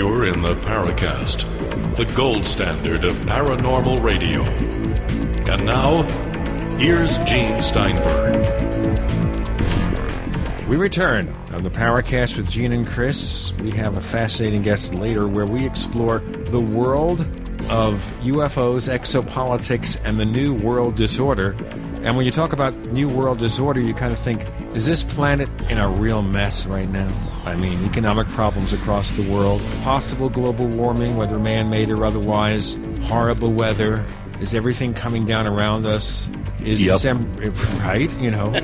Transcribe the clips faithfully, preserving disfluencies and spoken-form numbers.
You're in the Paracast, the gold standard of paranormal radio. And now, here's Gene Steinberg. We return on the Paracast with Gene and Chris. We have a fascinating guest later where we explore the world of U F Os, exopolitics, and the New World Disorder. And when you talk about New World Disorder, you kind of think, is this planet in a real mess right now? I mean, economic problems across the world, possible global warming, whether man-made or otherwise, horrible weather. Is everything coming down around us? Is yep. December, right? You know.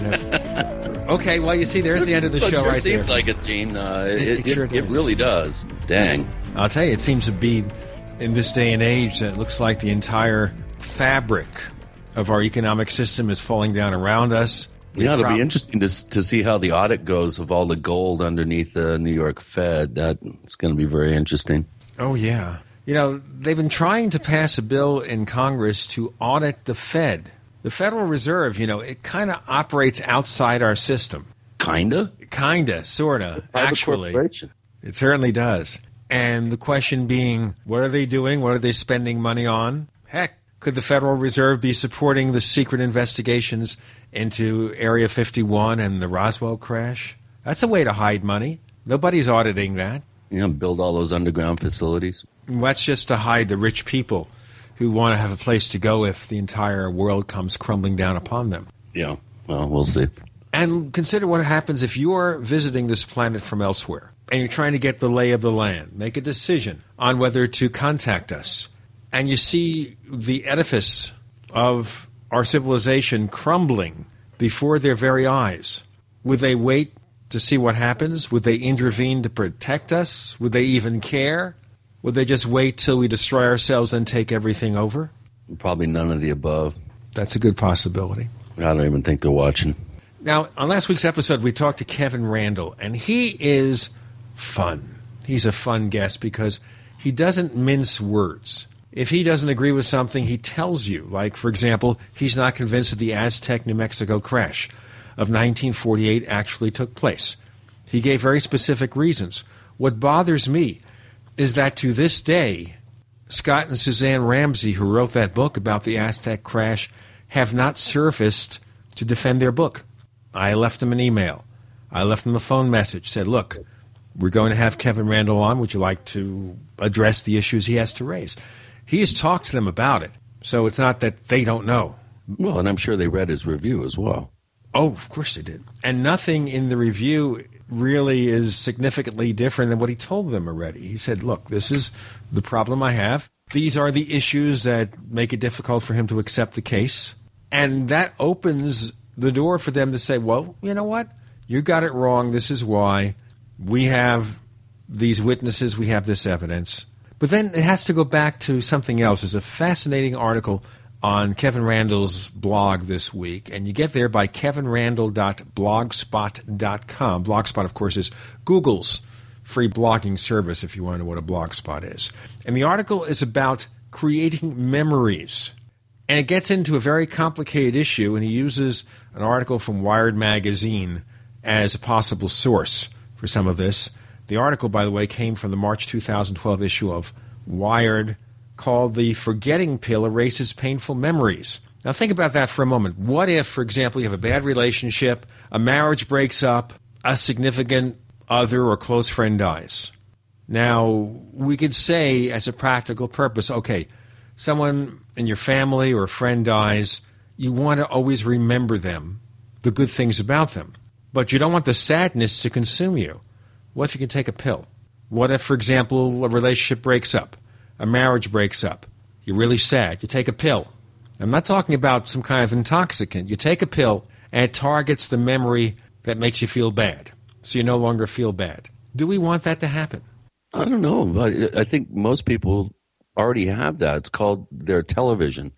Okay, well, you see, there's the end of the show sure right there. It seems like it, Gene. Uh, it, it, it, sure it, it really does. Dang. I'll tell you, it seems to be... in this day and age, that looks like the entire fabric of our economic system is falling down around us. We yeah, prob- it'll be interesting to, to see how the audit goes of all the gold underneath the New York Fed. That's going to be very interesting. Oh, yeah. You know, they've been trying to pass a bill in Congress to audit the Fed. The Federal Reserve, you know, it kind of operates outside our system. Kind of? Kind of, sort of, actually. It certainly does. And the question being, what are they doing? What are they spending money on? Heck, could the Federal Reserve be supporting the secret investigations into Area fifty-one and the Roswell crash? That's a way to hide money. Nobody's auditing that. Yeah, build all those underground facilities. That's just to hide the rich people who want to have a place to go if the entire world comes crumbling down upon them. Yeah, well, we'll see. And consider what happens if you're visiting this planet from elsewhere. And you're trying to get the lay of the land, make a decision on whether to contact us. And you see the edifice of our civilization crumbling before their very eyes. Would they wait to see what happens? Would they intervene to protect us? Would they even care? Would they just wait till we destroy ourselves and take everything over? Probably none of the above. That's a good possibility. I don't even think they're watching. Now, on last week's episode, we talked to Kevin Randle, and he is... fun. He's a fun guest because he doesn't mince words. If he doesn't agree with something, he tells you. Like, for example, he's not convinced that the Aztec New Mexico crash of nineteen forty-eight actually took place. He gave very specific reasons. What bothers me is that to this day, Scott and Suzanne Ramsey, who wrote that book about the Aztec crash, have not surfaced to defend their book. I left them an email. I left them a phone message. Said, look... we're going to have Kevin Randle on. Would you like to address the issues he has to raise? He's talked to them about it, so it's not that they don't know. Well, and I'm sure they read his review as well. Oh, of course they did. And nothing in the review really is significantly different than what he told them already. He said, look, this is the problem I have. These are the issues that make it difficult for him to accept the case. And that opens the door for them to say, well, you know what? You got it wrong. This is why. We have these witnesses, we have this evidence. But then it has to go back to something else. There's a fascinating article on Kevin Randle's blog this week, and you get there by kevin randle dot blogspot dot com. Blogspot, of course, is Google's free blogging service, if you want to know what a blogspot is. And the article is about creating memories. And it gets into a very complicated issue, and he uses an article from Wired magazine as a possible source for some of this. The article, by the way, came from the March twenty twelve issue of Wired called The Forgetting Pill Erases Painful Memories. Now think about that for a moment. What if, for example, you have a bad relationship, a marriage breaks up, a significant other or close friend dies? Now, we could say as a practical purpose, okay, someone in your family or a friend dies, you want to always remember them, the good things about them. But you don't want the sadness to consume you. What if you can take a pill? What if, for example, a relationship breaks up, a marriage breaks up? You're really sad. You take a pill. I'm not talking about some kind of intoxicant. You take a pill, and it targets the memory that makes you feel bad, so you no longer feel bad. Do we want that to happen? I don't know. I, I think most people already have that. It's called their television.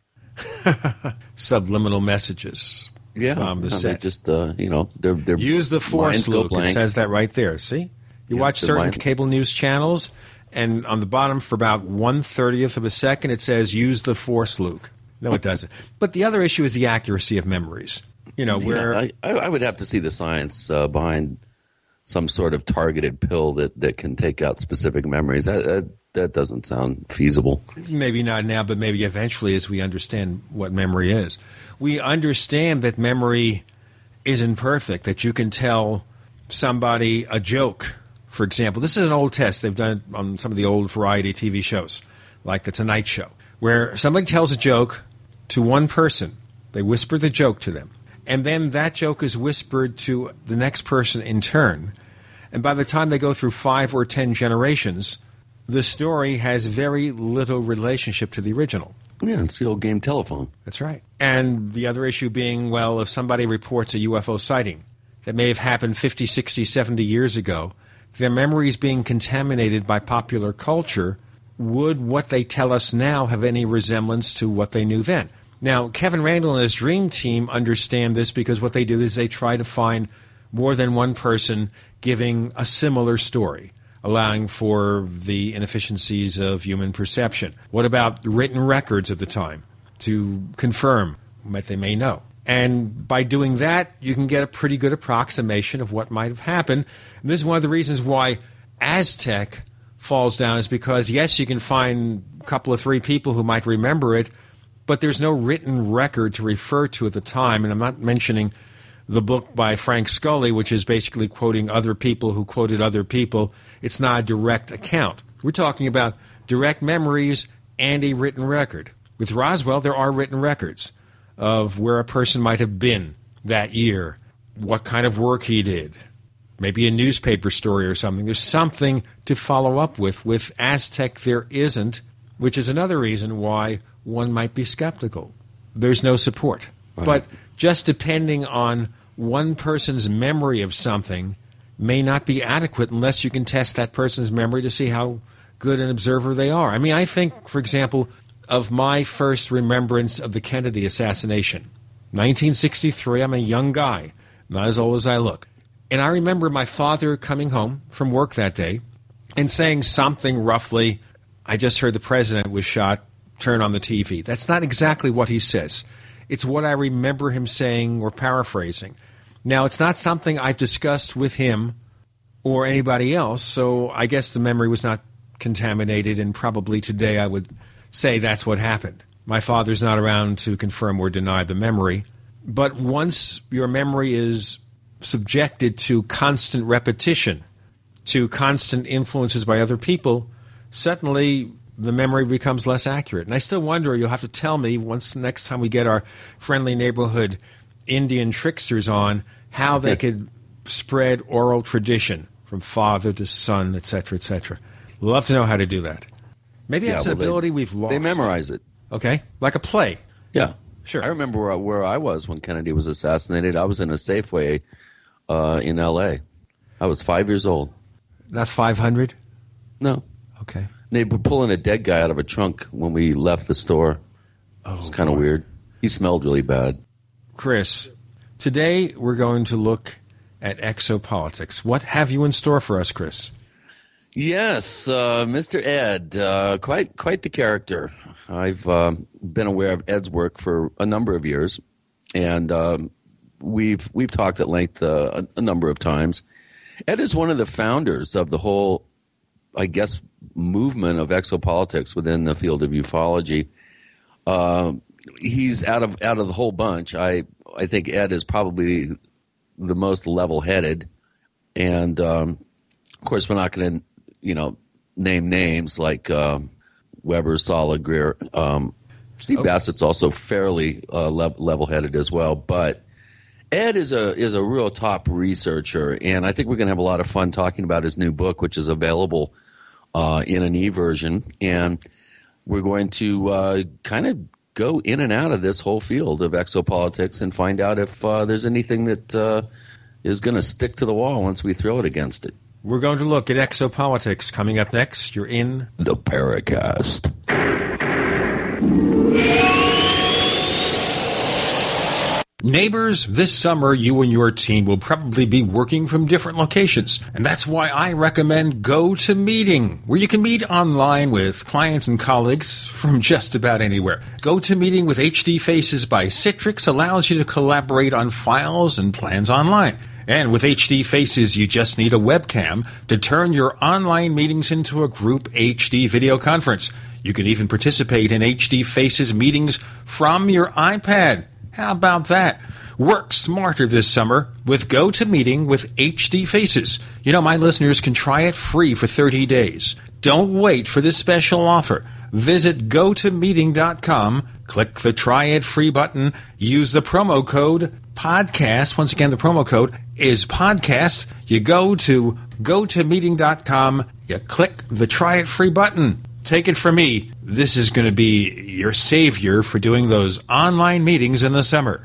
Subliminal messages. Yeah, um, the no, set. just uh, you know, they're, they're use the force, Luke. It says that right there. See, you yeah, watch certain mind- cable news channels, and on the bottom for about one thirtieth of a second, it says "use the force, Luke." No, it doesn't. But the other issue is the accuracy of memories. You know, where yeah, I, I would have to see the science uh, behind some sort of targeted pill that, that can take out specific memories. That, that that doesn't sound feasible. Maybe not now, but maybe eventually as we understand what memory is. We understand that memory isn't perfect, that you can tell somebody a joke. For example, this is an old test. They've done it on some of the old variety T V shows, like The Tonight Show, where somebody tells a joke to one person. They whisper the joke to them. And then that joke is whispered to the next person in turn. And by the time they go through five or ten generations, the story has very little relationship to the original. Yeah, it's the old game telephone. That's right. And the other issue being, well, if somebody reports a U F O sighting that may have happened fifty, sixty, seventy years ago, their memories being contaminated by popular culture, would what they tell us now have any resemblance to what they knew then? Now, Kevin Randle and his dream team understand this because what they do is they try to find more than one person giving a similar story, allowing for the inefficiencies of human perception. What about written records of the time to confirm what they may know? And by doing that, you can get a pretty good approximation of what might have happened. And this is one of the reasons why Aztec falls down is because, yes, you can find a couple of three people who might remember it, but there's no written record to refer to at the time. And I'm not mentioning the book by Frank Scully, which is basically quoting other people who quoted other people. It's not a direct account. We're talking about direct memories and a written record. With Roswell, there are written records of where a person might have been that year, what kind of work he did, maybe a newspaper story or something. There's something to follow up with. With Aztec, there isn't, which is another reason why one might be skeptical. There's no support. Right. But just depending on one person's memory of something may not be adequate unless you can test that person's memory to see how good an observer they are. I mean, I think, for example, of my first remembrance of the Kennedy assassination. nineteen sixty-three, I'm a young guy, not as old as I look. And I remember my father coming home from work that day and saying something roughly, I just heard the president was shot. Turn on the T V. That's not exactly what he says. It's what I remember him saying or paraphrasing. Now, it's not something I've discussed with him or anybody else, so I guess the memory was not contaminated, and probably today I would say that's what happened. My father's not around to confirm or deny the memory. But once your memory is subjected to constant repetition, to constant influences by other people, suddenly the memory becomes less accurate. And I still wonder, you'll have to tell me once next time we get our friendly neighborhood Indian tricksters on, how they could spread oral tradition from father to son, et cetera, et cetera. Love to know how to do that. Maybe yeah, that's well, an ability they, we've lost. They memorize it. Okay, like a play. Yeah, sure. I remember where I, where I was when Kennedy was assassinated. I was in a Safeway uh, in L A I was five years old. Not five hundred? No. Okay. They were pulling a dead guy out of a trunk when we left the store. Oh, it was kind of weird. He smelled really bad. Chris, today we're going to look at exopolitics. What have you in store for us, Chris? Yes, uh, Mister Ed, uh, quite quite the character. I've uh, been aware of Ed's work for a number of years, and um, we've we've talked at length uh, a, a number of times. Ed is one of the founders of the whole, I guess, movement of exopolitics within the field of ufology. Uh, he's out of out of the whole bunch. I I think Ed is probably the most level-headed, and um, of course we're not going to you know name names like um, Weber, Sala, Greer. Um, Steve okay. Bassett's also fairly uh, le- level-headed as well, but Ed is a is a real top researcher, and I think we're going to have a lot of fun talking about his new book, which is available uh, in an e-version, and we're going to uh, kind of go in and out of this whole field of exopolitics and find out if uh, there's anything that uh, is going to stick to the wall once we throw it against it. We're going to look at exopolitics coming up next. You're in the Paracast. Neighbors, this summer you and your team will probably be working from different locations, and that's why I recommend Go to Meeting, where you can meet online with clients and colleagues from just about anywhere. Go to Meeting with H D Faces by Citrix allows you to collaborate on files and plans online. And with H D Faces, you just need a webcam to turn your online meetings into a group H D video conference. You can even participate in H D Faces meetings from your iPad. How about that? Work smarter this summer with GoToMeeting with H D Faces. You know, my listeners can try it free for thirty days. Don't wait for this special offer. Visit go to meeting dot com, click the Try It Free button, use the promo code podcast. Once again, the promo code is podcast. You go to go to meeting dot com, you click the Try It Free button. Take it from me, this is going to be your savior for doing those online meetings in the summer.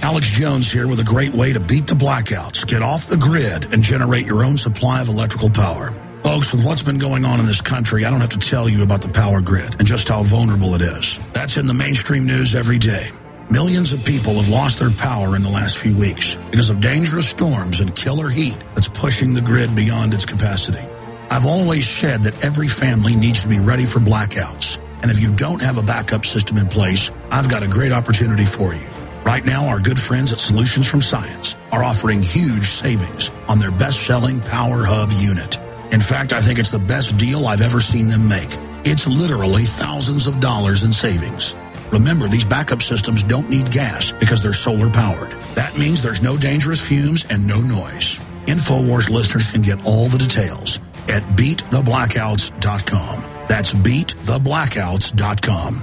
Alex Jones here with a great way to beat the blackouts, get off the grid, and generate your own supply of electrical power. Folks, with what's been going on in this country, I don't have to tell you about the power grid and just how vulnerable it is. That's in the mainstream news every day. Millions of people have lost their power in the last few weeks because of dangerous storms and killer heat that's pushing the grid beyond its capacity. I've always said that every family needs to be ready for blackouts. And if you don't have a backup system in place, I've got a great opportunity for you. Right now, our good friends at Solutions from Science are offering huge savings on their best-selling Power Hub unit. In fact, I think it's the best deal I've ever seen them make. It's literally thousands of dollars in savings. Remember, these backup systems don't need gas because they're solar-powered. That means there's no dangerous fumes and no noise. InfoWars listeners can get all the details at beat the blackouts dot com. That's beat the blackouts dot com.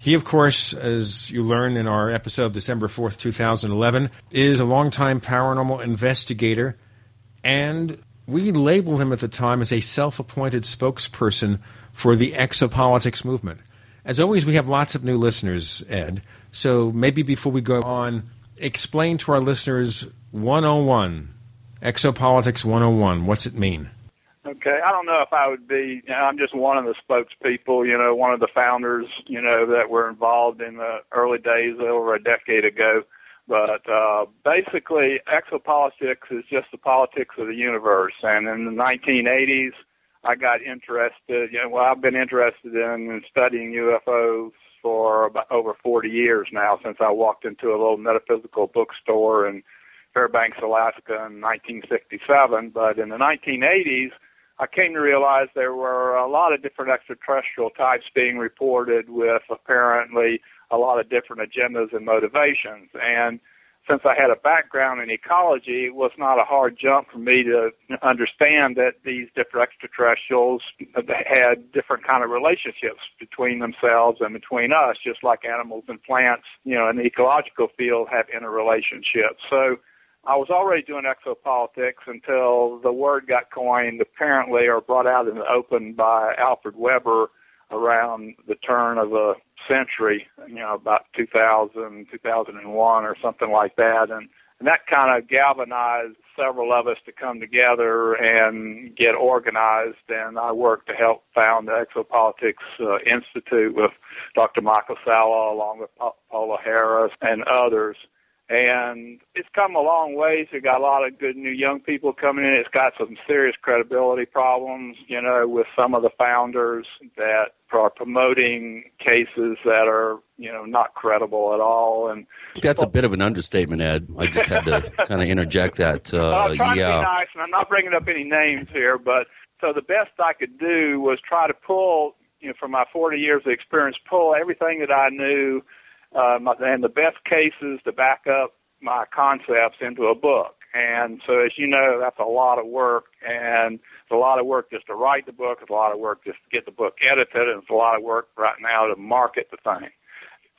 He, of course, as you learn in our episode December fourth, two thousand eleven, is a longtime paranormal investigator, and we labeled him at the time as a self-appointed spokesperson for the exopolitics movement. As always, we have lots of new listeners, Ed, so maybe before we go on, explain to our listeners one oh one, Exopolitics one oh one, what's it mean? Okay, I don't know if I would be, you know, I'm just one of the spokespeople, you know, one of the founders, you know, that were involved in the early days over a decade ago. But uh, basically, exopolitics is just the politics of the universe. And in the nineteen eighties, I got interested, you know, well, I've been interested in, in studying U F Os for about over forty years now, since I walked into a little metaphysical bookstore and Fairbanks, Alaska in nineteen sixty-seven, but in the nineteen eighties, I came to realize there were a lot of different extraterrestrial types being reported with apparently a lot of different agendas and motivations. And since I had a background in ecology, it was not a hard jump for me to understand that these different extraterrestrials had different kind of relationships between themselves and between us, just like animals and plants, you know, in the ecological field have interrelationships. So I was already doing exopolitics until the word got coined, apparently, or brought out in the open by Alfred Weber around the turn of the century, you know, about two thousand, two thousand one or something like that. And, and that kind of galvanized several of us to come together and get organized. And I worked to help found the Exopolitics uh, Institute with Doctor Michael Sala, along with Paula Harris and others. And it's come a long ways. We've got a lot of good new young people coming in. It's got some serious credibility problems, you know, with some of the founders that are promoting cases that are, you know, not credible at all. And that's a bit of an understatement, Ed. I just had to kind of interject that. Uh, well, I'm trying yeah. to be nice, and I'm not bringing up any names here. But so the best I could do was try to pull, you know, from my forty years of experience, pull everything that I knew Um, and the best cases to back up my concepts into a book. And so, as you know, that's a lot of work, and it's a lot of work just to write the book, it's a lot of work just to get the book edited, and it's a lot of work right now to market the thing.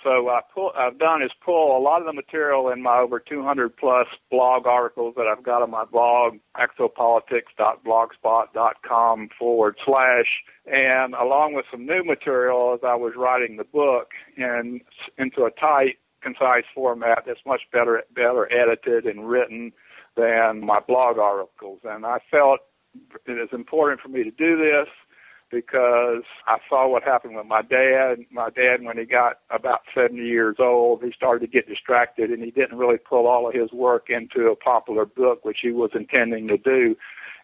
So I pull, I've done is pull a lot of the material in my over two hundred plus blog articles that I've got on my blog, exopolitics.blogspot.com forward slash, and along with some new material as I was writing the book, and into a tight, concise format that's much better, better edited and written than my blog articles. And I felt it is important for me to do this, because I saw what happened with my dad. My dad, when he got about seventy years old, he started to get distracted, and he didn't really pull all of his work into a popular book, which he was intending to do.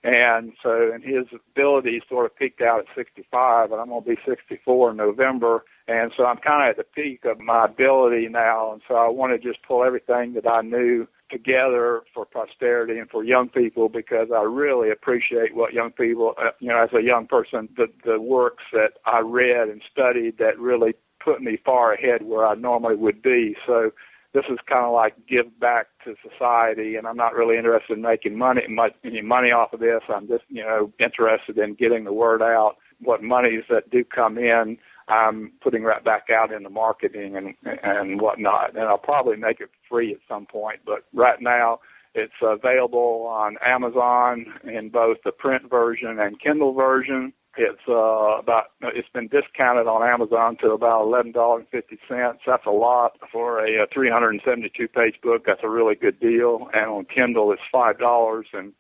And so, and his ability sort of peaked out at sixty-five, and I'm going to be sixty-four in November. And so I'm kind of at the peak of my ability now, and so I want to just pull everything that I knew together for posterity and for young people, because I really appreciate what young people, you know, as a young person, the, the works that I read and studied that really put me far ahead where I normally would be. So this is kind of like give back to society, and I'm not really interested in making money, much, any money off of this. I'm just, you know, interested in getting the word out. What monies that do come in, I'm putting right back out into marketing and and whatnot, and I'll probably make it free at some point. But right now, it's available on Amazon in both the print version and Kindle version. It's uh, about it's been discounted on Amazon to about eleven dollars and fifty cents. That's a lot for a three hundred and seventy-two page book. That's a really good deal. And on Kindle, it's five dollars and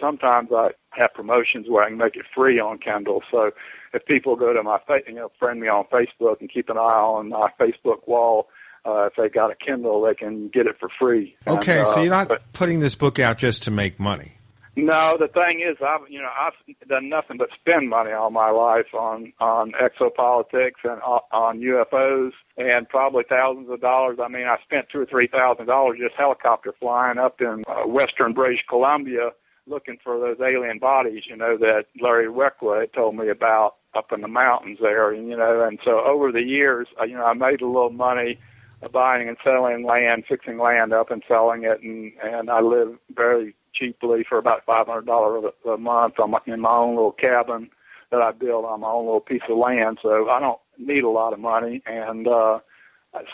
sometimes I have promotions where I can make it free on Kindle. So if people go to my, you know, friend me on Facebook and keep an eye on my Facebook wall, uh, if they got a Kindle, they can get it for free. Okay, and, uh, so you're not but, putting this book out just to make money. No, the thing is, I've you know I've done nothing but spend money all my life on on exopolitics and on U F Os, and probably thousands of dollars. I mean, I spent two or three thousand dollars just helicopter flying up in uh, Western British Columbia, looking for those alien bodies, you know, that Larry Weckler told me about up in the mountains there, and, you know, and so over the years, you know, I made a little money buying and selling land, fixing land up and selling it, and, and I live very cheaply for about five hundred dollars a, a month on my, in my own little cabin that I built on my own little piece of land, so I don't need a lot of money, and uh,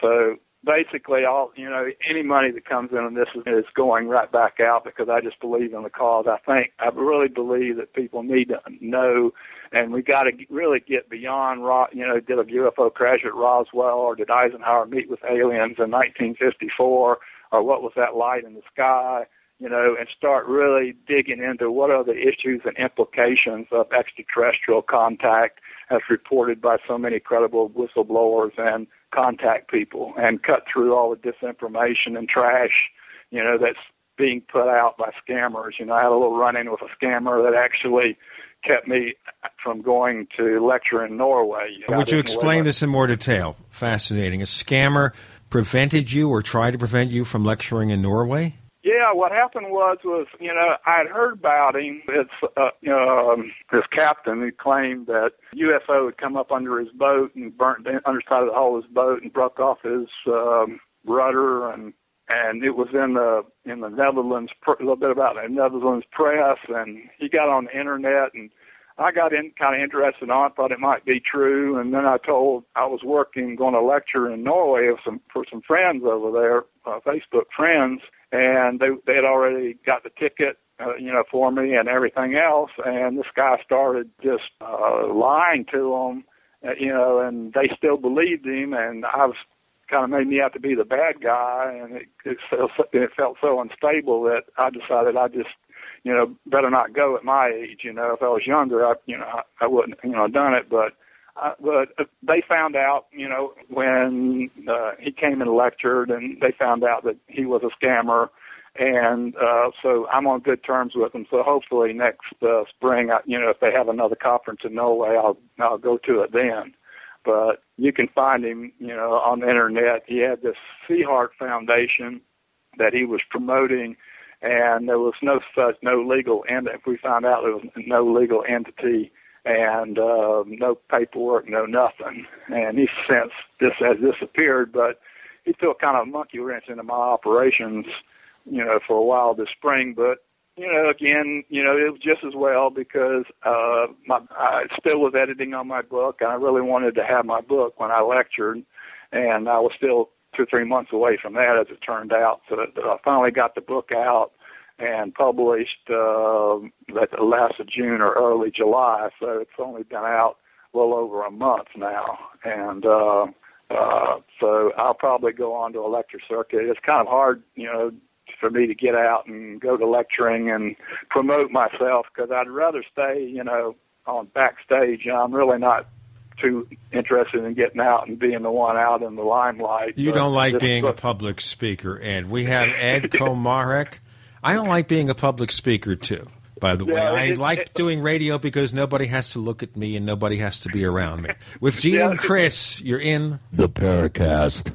so... Basically, all you know, any money that comes in on this is, is going right back out, because I just believe in the cause. I think I really believe that people need to know, and we got to really get beyond, you know, did a U F O crash at Roswell, or did Eisenhower meet with aliens in nineteen fifty-four, or what was that light in the sky? You know, and start really digging into what are the issues and implications of extraterrestrial contact as reported by so many credible whistleblowers and contact people, and cut through all the disinformation and trash, you know, that's being put out by scammers. You know, I had a little run-in with a scammer that actually kept me from going to lecture in Norway. Would you explain this in more detail? Fascinating. A scammer prevented you or tried to prevent you from lecturing in Norway? Yeah, yeah, what happened was, was you know, I'd heard about him. It's uh, you know, um, his captain who claimed that U F O had come up under his boat and burnt the underside of the hull of his boat and broke off his um, rudder, and and it was in the in the Netherlands, a little bit about the Netherlands press, and he got on the internet, and I got in kind of interested in it, thought it might be true, and then I told I was working, going to lecture in Norway with some, for some friends over there, uh, Facebook friends, and they they had already got the ticket, uh, you know, for me and everything else, and this guy started just uh, lying to them, uh, you know, and they still believed him, and I was kind of made me out to be the bad guy, and it, it, felt, it felt so unstable that I decided I just, you know, better not go at my age. You know, if I was younger, I, you know, I, I wouldn't, you know, done it. But, I, but they found out, you know, when uh, he came and lectured, and they found out that he was a scammer, and uh, so I'm on good terms with him. So hopefully next uh, spring, I, you know, if they have another conference in Norway, I'll I'll go to it then. But you can find him, you know, on the internet. He had this Sea Heart Foundation that he was promoting. And there was no such, no legal entity. We found out there was no legal entity and uh, no paperwork, no nothing. And he's since this has disappeared, but he threw a kind of monkey wrench into my operations, you know, for a while this spring. But, you know, again, you know, it was just as well because uh, my, I still was editing on my book, and I really wanted to have my book when I lectured, and I was still two or three months away from that, as it turned out. So that, that I finally got the book out and published uh, at the last of June or early July. So it's only been out a little over a month now. And uh, uh, so I'll probably go on to a lecture circuit. It's kind of hard, you know, for me to get out and go to lecturing and promote myself because I'd rather stay, you know, on backstage. I'm really not too interested in getting out and being the one out in the limelight. You don't like being book. a public speaker, Ed. We have Ed Komarek. I don't like being a public speaker, too, by the yeah, way. I it, like it, doing radio because nobody has to look at me and nobody has to be around me. With Gene yeah. and Chris, you're in The Paracast.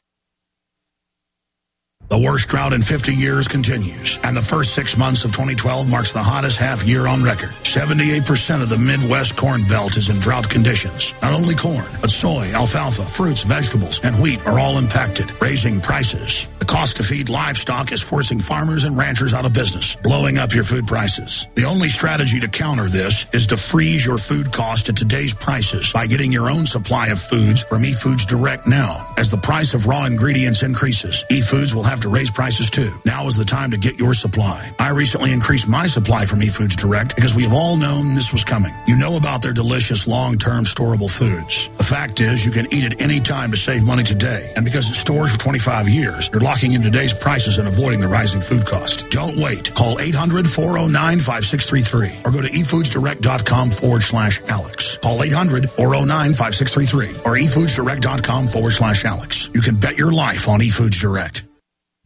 The worst drought in fifty years continues, and the first six months of twenty twelve marks the hottest half year on record. seventy-eight percent of the Midwest Corn Belt is in drought conditions. Not only corn, but soy, alfalfa, fruits, vegetables, and wheat are all impacted, raising prices. The cost to feed livestock is forcing farmers and ranchers out of business, blowing up your food prices. The only strategy to counter this is to freeze your food cost at today's prices by getting your own supply of foods from eFoods Direct now. As the price of raw ingredients increases, eFoods will have to raise prices too. Now is the time to get your supply. I recently increased my supply from eFoods Direct because we have all known this was coming. You know about their delicious long-term storable foods. The fact is you can eat at any time to save money today. And because it stores for twenty-five years, you're locking in today's prices and avoiding the rising food cost. Don't wait. Call eight hundred four oh nine five six three three or go to efoodsdirect.com forward slash Alex. Call eight hundred four oh nine five six three three or efoodsdirect.com forward slash Alex. You can bet your life on eFoods Direct.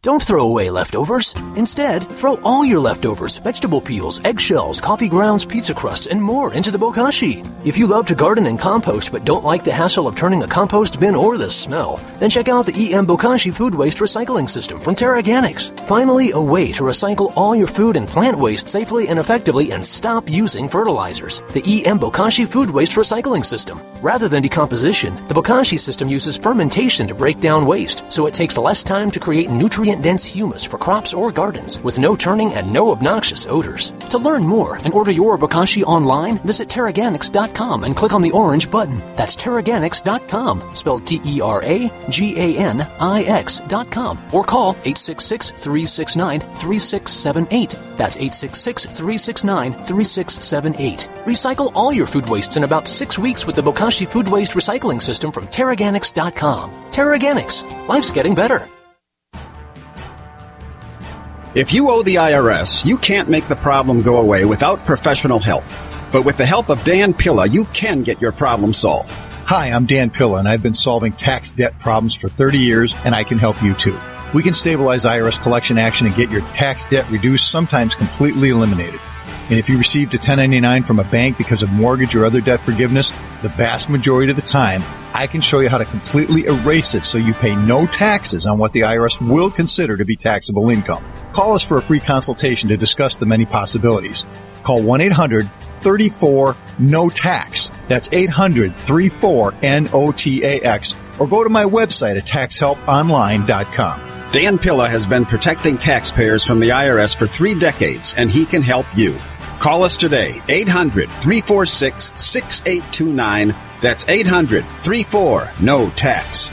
Don't throw away leftovers. Instead, throw all your leftovers, vegetable peels, eggshells, coffee grounds, pizza crusts, and more into the bokashi. If you love to garden and compost but don't like the hassle of turning a compost bin or the smell, then check out the E M Bokashi Food Waste Recycling System from Terraganics. Finally, a way to recycle all your food and plant waste safely and effectively and stop using fertilizers. The E M Bokashi Food Waste Recycling System. Rather than decomposition, the Bokashi system uses fermentation to break down waste, so it takes less time to create nutrient dense humus for crops or gardens with no turning and no obnoxious odors. To learn more and order your bokashi online, visit Terraganics dot com and click on the orange button. That's Terraganics dot com, spelled T E R A G A N I X dot com, or call eight six six, three six nine, three six seven eight. That's eight six six, three six nine, three six seven eight. Recycle all your food wastes in about six weeks with the Bokashi Food Waste Recycling System from Terraganics dot com. Terraganics. Life's getting better. If you owe the I R S, you can't make the problem go away without professional help. But with the help of Dan Pilla, you can get your problem solved. Hi, I'm Dan Pilla, and I've been solving tax debt problems for thirty years, and I can help you too. We can stabilize I R S collection action and get your tax debt reduced, sometimes completely eliminated. And if you received a ten ninety-nine from a bank because of mortgage or other debt forgiveness, the vast majority of the time, I can show you how to completely erase it so you pay no taxes on what the I R S will consider to be taxable income. Call us for a free consultation to discuss the many possibilities. Call one eight hundred, three four, N O T A X. That's eight hundred, three four, N O T A X. Or go to my website at tax help online dot com. Dan Pilla has been protecting taxpayers from the I R S for three decades, and he can help you. Call us today, eight hundred, three four six, six eight two nine. That's eight hundred, three four, N O T A X.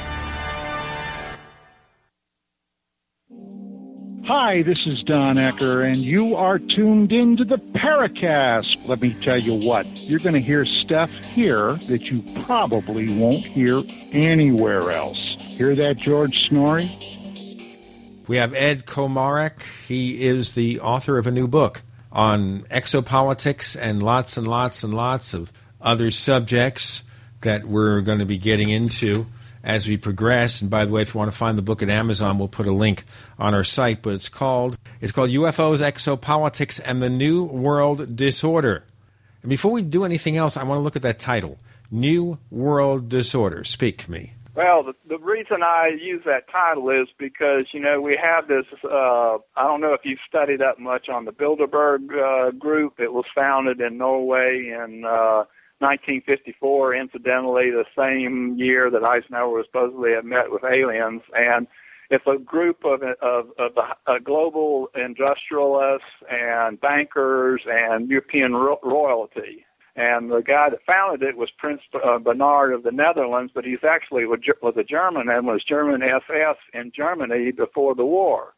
Hi, this is Don Ecker, and you are tuned in to the Paracast. Let me tell you what, you're going to hear stuff here that you probably won't hear anywhere else. Hear that, George Snorri? We have Ed Komarek. He is the author of a new book on exopolitics and lots and lots and lots of other subjects that we're going to be getting into as we progress. And by the way, if you want to find the book at Amazon, we'll put a link on our site. But it's called it's called U F Os, Exopolitics, and the New World Disorder. And before we do anything else, I want to look at that title, New World Disorder. Speak to me. Well, the, the reason I use that title is because, you know, we have this, uh, I don't know if you've studied up much on the Bilderberg uh, group. It was founded in Norway in uh nineteen fifty-four, incidentally, the same year that Eisenhower was supposedly had met with aliens. And it's a group of, of, of the, uh, global industrialists and bankers and European ro- royalty. And the guy that founded it was Prince uh, Bernard of the Netherlands, but he's actually was a German and was German S S in Germany before the war.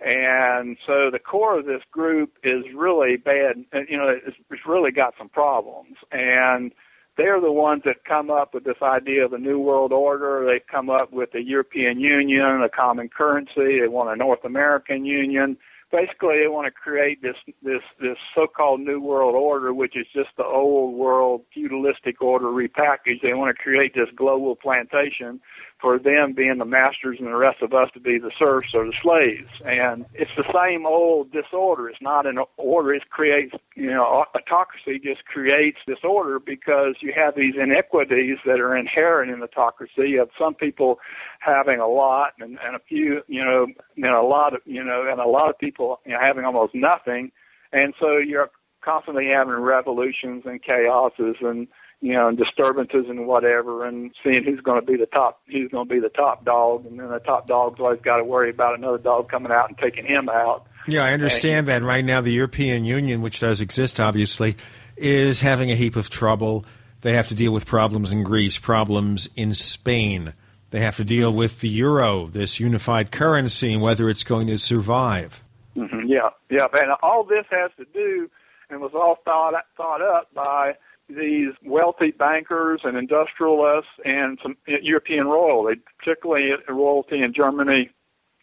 And so the core of this group is really bad, you know, it's, it's really got some problems. And they're the ones that come up with this idea of a New World Order. They've come up with the European Union, a common currency. They want a North American Union. Basically, they want to create this, this, this so-called New World Order, which is just the old world feudalistic order repackaged. They want to create this global plantation for them being the masters and the rest of us to be the serfs or the slaves. And it's the same old disorder. It's not an order. It creates, you know, autocracy just creates disorder because you have these inequities that are inherent in autocracy of some people having a lot and, and a few, you know, and a lot of, you know, and a lot of people, you know, having almost nothing. And so you're constantly having revolutions and chaoses and, you know, and disturbances and whatever, and seeing who's going to be the top, who's going to be the top dog, and then the top dog's always got to worry about another dog coming out and taking him out. Yeah, I understand and, that. Right now, the European Union, which does exist, obviously, is having a heap of trouble. They have to deal with problems in Greece, problems in Spain. They have to deal with the euro, this unified currency, and whether it's going to survive. Mm-hmm, yeah, yeah, and all this has to do, and was all thought thought up by these wealthy bankers and industrialists and some European royalty, particularly royalty in Germany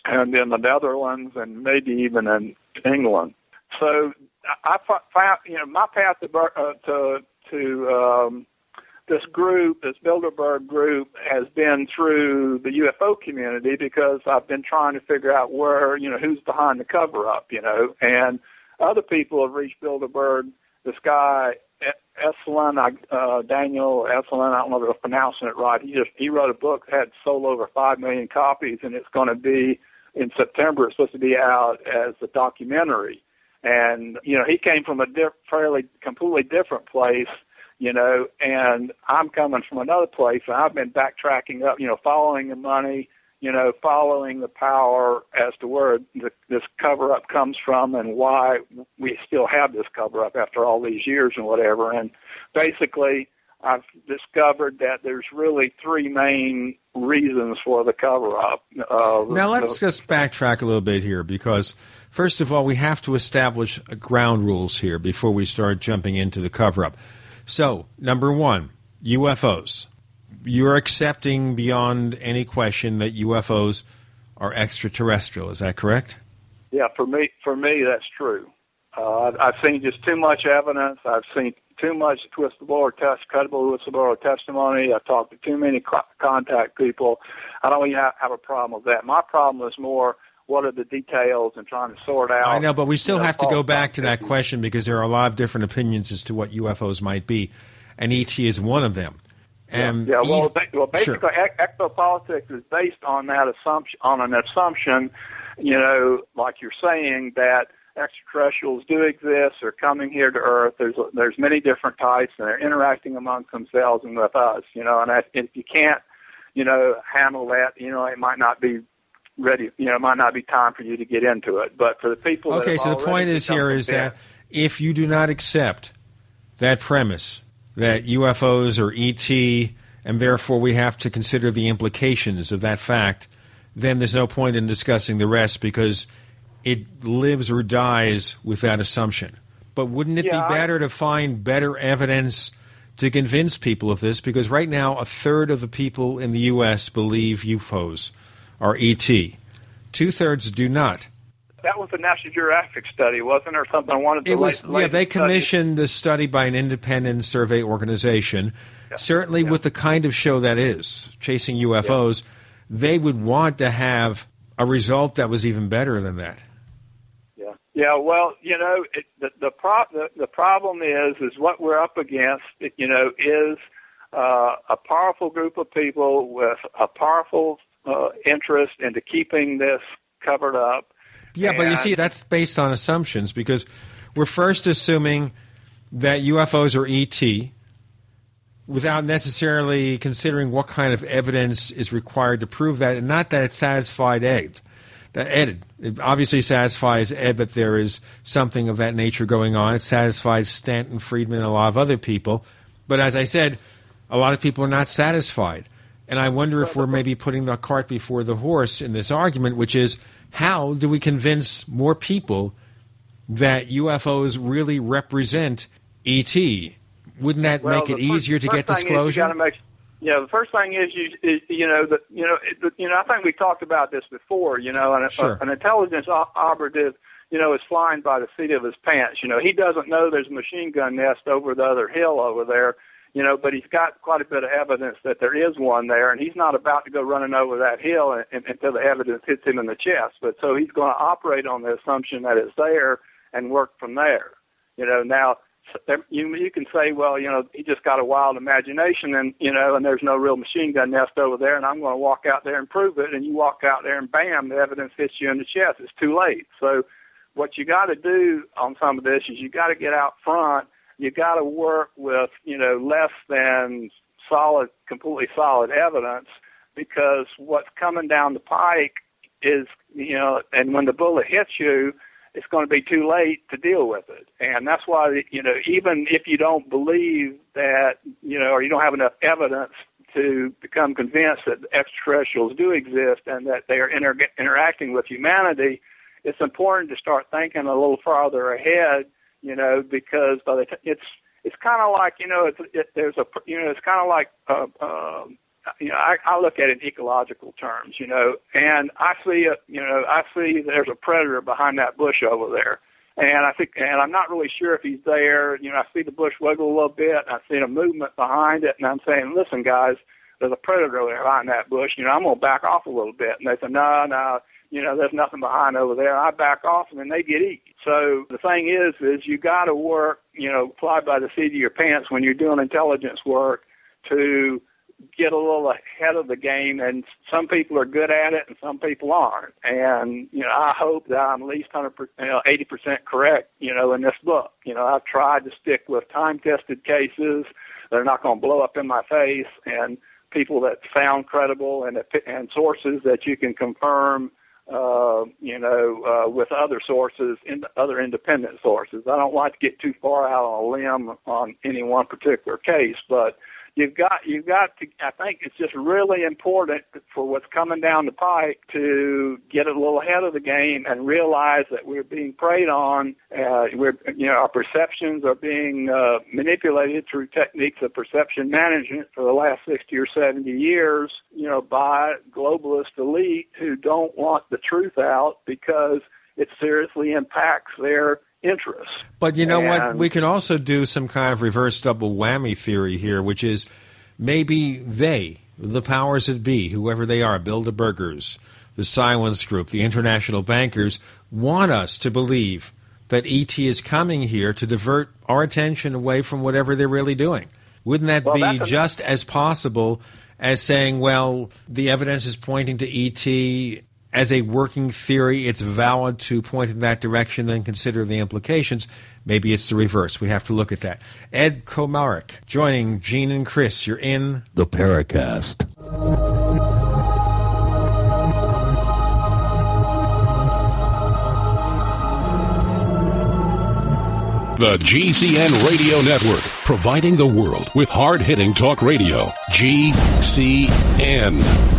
and in the Netherlands and maybe even in England. So I found, you know, my path to to, to um, this group, this Bilderberg group, has been through the U F O community because I've been trying to figure out where, you know, who's behind the cover-up, you know. And other people have reached Bilderberg. This guy, Esalen, uh, Daniel Esalen, I don't know if I'm pronouncing it right. He just he wrote a book that had sold over five million copies, and it's going to be, in September, it's supposed to be out as a documentary. And, you know, he came from a diff- fairly completely different place, you know, and I'm coming from another place, and I've been backtracking up, you know, following the money, you know, following the power as to where the, this cover-up comes from and why we still have this cover-up after all these years and whatever. And basically, I've discovered that there's really three main reasons for the cover-up. Uh, now, let's the, just backtrack a little bit here because, first of all, we have to establish ground rules here before we start jumping into the cover-up. So, number one, U F Os. You're accepting beyond any question that U F Os are extraterrestrial. Is that correct? Yeah, for me, for me, that's true. Uh, I've seen just too much evidence. I've seen too much whistleblower test, credible whistleblower testimony. I've talked to too many contact people. I don't even have a problem with that. My problem is more, what are the details and trying to sort out. I know, but we still you know, have to go back to that question because there are a lot of different opinions as to what U F Os might be, and E T is one of them. And yeah, yeah well, e- well, basically, sure. Ectopolitics is based on that assumption, on an assumption, you know, like you're saying, that extraterrestrials do exist, they're coming here to Earth, there's there's many different types, and they're interacting amongst themselves and with us, you know, and if you can't, you know, handle that, you know, it might not be ready, you know, it might not be time for you to get into it. But for the people that okay, so the point is here is that if you do not accept that premise that U F Os are E T, and therefore we have to consider the implications of that fact, then there's no point in discussing the rest because it lives or dies with that assumption. But wouldn't it yeah, be better I... to find better evidence to convince people of this? Because right now, a third of the people in the U S believe U F Os are E T. Two-thirds do not. That was a National Geographic study, wasn't it, or something? I wanted to it was, late, yeah, they commissioned this study by an independent survey organization. Yeah. Certainly yeah. with the kind of show that is, Chasing U F Os, yeah. they would want to have a result that was even better than that. Yeah, yeah. Well, you know, it, the, the, pro- the, the problem is, is what we're up against, you know, is uh, a powerful group of people with a powerful Uh, interest into keeping this covered up. Yeah, and but you see, that's based on assumptions because we're first assuming that U F Os are E T without necessarily considering what kind of evidence is required to prove that, and not that it satisfied Ed. That Ed, it obviously satisfies Ed that there is something of that nature going on. It satisfies Stanton Friedman and a lot of other people. But as I said, a lot of people are not satisfied. And I wonder if we're maybe putting the cart before the horse in this argument, which is how do we convince more people that U F Os really represent E T? Wouldn't that well, make it easier first, to get disclosure? Make, yeah, the first thing is you, is, you know, the, you know, it, you know. I think we talked about this before. You know, an, sure. a, an intelligence operative, you know, is flying by the seat of his pants. You know, he doesn't know there's a machine gun nest over the other hill over there. You know, but he's got quite a bit of evidence that there is one there, and he's not about to go running over that hill and, and, until the evidence hits him in the chest. But so he's going to operate on the assumption that it's there and work from there. You know, now you you can say, well, you know, he just got a wild imagination, and you know, and there's no real machine gun nest over there, and I'm going to walk out there and prove it. And you walk out there, and bam, the evidence hits you in the chest. It's too late. So what you got to do on some of this is you got to get out front. You got to work with, you know, less than solid, completely solid evidence, because what's coming down the pike is, you know, and when the bullet hits you, it's going to be too late to deal with it. And that's why, you know, even if you don't believe that, you know, or you don't have enough evidence to become convinced that extraterrestrials do exist and that they are inter- interacting with humanity, it's important to start thinking a little farther ahead. You know, because by the t- it's it's kind of like you know it's it, there's a you know it's kind of like uh, um, you know I, I look at it in ecological terms, you know, and I see a you know I see there's a predator behind that bush over there, And I think, and I'm not really sure if he's there. You know, I see the bush wiggle a little bit. I've seen a movement behind it, and I'm saying, listen, guys, there's a predator behind that bush. You know, I'm going to back off a little bit. And they said, no, no, you know, there's nothing behind over there. I back off, and then they get eaten. So the thing is, is you got to work, you know, fly by the seat of your pants when you're doing intelligence work to get a little ahead of the game, and some people are good at it and some people aren't. And, you know, I hope that I'm at least one hundred percent, you know, eighty percent correct, you know, in this book. You know, I've tried to stick with time-tested cases that are not going to blow up in my face, and people that sound credible, and and sources that you can confirm, uh, you know, uh, with other sources, in other independent sources. I don't like to get too far out on a limb on any one particular case, but You've got, you've got to, I think it's just really important for what's coming down the pike to get a little ahead of the game and realize that we're being preyed on. Uh, we're, you know, our perceptions are being uh, manipulated through techniques of perception management for the last sixty or seventy years, you know, by globalist elite who don't want the truth out because it seriously impacts their interest. But you know and, what? We can also do some kind of reverse double whammy theory here, which is maybe they, the powers that be, whoever they are, Bilderbergers, the Silence Group, the international bankers, want us to believe that E T is coming here to divert our attention away from whatever they're really doing. Wouldn't that well, be just as possible as saying, well, the evidence is pointing to E T, as a working theory, it's valid to point in that direction, then consider the implications. Maybe it's the reverse. We have to look at that. Ed Komarek, joining Gene and Chris. You're in The Paracast. The G C N Radio Network, providing the world with hard-hitting talk radio. G C N.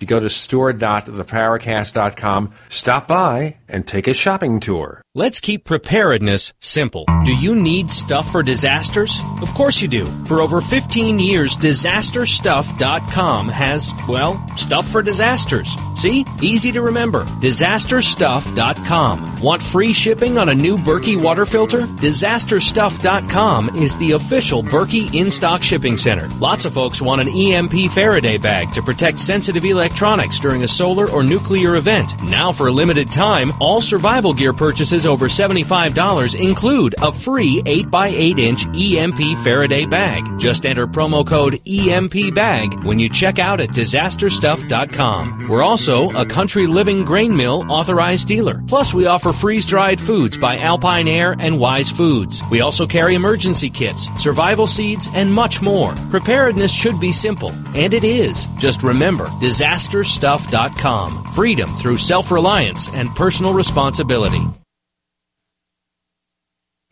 You go to store dot the paracast dot com. Stop by and take a shopping tour. Let's keep preparedness simple. Do you need stuff for disasters? Of course you do. For over fifteen years, disaster stuff dot com has, well, stuff for disasters. See? Easy to remember. disaster stuff dot com. Want free shipping on a new Berkey water filter? disaster stuff dot com is the official Berkey in-stock shipping center. Lots of folks want an E M P Faraday bag to protect sensitive electronics during a solar or nuclear event. Now for a limited time, all survival gear purchases over seventy-five dollars include a free eight by eight inch E M P Faraday bag. Just enter promo code E M P bag when you check out at disaster stuff dot com. We're also a Country Living grain mill authorized dealer. Plus, we offer freeze-dried foods by Alpine Air and Wise Foods. We also carry emergency kits, survival seeds, and much more. Preparedness should be simple, and it is. Just remember, disaster stuff dot com. Freedom through self-reliance and personal responsibility.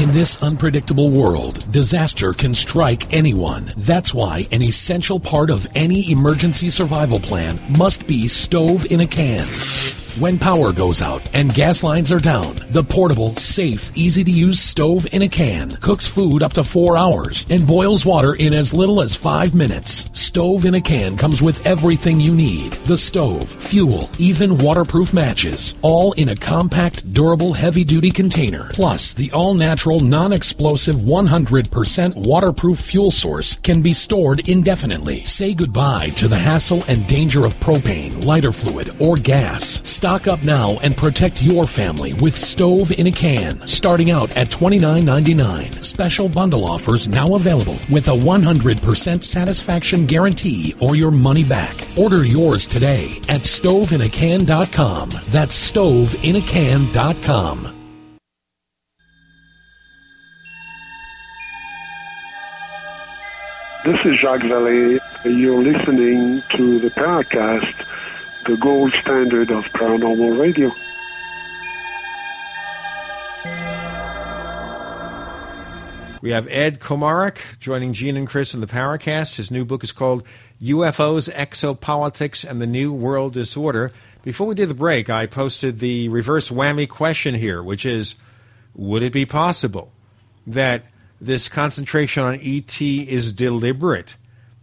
In this unpredictable world, disaster can strike anyone. That's why an essential part of any emergency survival plan must be stove in a can. When power goes out and gas lines are down, the portable, safe, easy-to-use stove in a can cooks food up to four hours and boils water in as little as five minutes. Stove in a Can comes with everything you need. The stove, fuel, even waterproof matches, all in a compact, durable, heavy-duty container. Plus, the all-natural, non-explosive, one hundred percent waterproof fuel source can be stored indefinitely. Say goodbye to the hassle and danger of propane, lighter fluid, or gas. Stock up now and protect your family with Stove in a Can, starting out at twenty-nine ninety-nine. Special bundle offers now available with a one hundred percent satisfaction guarantee or your money back. Order yours today at stove in a can dot com. That's stove in a can dot com. This is Jacques Vallée. You're listening to the Paracast, the gold standard of paranormal radio. We have Ed Komarek joining Gene and Chris in the Paracast. His new book is called U F Os, Exopolitics, and the New World Disorder. Before we did the break, I posted the reverse whammy question here, which is, would it be possible that this concentration on E T is deliberate?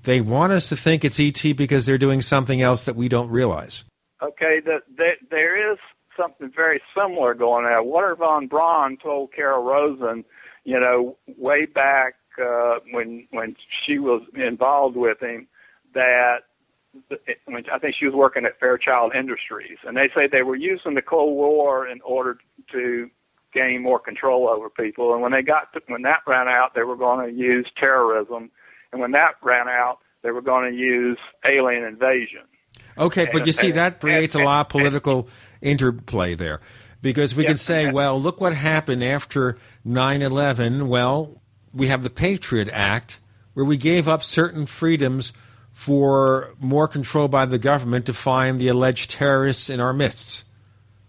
They want us to think it's E T because they're doing something else that we don't realize. Okay, the, the, there is something very similar going on. Wernher von Braun told Carol Rosin, you know, way back uh, when when she was involved with him, that when I think she was working at Fairchild Industries, and they say they were using the Cold War in order to gain more control over people. And when they got to, when that ran out, they were going to use terrorism. And when that ran out, they were going to use alien invasion. Okay, and, but you see, and, that creates and, a lot of political and, interplay there. Because we yes, can say, well, look what happened after nine eleven. Well, we have the Patriot Act, where we gave up certain freedoms for more control by the government to find the alleged terrorists in our midst.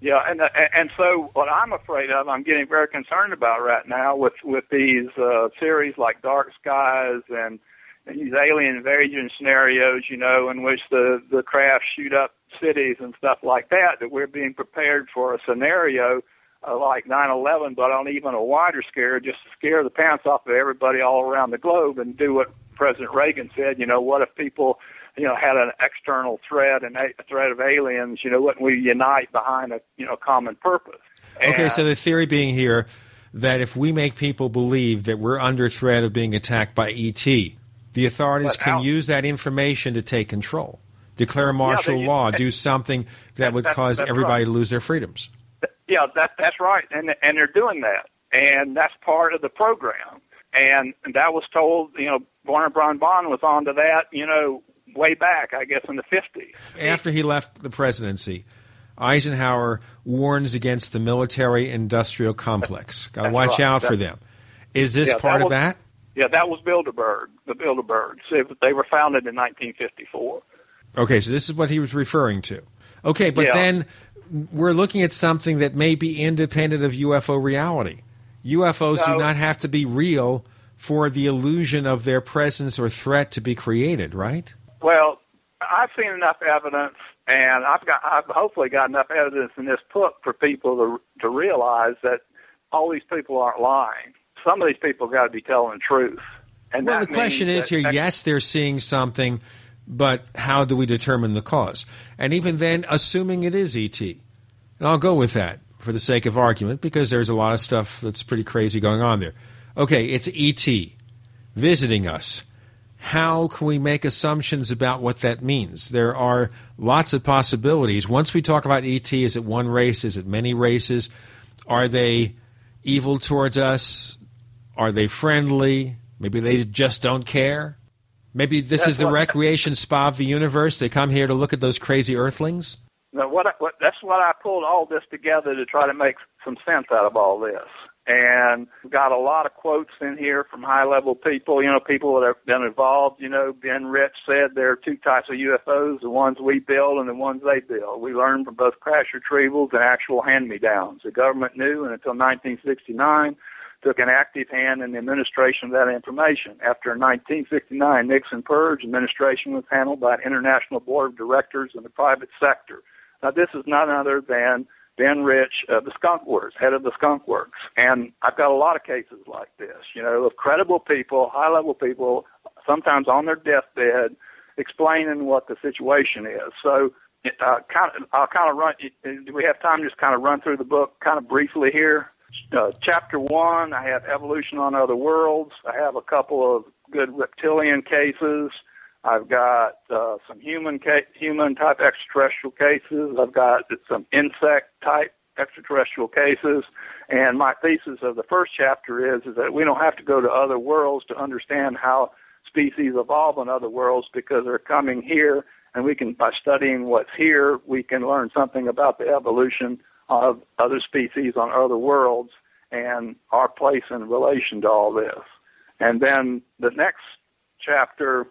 Yeah, and and so what I'm afraid of, I'm getting very concerned about right now with, with these uh, series like Dark Skies and, and these alien invasion scenarios, you know, in which the, the craft shoot up cities and stuff like that, that we're being prepared for a scenario uh, like nine eleven, but on even a wider scale, just to scare the pants off of everybody all around the globe and do what President Reagan said, you know, what if people, you know, had an external threat and a threat of aliens, you know, wouldn't we unite behind a, you know, common purpose? And okay, so the theory being here that if we make people believe that we're under threat of being attacked by E T, the authorities can out- use that information to take control. Declare martial yeah, law, do something that would that, cause everybody right. to lose their freedoms. Yeah, that, that's right, and and they're doing that, and that's part of the program. And, and that was told, you know, Wernher von Braun was onto that, you know, way back, I guess, in the fifties. After he left the presidency, Eisenhower warns against the military-industrial complex. Got to watch right. out that's, for them. Is this yeah, part that was, of that? Yeah, that was Bilderberg, the Bilderbergs. They were founded in nineteen fifty-four. Okay, so this is what he was referring to. Okay, but yeah. then we're looking at something that may be independent of U F O reality. U F Os so, do not have to be real for the illusion of their presence or threat to be created, right? Well, I've seen enough evidence, and I've got, I've hopefully got enough evidence in this book for people to to realize that all these people aren't lying. Some of these people got to be telling the truth. And well, the question is here, that, yes, they're seeing something, but how do we determine the cause? And even then, assuming it is E T, and I'll go with that for the sake of argument because there's a lot of stuff that's pretty crazy going on there. Okay, it's E T visiting us. How can we make assumptions about what that means? There are lots of possibilities. Once we talk about E T, is it one race? Is it many races? Are they evil towards us? Are they friendly? Maybe they just don't care. Maybe this that's is the what, recreation spa of the universe. They come here to look at those crazy earthlings. Now what I, what, that's what I pulled all this together to try to make some sense out of all this. And got a lot of quotes in here from high-level people, you know, people that have been involved. You know, Ben Rich said there are two types of U F Os, the ones we build and the ones they build. We learned from both crash retrievals and actual hand-me-downs. The government knew, and until nineteen sixty-nine, took an active hand in the administration of that information. After nineteen sixty-nine, Nixon purge, administration was handled by an international board of directors in the private sector. Now, this is none other than Ben Rich of the Skunk Works, head of the Skunk Works. And I've got a lot of cases like this, you know, of credible people, high-level people, sometimes on their deathbed, explaining what the situation is. So uh, kind of, I'll kind of run – do we have time to just kind of run through the book kind of briefly here? Uh, chapter one, I have Evolution on Other Worlds. I have a couple of good reptilian cases. I've got uh, some human ca- human type extraterrestrial cases. I've got some insect type extraterrestrial cases. And my thesis of the first chapter is, is that we don't have to go to other worlds to understand how species evolve in other worlds, because they're coming here, and we can, by studying what's here, we can learn something about the evolution of other species on other worlds and our place in relation to all this. And then the next chapter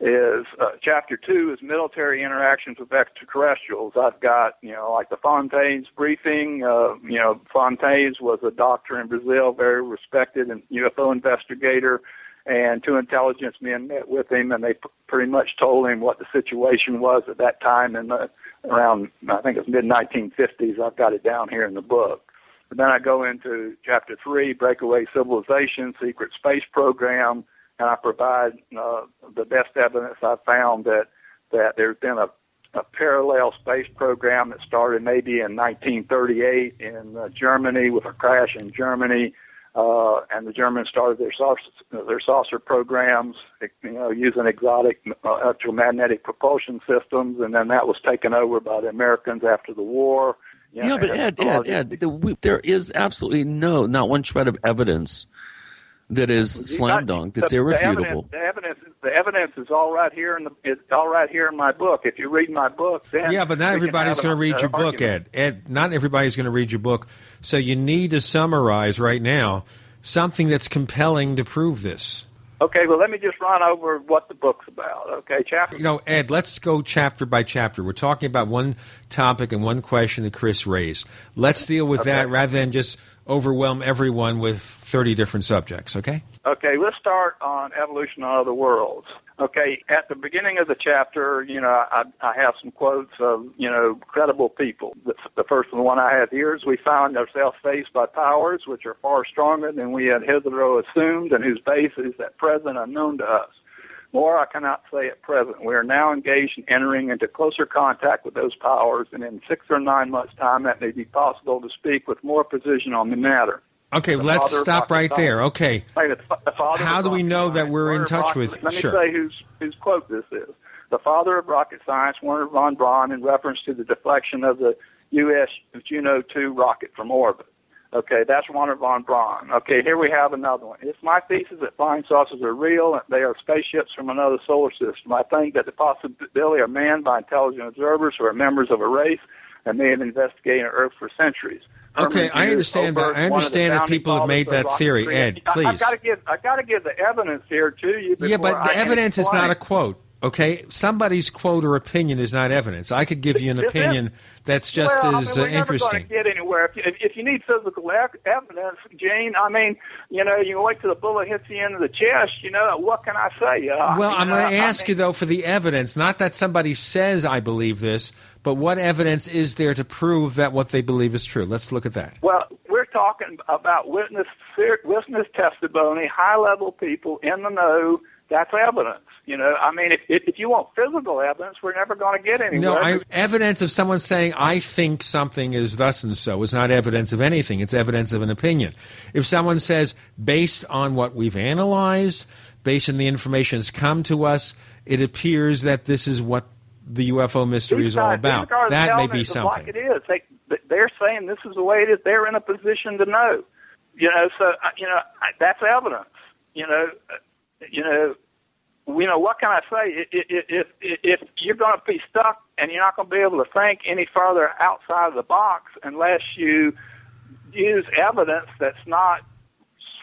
is uh, chapter two is military interactions with extraterrestrials. I've got, you know, like the Fontes briefing. Uh, you know, Fontes was a doctor in Brazil, very respected and U F O investigator, and two intelligence men met with him, and they p- pretty much told him what the situation was at that time in the, around, I think it's mid nineteen fifties. I've got it down here in the book. But then I go into chapter three, breakaway civilization, secret space program. And I provide uh, the best evidence I've found that, that there's been a, a parallel space program that started maybe in nineteen thirty-eight in uh, Germany with a crash in Germany, uh, and the Germans started their saucer, their saucer programs, you know, using exotic uh, electromagnetic propulsion systems, and then that was taken over by the Americans after the war. You know, yeah, but Ed, Ed, Ed, the, we, there is absolutely no, not one shred of evidence that is slam dunk. That's the, irrefutable. The evidence, the evidence, the evidence is all right here in the. It's all right here in my book. If you read my book, then yeah, but not everybody's going to read your book, Ed. Ed, not everybody's going to read your book. So you need to summarize right now something that's compelling to prove this. Okay, well, let me just run over what the book's about. Okay, chapter. You know, Ed, let's go chapter by chapter. We're talking about one topic and one question that Chris raised. Let's deal with okay. that rather than just overwhelm everyone with thirty different subjects, okay? Okay, let's start on evolution of other worlds. Okay, at the beginning of the chapter, you know, I, I have some quotes of, you know, credible people. The, the first one I have here is, we found ourselves faced by powers which are far stronger than we had hitherto assumed and whose base is at present unknown to us. More I cannot say at present. We are now engaged in entering into closer contact with those powers, and in six or nine months' time, that may be possible to speak with more precision on the matter. Okay, the let's stop right Stein. there. Okay. The How do we know science, that we're Wernher in touch Braun, with? Let me sure. say whose whose quote this is. The father of rocket science, Wernher von Braun, in reference to the deflection of the U S Juno two rocket from orbit. Okay, that's Wernher von Braun. Okay, here we have another one. It's my thesis that flying saucers are real. They are spaceships from another solar system. I think that the possibility are manned by intelligent observers who are members of a race that may have investigated Earth for centuries. Okay, I understand that. I understand that people have made that theory, Ed, please. I've got to give, I've got to give the evidence here to you. Yeah, but the evidence is not a quote. Okay, somebody's quote or opinion is not evidence. I could give you an opinion that's just well, as I mean, we're interesting. Never get anywhere. If you, if you need physical evidence, Gene, I mean, you know, you wait till the bullet hits the end of the chest. You know, what can I say? Uh, well, I'm going to ask I mean, you though for the evidence, not that somebody says I believe this, but what evidence is there to prove that what they believe is true? Let's look at that. Well, we're talking about witness witness testimony, high level people in the know. That's evidence. You know, I mean, if, if you want physical evidence, we're never going to get anywhere. No, I, evidence of someone saying, I think something is thus and so is not evidence of anything. It's evidence of an opinion. If someone says, based on what we've analyzed, based on the information that's come to us, it appears that this is what the U F O mystery these is all about. That may be something. Like it is. They, they're saying this is the way it is. They're in a position to know. You know, so, you know, that's evidence. You know, you know, you know, what can I say? If, if, if you're going to be stuck and you're not going to be able to think any further outside of the box unless you use evidence that's not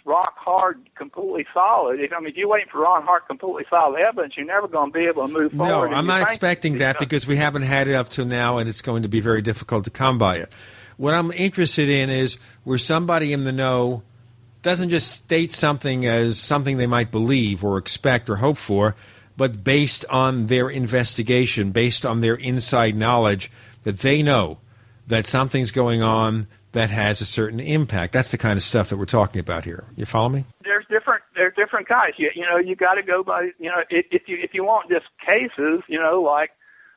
rock hard, completely solid. If, I mean, if you're waiting for rock hard, completely solid evidence, you're never going to be able to move forward. No, I'm not expecting that because we haven't had it up to now, and it's going to be very difficult to come by it. What I'm interested in is where somebody in the know doesn't just state something as something they might believe or expect or hope for, but based on their investigation, based on their inside knowledge that they know that something's going on that has a certain impact. That's the kind of stuff that we're talking about here. You follow me? There's different there's different kinds. You, you know, you got to go by, you know, if, if you if you want just cases, you know, like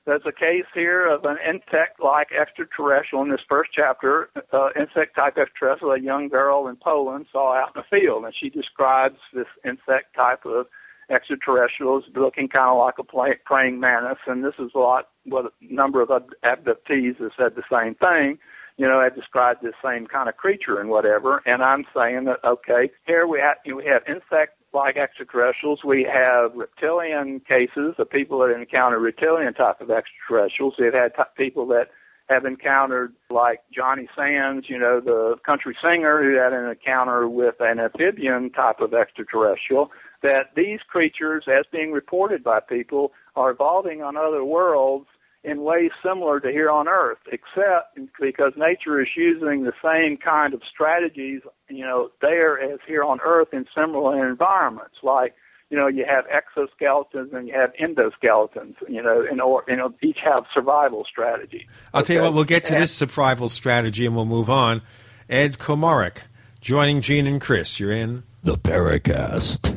there's a case here of an insect-like extraterrestrial in this first chapter, uh, insect-type extraterrestrial, a young girl in Poland saw out in the field, and she describes this insect type of extraterrestrials looking kind of like a play, praying mantis, and this is a lot, well, a number of abductees have said the same thing, you know, have described this same kind of creature and whatever, and I'm saying that, okay, here we have, you know, we have insect like extraterrestrials, we have reptilian cases of people that encounter reptilian type of extraterrestrials. We've had t- people that have encountered, like Johnny Sands, you know, the country singer who had an encounter with an amphibian type of extraterrestrial, that these creatures, as being reported by people, are evolving on other worlds in ways similar to here on Earth, except because nature is using the same kind of strategies, you know, there as here on Earth in similar environments. Like, you know, you have exoskeletons and you have endoskeletons, you know, and or, you know, each have survival strategy. I'll okay? tell you what, we'll get to and, this survival strategy and we'll move on. Ed Komarek, joining Gene and Chris. You're in the Paracast.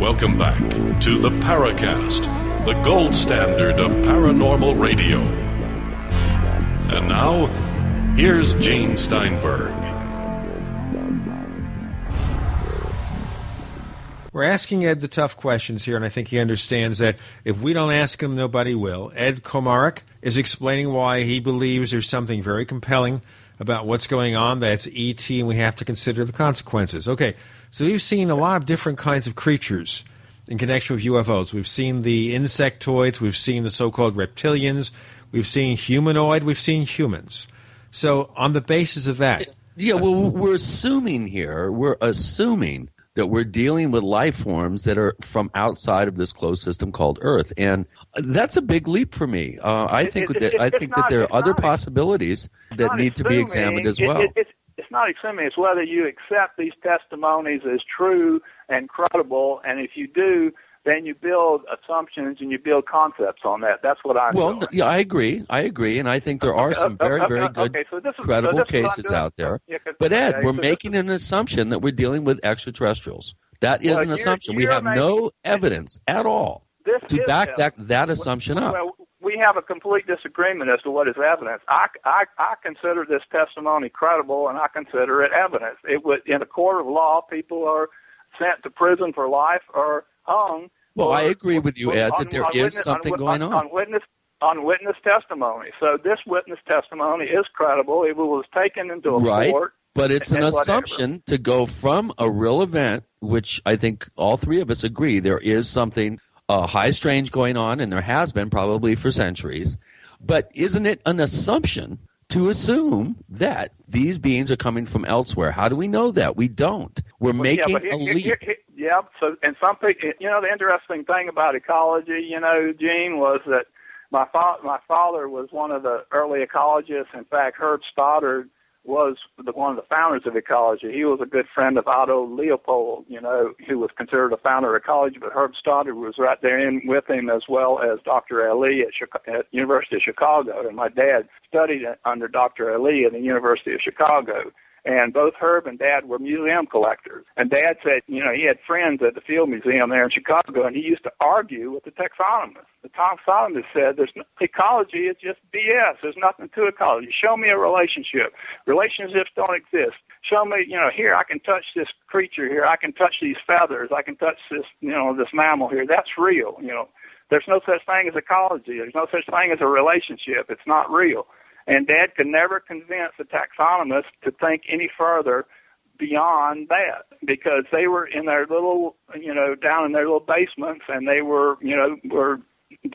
Welcome back to the Paracast, the gold standard of paranormal radio. And now, here's Gene Steinberg. We're asking Ed the tough questions here, and I think he understands that if we don't ask him, nobody will. Ed Komarek is explaining why he believes there's something very compelling about what's going on. That's E T, and we have to consider the consequences. Okay. So we've seen a lot of different kinds of creatures in connection with U F Os. We've seen the insectoids. We've seen the so-called reptilians. We've seen humanoid. We've seen humans. So on the basis of that. Yeah, well, we're assuming here, we're assuming that we're dealing with life forms that are from outside of this closed system called Earth. And that's a big leap for me. Uh, I think it, it, that, I think not, that there are other not, possibilities that need to be examined as well. It, it, it's, it's not assuming. It's whether you accept these testimonies as true and credible. And if you do, then you build assumptions and you build concepts on that. That's what I'm Well, doing. yeah, I agree. I agree. And I think there are some very, very good, okay, so this is, credible so this cases out there. Yeah, but, Ed, okay, we're so making an assumption that we're dealing with extraterrestrials. That is well, an you're, assumption. You're we have making, no evidence at all to back that, that assumption well, up. Well, we have a complete disagreement as to what is evidence. I, I, I consider this testimony credible, and I consider it evidence. It would, in a court of law, people are sent to prison for life or hung. Well, or, I agree with you, Ed, on, that there is witness, something on, going on. On, on, witness, on witness testimony. So this witness testimony is credible. It was taken into a right, court. But it's an assumption whatever. to go from a real event, which I think all three of us agree there is something uh, high strange going on, and there has been probably for centuries. But isn't it an assumption to assume that these beings are coming from elsewhere? How do we know that? We don't. We're well, making yeah, but it, a leap. It, it, it, Yeah, so, and some people, you know, the interesting thing about ecology, you know, Gene, was that my, fa- my father was one of the early ecologists. In fact, Herb Stoddard was the, one of the founders of ecology. He was a good friend of Otto Leopold, you know, who was considered a founder of ecology, but Herb Stoddard was right there in with him, as well as Doctor Ali at, Chica- at University of Chicago. And my dad studied under Doctor Ali at the University of Chicago. And both Herb and Dad were museum collectors. And Dad said, you know, he had friends at the Field Museum there in Chicago, and he used to argue with the taxonomist. The taxonomist said, "There's no, ecology is just B S. There's nothing to ecology. Show me a relationship. Relationships don't exist. Show me, you know, here I can touch this creature here. I can touch these feathers. I can touch this, you know, this mammal here. That's real, you know. There's no such thing as ecology. There's no such thing as a relationship. It's not real." And Dad could never convince the taxonomists to think any further beyond that, because they were in their little, you know, down in their little basements, and they were, you know, were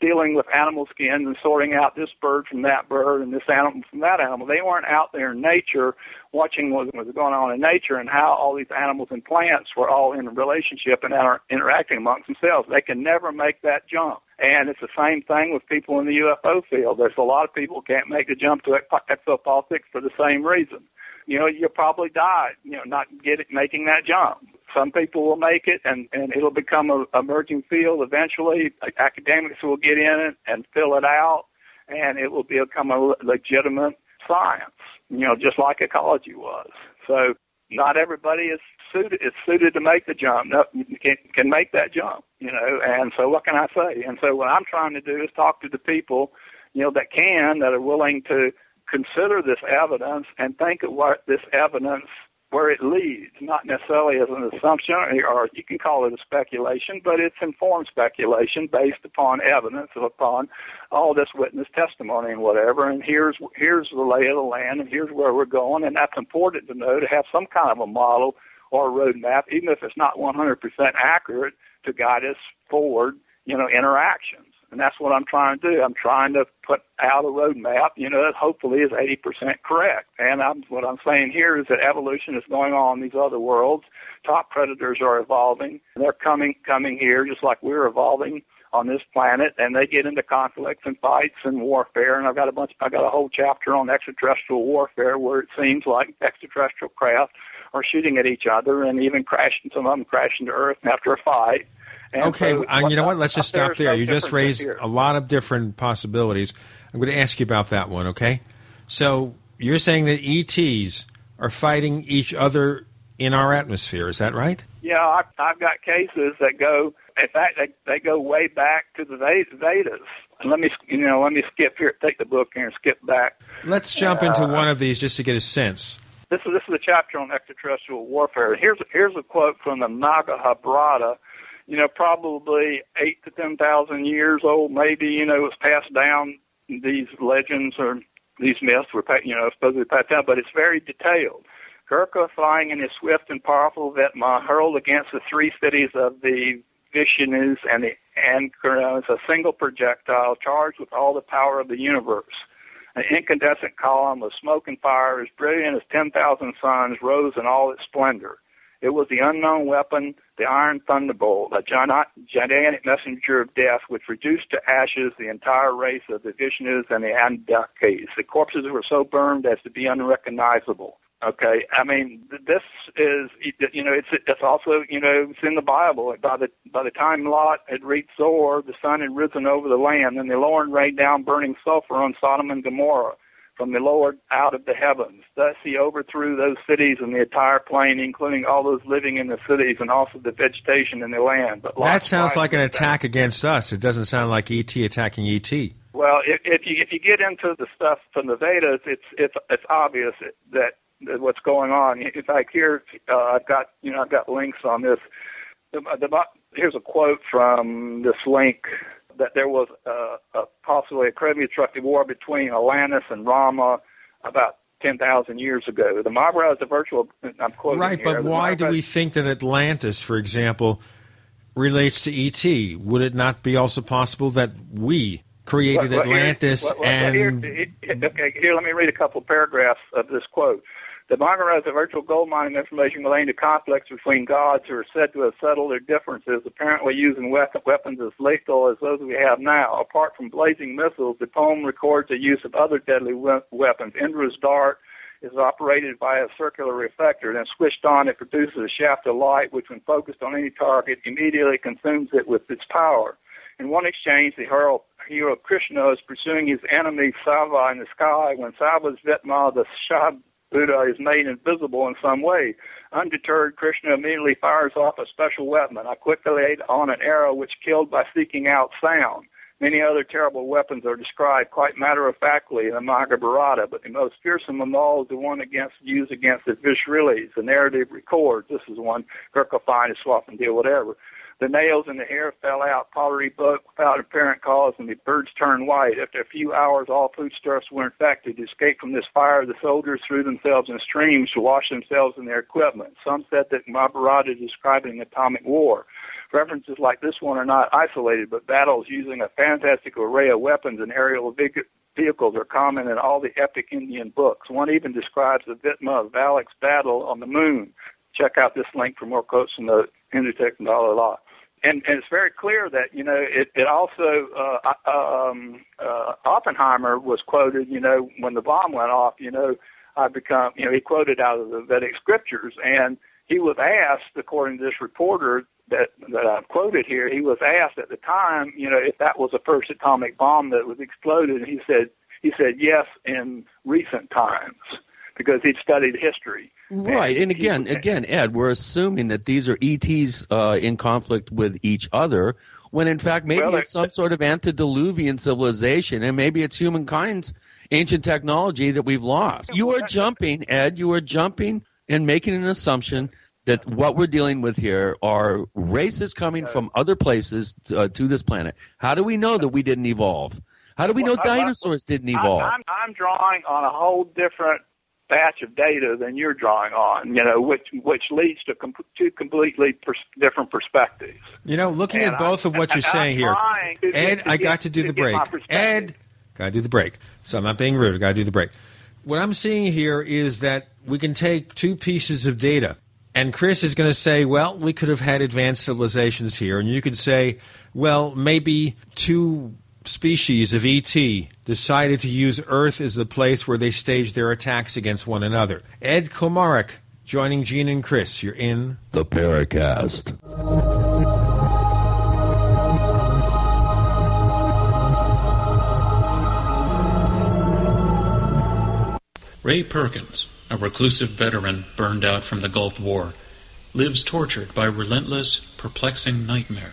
dealing with animal skins and sorting out this bird from that bird and this animal from that animal. They weren't out there in nature watching what was going on in nature and how all these animals and plants were all in a relationship and are interacting amongst themselves. They can never make that jump. And it's the same thing with people in the U F O field. There's a lot of people who can't make the jump to exopolitics for the same reason. You know, you'll probably die, you know, not get it, making that jump. Some people will make it, and, and it'll become a emerging field eventually. Academics will get in it and fill it out, and it will become a legitimate science, you know, just like ecology was. So not everybody is suited is suited to make the jump. No, you can, can make that jump, you know, and so what can I say? And so what I'm trying to do is talk to the people, you know, that can, that are willing to consider this evidence and think of what this evidence where it leads, not necessarily as an assumption, or you can call it a speculation, but it's informed speculation based upon evidence, upon all this witness testimony and whatever, and here's here's the lay of the land, and here's where we're going, and that's important to know, to have some kind of a model or a roadmap, even if it's not one hundred percent accurate, to guide us forward, you know, interactions. And that's what I'm trying to do. I'm trying to put out a roadmap, you know, that hopefully is eighty percent correct. And I'm, what I'm saying here is that evolution is going on in these other worlds. Top predators are evolving. They're coming coming here just like we're evolving on this planet, and they get into conflicts and fights and warfare. And I've got a bunch, I've got a whole chapter on extraterrestrial warfare, where it seems like extraterrestrial craft are shooting at each other and even crashing, some of them crashing to Earth after a fight. And okay, so, um, you know what? Let's just stop there. You just raised a lot of different possibilities. I'm going to ask you about that one, okay? So you're saying that E Ts are fighting each other in our atmosphere. Is that right? Yeah, I, I've got cases that go, in fact, they, they go way back to the Vedas. Let me, you know, let me skip here, take the book here and skip back. Let's jump uh, into one of these just to get a sense. This is, this is a chapter on extraterrestrial warfare. Here's, here's a quote from the Mahabharata. You know, probably eight to ten thousand years old, maybe. You know, it was passed down. These legends or these myths were, you know, supposedly passed down, but it's very detailed. Gurkha, flying in his swift and powerful Vetma, hurled against the three cities of the Vishnus and the Ankaras a single projectile charged with all the power of the universe. An incandescent column of smoke and fire, as brilliant as ten thousand suns, rose in all its splendor. It was the unknown weapon, the iron thunderbolt, a gigantic messenger of death, which reduced to ashes the entire race of the Vishnus and the Andakis. The corpses were so burned as to be unrecognizable. Okay, I mean, this is, you know, it's it's also, you know, it's in the Bible. By the by the time Lot had reached Zoar, the sun had risen over the land, and the Lord rained down burning sulfur on Sodom and Gomorrah from the Lord out of the heavens. Thus he overthrew those cities and the entire plain, including all those living in the cities and also the vegetation in the land. But Lot that sounds like an attack that. against us. It doesn't sound like E T attacking E T. Well, if, if you if you get into the stuff from the Vedas, it's it's it's obvious that. What's going on? In fact, here uh, I've got you know I've got links on this. The, the, here's a quote from this link that there was uh, a possibly a crazy destructive war between Atlantis and Rama about ten thousand years ago. The Mahabharata is a virtual. I'm quoting right, here. But the why Mahabharata, do we think that Atlantis, for example, relates to E T? Would it not be also possible that we created well, well, Atlantis well, well, and? Well, here, here, okay, here let me read a couple of paragraphs of this quote. The Mahabharata is a virtual gold mine of information relating to conflicts between gods who are said to have settled their differences, apparently using weapons as lethal as those we have now. Apart from blazing missiles, the poem records the use of other deadly we- weapons. Indra's dart is operated by a circular reflector. Then switched on, it produces a shaft of light, which when focused on any target, immediately consumes it with its power. In one exchange, the hurl hero Krishna is pursuing his enemy Saiva in the sky. When Saiva's Vetma, the Shab Buddha, is made invisible in some way. Undeterred, Krishna immediately fires off a special weapon. I quickly laid on an arrow which killed by seeking out sound. Many other terrible weapons are described quite matter-of-factly in the Mahabharata, but the most fearsome of all is the one against used against the Vishrilis. The narrative records, this is one, Gurkha fine, swap and deal, whatever. The nails in the hair fell out, pottery broke without apparent cause, and the birds turned white. After a few hours, all foodstuffs were infected. To escape from this fire, the soldiers threw themselves in streams to wash themselves and their equipment. Some said that Mahabharata described an atomic war. References like this one are not isolated, but battles using a fantastic array of weapons and aerial vehicles are common in all the epic Indian books. One even describes the Vitma of Valak's battle on the moon. Check out this link for more quotes from the Hindu text and all the law. And, and it's very clear that, you know, it, it also, uh, um, uh, Oppenheimer was quoted, you know, when the bomb went off, you know, I become, you know, he quoted out of the Vedic scriptures. And he was asked, according to this reporter that, that I've quoted here, he was asked at the time, you know, if that was the first atomic bomb that was exploded. And he said, he said, yes, in recent times, because he'd studied history. Right, and again, again, Ed, we're assuming that these are E Ts uh, in conflict with each other, when in fact maybe well, it's some sort of antediluvian civilization, and maybe it's humankind's ancient technology that we've lost. You are jumping, Ed, you are jumping and making an assumption that what we're dealing with here are races coming from other places to, uh, to this planet. How do we know that we didn't evolve? How do we know dinosaurs didn't evolve? I'm, I'm drawing on a whole different batch of data than you're drawing on, you know, which which leads to com- two completely pers- different perspectives. You know, looking and at both I, of what I, you're I, saying here, Ed, I got to do the break. Ed, got to do the break. So I'm not being rude. I got to do the break. What I'm seeing here is that we can take two pieces of data, and Chris is going to say, well, we could have had advanced civilizations here, and you could say, well, maybe two species of E T decided to use Earth as the place where they staged their attacks against one another. Ed Komarek joining Gene and Chris. You're in The Paracast. Ray Perkins, a reclusive veteran burned out from the Gulf War, lives tortured by relentless, perplexing nightmares.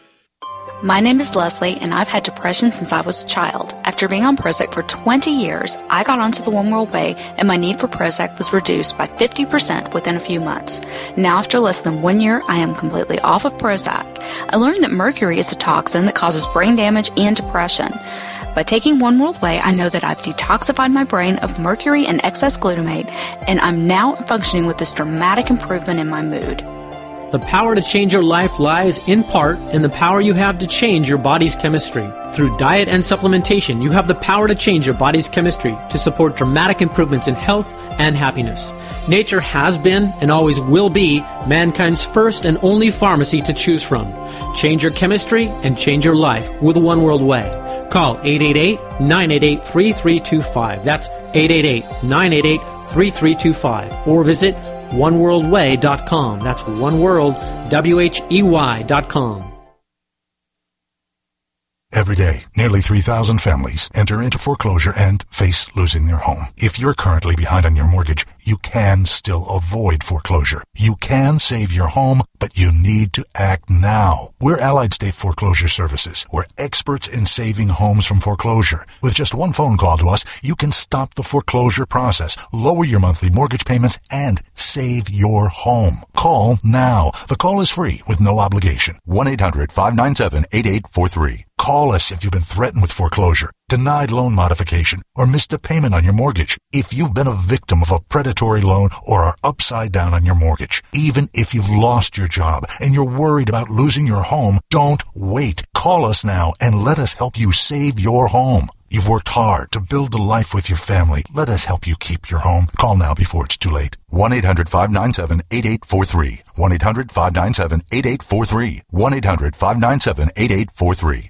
My name is Leslie, and I've had depression since I was a child. After being on Prozac for twenty years, I got onto the One World Way, and my need for Prozac was reduced by fifty percent within a few months. Now, after less than one year, I am completely off of Prozac. I learned that mercury is a toxin that causes brain damage and depression. By taking One World Way, I know that I've detoxified my brain of mercury and excess glutamate, and I'm now functioning with this dramatic improvement in my mood. The power to change your life lies, in part, in the power you have to change your body's chemistry. Through diet and supplementation, you have the power to change your body's chemistry to support dramatic improvements in health and happiness. Nature has been, and always will be, mankind's first and only pharmacy to choose from. Change your chemistry and change your life with One World Way. Call eight eight eight, nine eight eight, three three two five. That's eight eight eight, nine eight eight, three three two five. Or visit one world way dot com. That's oneworld, W H E Y dot com. Every day, nearly three thousand families enter into foreclosure and face losing their home. If you're currently behind on your mortgage, you can still avoid foreclosure. You can save your home, but you need to act now. We're Allied State Foreclosure Services. We're experts in saving homes from foreclosure. With just one phone call to us, you can stop the foreclosure process, lower your monthly mortgage payments, and save your home. Call now. The call is free with no obligation. one eight hundred, five nine seven, eight eight four three. Call us if you've been threatened with foreclosure, denied loan modification, or missed a payment on your mortgage. If you've been a victim of a predatory loan or are upside down on your mortgage, even if you've lost your job and you're worried about losing your home, don't wait. Call us now and let us help you save your home. You've worked hard to build a life with your family. Let us help you keep your home. Call now before it's too late. one eight hundred, five nine seven, eight eight four three. one eight hundred, five nine seven, eight eight four three. one eight hundred, five nine seven, eight eight four three.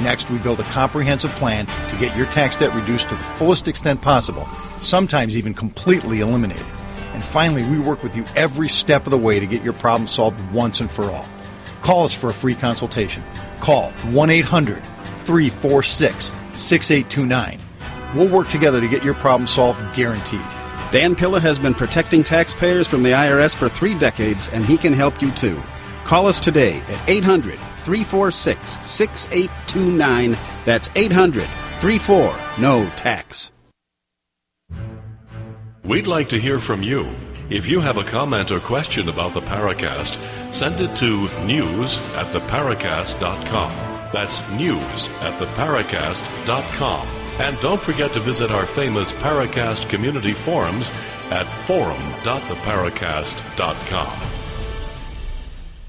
Next, we build a comprehensive plan to get your tax debt reduced to the fullest extent possible, sometimes even completely eliminated. And finally, we work with you every step of the way to get your problem solved once and for all. Call us for a free consultation. Call one eight hundred, three four six, six eight two nine. We'll work together to get your problem solved guaranteed. Dan Pilla has been protecting taxpayers from the I R S for three decades, and he can help you too. Call us today at eight hundred, three four six, six eight two nine. That's eight hundred, three four, N O T A X. We'd like to hear from you. If you have a comment or question about the Paracast, send it to news at the paracast dot com. That's news at the paracast dot com. And don't forget to visit our famous Paracast community forums at forum dot the paracast dot com.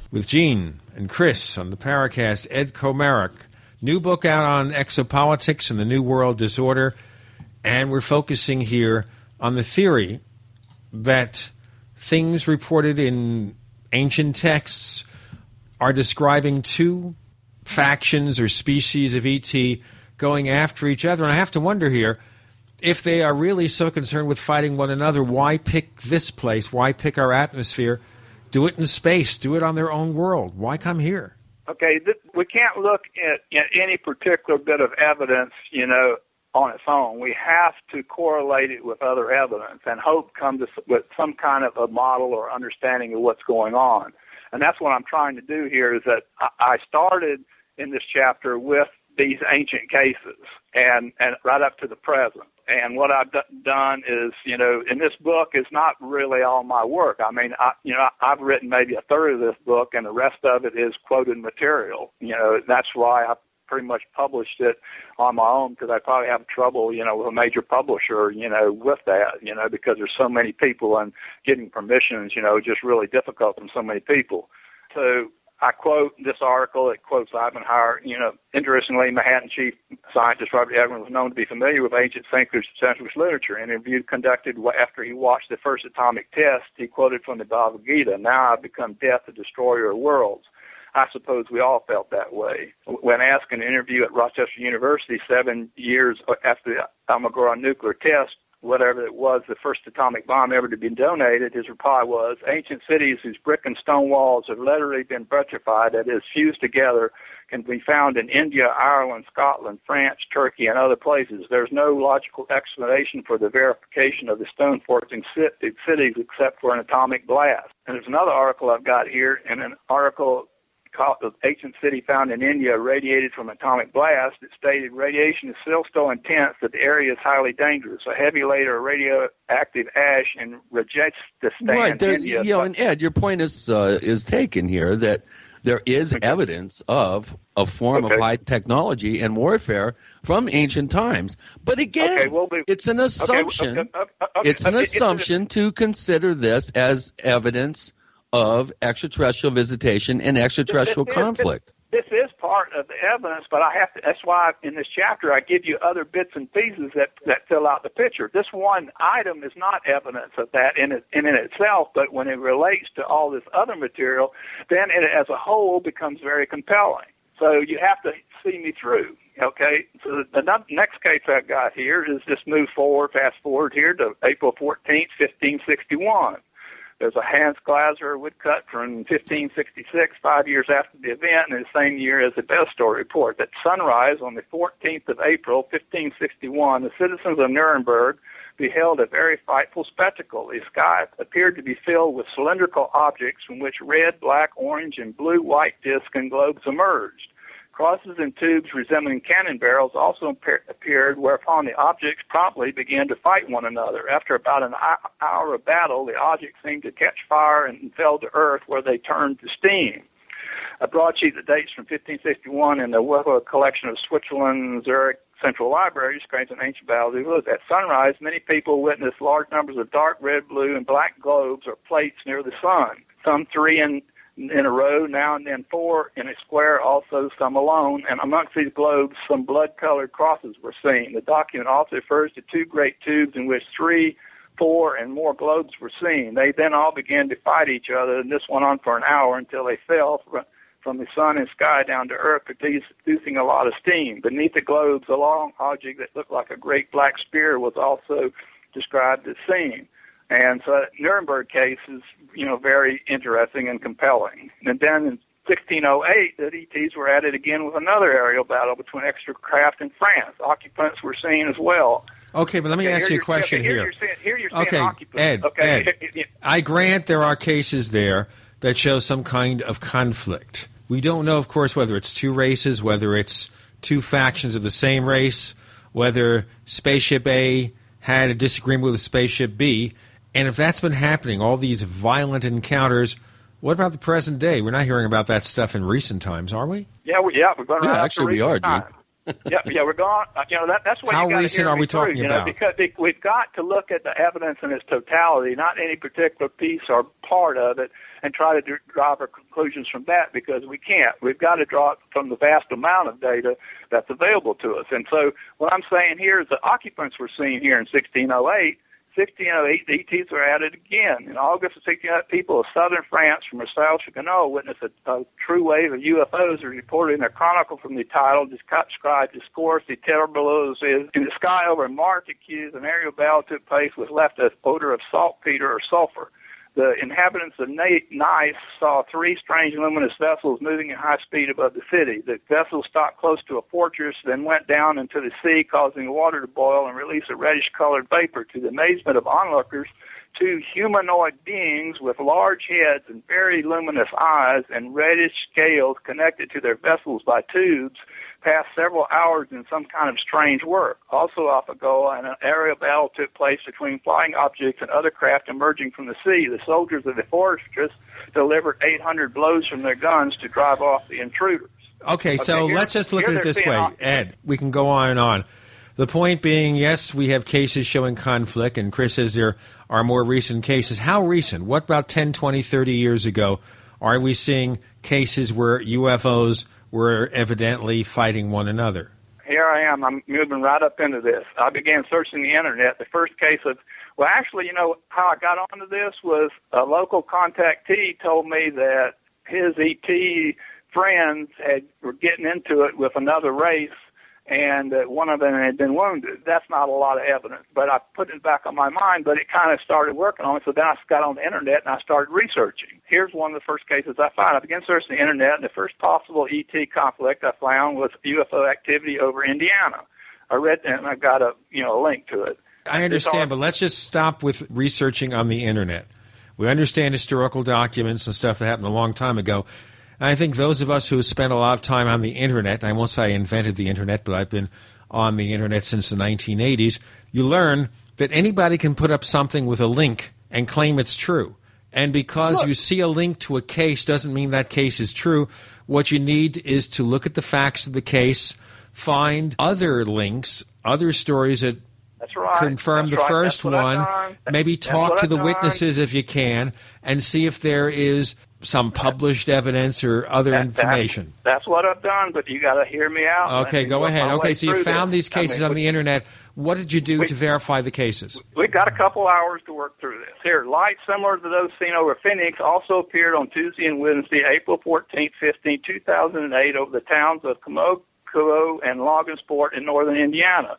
With Gene and Chris on the Paracast, Ed Komarek, new book out on exopolitics and the New World Disorder, and we're focusing here on the theory that things reported in ancient texts are describing two factions or species of E T going after each other. And I have to wonder here, if they are really so concerned with fighting one another, why pick this place? Why pick our atmosphere? Do it in space. Do it on their own world. Why come here? Okay, th- we can't look at, at any particular bit of evidence, you know, on its own. We have to correlate it with other evidence and hope come to, with some kind of a model or understanding of what's going on. And that's what I'm trying to do here is that I, I started in this chapter with these ancient cases and, and right up to the present. And what I've d- done is, you know, in this book, it's not really all my work. I mean, I, you know, I've written maybe a third of this book, and the rest of it is quoted material. You know, that's why I pretty much published it on my own, because I probably have trouble, you know, with a major publisher, you know, with that, you know, because there's so many people and getting permissions, you know, just really difficult from so many people. So I quote this article. It quotes Oppenheimer. You know, interestingly, Manhattan chief scientist Robert Edwin was known to be familiar with ancient thinkers' sensuous literature. In an interview conducted after he watched the first atomic test, he quoted from the Bhagavad Gita, "Now I've become death, the destroyer of worlds." I suppose we all felt that way. When asked in an interview at Rochester University seven years after the Alamogordo nuclear test, whatever it was, the first atomic bomb ever to be detonated, his reply was, ancient cities whose brick and stone walls have literally been petrified, that is, fused together, can be found in India, Ireland, Scotland, France, Turkey, and other places. There's no logical explanation for the verification of the stone forcing cities except for an atomic blast. And there's another article I've got here, and an article of ancient city found in India radiated from atomic blast. It stated radiation is still so intense that the area is highly dangerous. A heavy layer of radioactive ash and rejects the stand. Right, there, India, you know, and Ed, your point is uh, is taken here that there is okay. evidence of a form okay. of high technology and warfare from ancient times. But again, okay, we'll be, it's an assumption. Okay, okay, okay, it's an okay, assumption it's, to consider this as evidence of extraterrestrial visitation and extraterrestrial this, this, conflict. This, this is part of the evidence, but I have to. That's why in this chapter I give you other bits and pieces that, that fill out the picture. This one item is not evidence of that in it, in, in itself, but when it relates to all this other material, then it as a whole becomes very compelling. So you have to see me through. Okay, so the next case I got here is just move forward, fast forward here to April fourteenth, fifteen sixty-one. There's a Hans Glaser woodcut from fifteen sixty-six, five years after the event, and the same year as the Bestor report. At sunrise on the fourteenth of April, fifteen sixty-one, the citizens of Nuremberg beheld a very frightful spectacle. The sky appeared to be filled with cylindrical objects from which red, black, orange, and blue-white discs and globes emerged. Crosses and tubes resembling cannon barrels also appeared, whereupon the objects promptly began to fight one another. After about an hour of battle, the objects seemed to catch fire and fell to earth, where they turned to steam. A broadsheet that dates from fifteen sixty-one in the Weber collection of Switzerland, Zurich Central Library, screens an ancient battle. At sunrise, many people witnessed large numbers of dark red, blue, and black globes or plates near the sun, some three in in a row, now and then four in a square, also some alone, and amongst these globes some blood-colored crosses were seen. The document also refers to two great tubes in which three, four, and more globes were seen. They then all began to fight each other, and this went on for an hour until they fell from the sun and sky down to earth, producing a lot of steam. Beneath the globes, a long object that looked like a great black spear was also described as seen. And so the Nuremberg case is, you know, very interesting and compelling. And then in sixteen oh eight, the E Ts were at it again with another aerial battle between extra craft and France. Occupants were seen as well. Okay, but let me okay, ask you a question saying, here. Here you're saying, here you're saying okay, occupants. Ed, okay, Ed, I grant there are cases there that show some kind of conflict. We don't know, of course, whether it's two races, whether it's two factions of the same race, whether Spaceship A had a disagreement with Spaceship B. And if that's been happening, all these violent encounters, what about the present day? We're not hearing about that stuff in recent times, are we? Yeah, we, yeah, we're going. Yeah, actually, we are, Gene. yeah, yeah, we're going. You know, that, that's what. How you recent are we through, talking you know, about? Because we've got to look at the evidence in its totality, not any particular piece or part of it, and try to do, drive our conclusions from that, because we can't. We've got to draw it from the vast amount of data that's available to us. And so, what I'm saying here is the occupants were seen here in sixteen oh eight. sixteen oh eight, the E Ts were at it again. In August of sixteen oh eight, people of southern France from Marseille to Chicago witnessed a, a true wave of U F Os reported in a chronicle from the title described discourse, the terrible is in the sky over Martinique, an aerial battle took place which left an odor of saltpeter or sulfur. The inhabitants of Nice saw three strange luminous vessels moving at high speed above the city. The vessels stopped close to a fortress, then went down into the sea, causing the water to boil and release a reddish-colored vapor. To the amazement of onlookers, two humanoid beings with large heads and very luminous eyes and reddish scales connected to their vessels by tubes passed several hours in some kind of strange work. Also off Agoa, an aerial battle took place between flying objects and other craft emerging from the sea. The soldiers of the fortress delivered eight hundred blows from their guns to drive off the intruders. Okay, okay so here, let's just look at it this way, on. Ed. We can go on and on. The point being, yes, we have cases showing conflict, and Chris says there are more recent cases. How recent? What about ten, twenty, thirty years ago are we seeing cases where U F Os were evidently fighting one another. Here I am. I'm moving right up into this. I began searching the internet. The first case of, well, actually, you know, how I got onto this was a local contactee told me that his E T friends had, were getting into it with another race, and that one of them had been wounded. That's not a lot of evidence, but I put it back on my mind, but it kind of started working on it. So then I got on the internet and I started researching. Here's one of the first cases I found. I began searching the internet, and the first possible E T conflict I found was U F O activity over Indiana. I read that and I got a, you know, a link to it. I understand, but let's just stop with researching on the internet. We understand historical documents and stuff that happened a long time ago. I think those of us who have spent a lot of time on the internet, I won't say I invented the internet, but I've been on the internet since the nineteen eighties, you learn that anybody can put up something with a link and claim it's true. And because look, you see a link to a case doesn't mean that case is true. What you need is to look at the facts of the case, find other links, other stories that That's right. Confirm That's the right. first one. Maybe talk to the witnesses if you can and see if there is some published evidence or other that, information. That, that's what I've done, but you got to hear me out. Okay, go ahead. Okay, so you found this. these cases I mean, on we, the internet. What did you do we, to verify the cases? We've got a couple hours to work through this. Here, lights similar to those seen over Phoenix also appeared on Tuesday and Wednesday, April fourteenth, fifteenth, two thousand eight, over the towns of Kamokuo and Logansport in northern Indiana.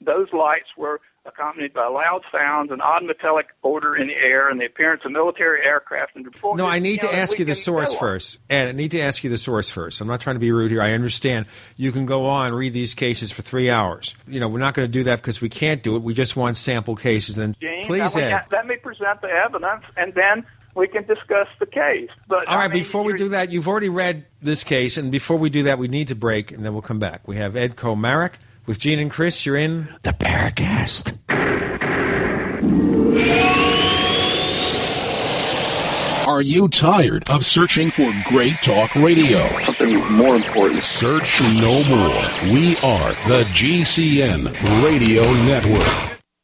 Those lights were accompanied by loud sounds, an odd metallic odor in the air, and the appearance of military aircraft and deployments. No, I need to ask you the source first. Ed, I need to ask you the source first. I'm not trying to be rude here. I understand you can go on and read these cases for three hours. You know, we're not going to do that because we can't do it. We just want sample cases. And Gene, please, Ed. Let me present the evidence, and then we can discuss the case. But all right, before we do that, you've already read this case, and before we do that, we need to break, and then we'll come back. We have Ed Komarek with Gene and Chris. You're in the Paracast. Are you tired of searching for great talk radio? Something more important. Search no more. We are the G C N Radio Network.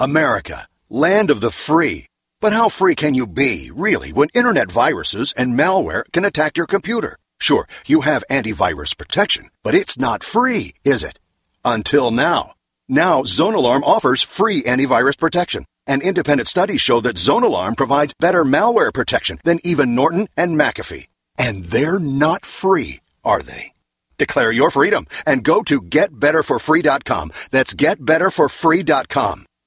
America, land of the free. But how free can you be, really, when internet viruses and malware can attack your computer? Sure, you have antivirus protection, but it's not free, is it? Until now. Now, Zone Alarm offers free antivirus protection. And independent studies show that Zone Alarm provides better malware protection than even Norton and McAfee. And they're not free, are they? Declare your freedom and go to get better for free dot com. That's get better for free dot com.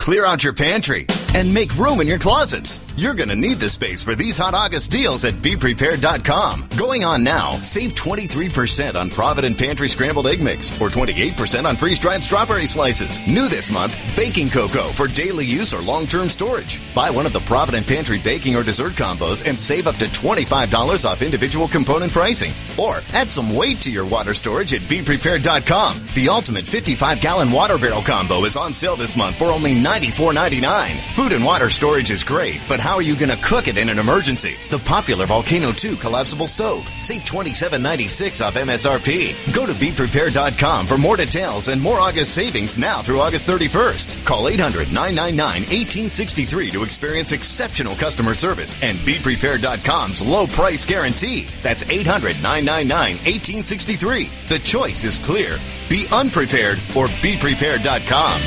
Clear out your pantry and make room in your closets. You're going to need the space for these hot August deals at be prepared dot com. Going on now, save twenty-three percent on Provident Pantry Scrambled Egg Mix or twenty-eight percent on freeze-dried strawberry slices. New this month, baking cocoa for daily use or long-term storage. Buy one of the Provident Pantry baking or dessert combos and save up to twenty-five dollars off individual component pricing. Or add some weight to your water storage at be prepared dot com. The ultimate fifty-five gallon water barrel combo is on sale this month for only nine ninety-four ninety-nine. Food and water storage is great, but how are you going to cook it in an emergency? The popular Volcano two collapsible stove. Save twenty-seven dollars and ninety-six cents off M S R P. Go to be prepared dot com for more details and more August savings now through August thirty-first. Call eight hundred, nine nine nine, one eight six three to experience exceptional customer service and be prepared dot com's low price guarantee. That's eight hundred, nine nine nine, one eight six three. The choice is clear. Be unprepared or be prepared dot com.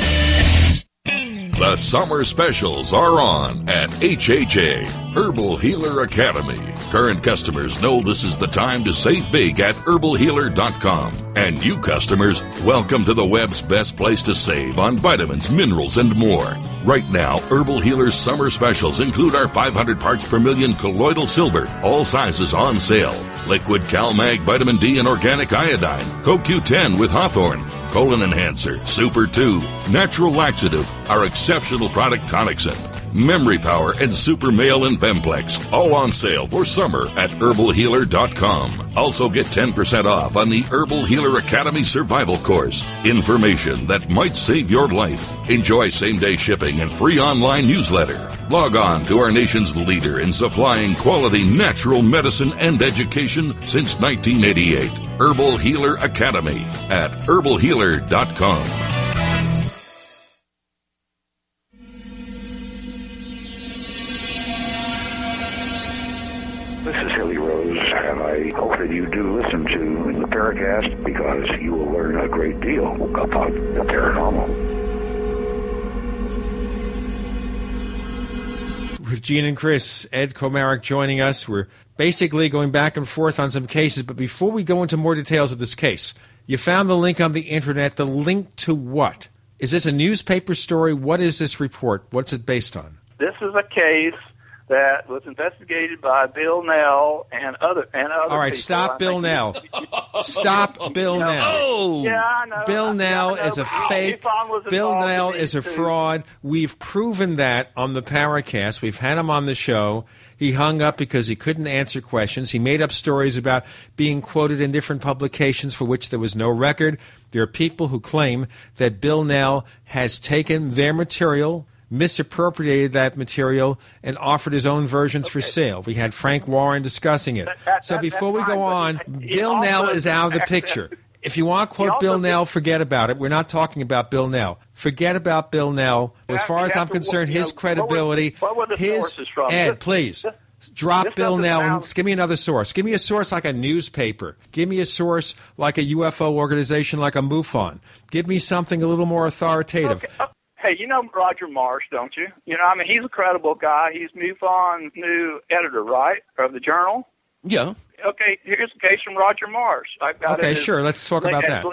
The summer specials are on at H H A, Herbal Healer Academy. Current customers know this is the time to save big at herbal healer dot com. And new customers, welcome to the web's best place to save on vitamins, minerals, and more. Right now, Herbal Healer's summer specials include our five hundred parts per million colloidal silver, all sizes on sale, liquid CalMag vitamin D and organic iodine, Co Q ten with Hawthorn, Colon Enhancer, Super two, Natural Laxative, our exceptional product Connexin, Memory Power, and Super Male and Femplex, all on sale for summer at herbal healer dot com. Also get ten percent off on the Herbal Healer Academy Survival Course. Information that might save your life. Enjoy same-day shipping and free online newsletter. Log on to our nation's leader in supplying quality natural medicine and education since nineteen eighty-eight. Herbal Healer Academy at herbal healer dot com. This is Hilly Rose, and I hope that you do listen to the Paracast, because you will learn a great deal about the paranormal. With Gene and Chris, Ed Komarek joining us. We're basically going back and forth on some cases, but before we go into more details of this case, you found the link on the internet. The link to what? Is this a newspaper story? What is this report? What's it based on? This is a case that was investigated by Bill Nell and other and other. All right, people. Stop I Bill Nell. Stop Bill no. Nell. Oh. Yeah, I know. Bill I, Nell I know. is a fake. Bill Nell is a fraud. Too. We've proven that on the Paracast. We've had him on the show. He hung up because he couldn't answer questions. He made up stories about being quoted in different publications for which there was no record. There are people who claim that Bill Nell has taken their material, misappropriated that material, and offered his own versions okay. for sale. We had Frank Warren discussing it. That, that, so that, before we go on, Bill also, Nell is out of the picture. If you want to quote Bill Nell, forget about it. We're not talking about Bill Nell. Forget about Bill Nell. As far as I'm concerned, his credibility, his Ed, please. Drop Bill Nell and give me another source. Give me a source like a newspaper. Give me a source like a U F O organization like a MUFON. Give me something a little more authoritative. Okay. Okay. Hey, you know Roger Marsh, don't you? You know, I mean, he's a credible guy. He's MUFON's new editor, right, of the journal? Yeah. Okay, here's a case from Roger Marsh. I've got okay, it as, sure, let's talk about as, that.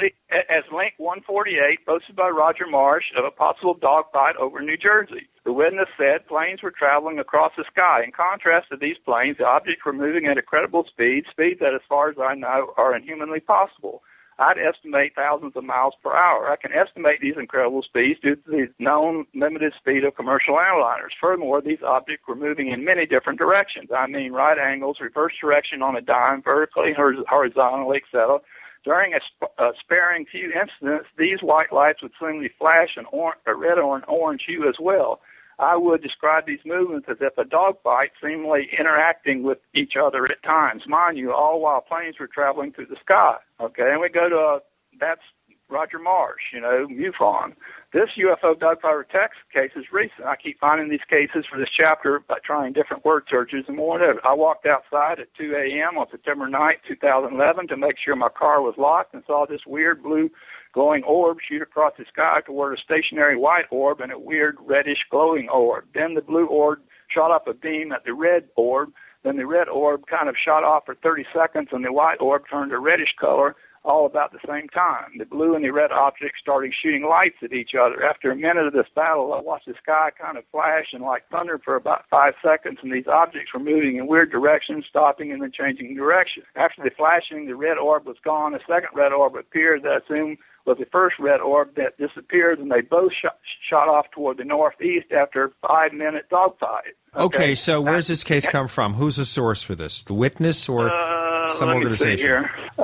As Link one forty-eight, posted by Roger Marsh, of a possible dogfight over New Jersey. The witness said planes were traveling across the sky. In contrast to these planes, the objects were moving at incredible speed, speeds that, as far as I know, are inhumanly possible. I'd estimate thousands of miles per hour. I can estimate these incredible speeds due to the known limited speed of commercial airliners. Furthermore, these objects were moving in many different directions. I mean, right angles, reverse direction on a dime, vertically, horizontally, et cetera. During a, sp- a sparing few incidents, these white lights would suddenly flash an or- a red or an orange hue as well. I would describe these movements as if a dogfight, seemingly interacting with each other at times. Mind you, all while planes were traveling through the sky. Okay, and we go to, uh, that's Roger Marsh, you know, MUFON. This U F O dogfighter text case is recent. I keep finding these cases for this chapter by trying different word searches and more. I walked outside at two a.m. on September ninth, twenty eleven to make sure my car was locked, and saw this weird blue glowing orb shoot across the sky toward a stationary white orb and a weird reddish glowing orb. Then the blue orb shot up a beam at the red orb. Then the red orb kind of shot off for thirty seconds, and the white orb turned a reddish color all about the same time. The blue and the red objects started shooting lights at each other. After a minute of this battle, I watched the sky kind of flash and like thunder for about five seconds, and these objects were moving in weird directions, stopping and then changing direction. After the flashing, the red orb was gone. A second red orb appeared that I assumed was the first red orb that disappeared, and they both shot, shot off toward the northeast after a five-minute dogfight. Okay. okay, so where's this case come from? Who's the source for this? The witness or uh, some let me organization? See here. Uh,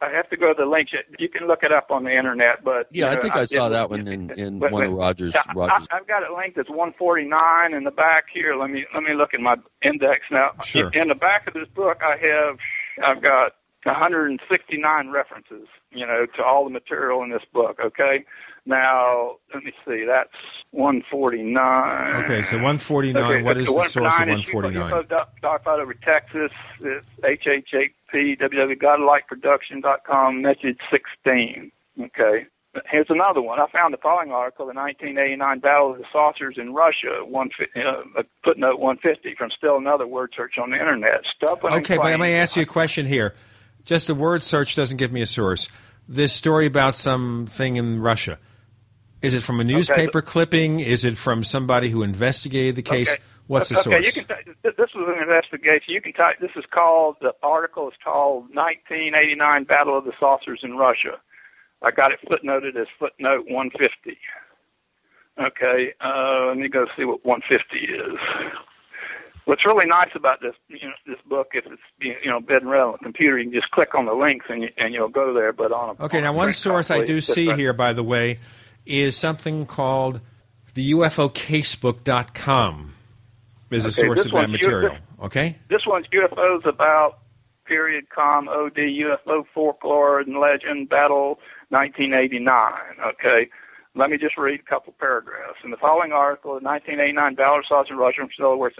I have have to go to the link. You can look it up on the internet, but yeah, you know, I think I, I saw that one in, in but, one of Rogers'. I, Rogers. I've got it linked. It's one forty-nine in the back here. Let me let me look in my index now. Sure. In the back of this book, I have I've got one hundred sixty-nine references, you know, to all the material in this book. Okay, now let me see. That's one forty-nine. Okay, so one forty-nine. Okay, what is the source of one forty-nine? It's Dark Fight Over Texas. It's H H H P, w w w dot godlikeproduction dot com, message sixteen. Okay, here's another one. I found the following article: the nineteen eighty-nine Battle of the Saucers in Russia. One uh, footnote one fifty from still another word search on the internet. Stuff. Okay, but I'm going to ask you a question here. Just a word search doesn't give me a source. This story about something in Russia, is it from a newspaper okay. clipping? Is it from somebody who investigated the case? Okay. What's the okay. source? You can t- this was an investigation. You can type. This is called, the article is called nineteen eighty-nine Battle of the Saucers in Russia. I got it footnoted as footnote one fifty. Okay, uh, let me go see what one fifty is. What's really nice about this, you know, this book, if it's you know been read on a computer, you can just click on the links and you, and you'll go there. But on a, okay, on now one source I do see here, by the way, is something called the U F O casebook dot com is a source of that material. Okay, this one's U F Os about period com O D U F O folklore and legend battle nineteen eighty-nine. Okay. Let me just read a couple paragraphs. In the following article, the nineteen eighty-nine Valor Saucer in Russia from Stillworth,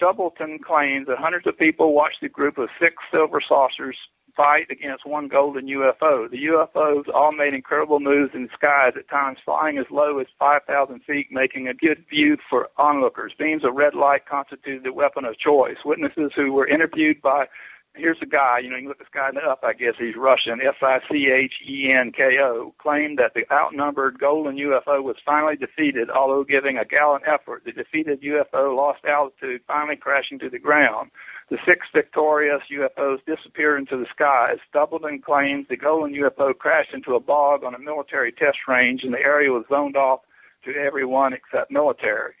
Stubbleton claims that hundreds of people watched the group of six silver saucers fight against one golden U F O. The U F Os all made incredible moves in the skies, at times flying as low as five thousand feet, making a good view for onlookers. Beams of red light constituted the weapon of choice. Witnesses who were interviewed by... Here's a guy, you know, you can look this guy up, I guess he's Russian, S I C H E N K O, claimed that the outnumbered golden U F O was finally defeated, although giving a gallant effort. The defeated U F O lost altitude, finally crashing to the ground. The six victorious U F Os disappeared into the skies. Stubbleton claims the golden U F O crashed into a bog on a military test range, and the area was zoned off to everyone except military.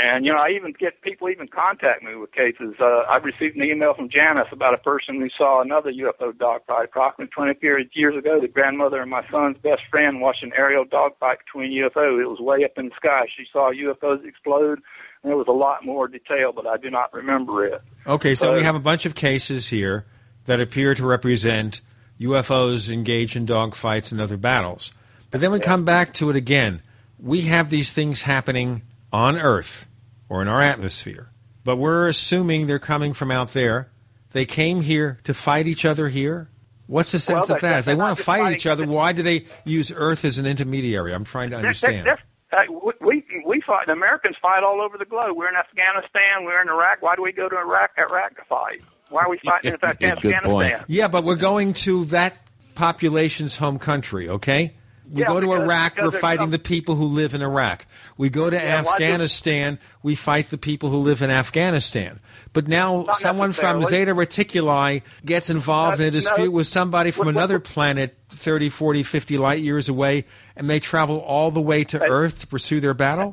And, you know, I even get people even contact me with cases. Uh, I received an email from Janice about a person who saw another U F O dogfight approximately twenty years ago. The grandmother and my son's best friend watched an aerial dogfight between U F Os. It was way up in the sky. She saw U F Os explode, and there was a lot more detail, but I do not remember it. Okay, so, so we have a bunch of cases here that appear to represent U F Os engaged in dogfights and other battles. But then we come back to it again. We have these things happening on Earth or in our atmosphere, but we're assuming they're coming from out there. They came here to fight each other here. What's the sense well, of that? If they want to fight each other, why do they use Earth as an intermediary? I'm trying to understand. They're, they're, uh, we we fight. The Americans fight all over the globe. We're in Afghanistan. We're in Iraq. Why do we go to Iraq? Iraq to fight? Why are we fighting in Afghanistan? Point. Yeah, but we're going to that population's home country. Okay. We yeah, go to because, Iraq, because we're fighting the people who live in Iraq. We go to yeah, Afghanistan, do, we fight the people who live in Afghanistan. But now someone from Zeta Reticuli gets involved uh, in a dispute no, with somebody from what, another what, what, planet thirty, forty, fifty light years away, and they travel all the way to hey, Earth to pursue their battle?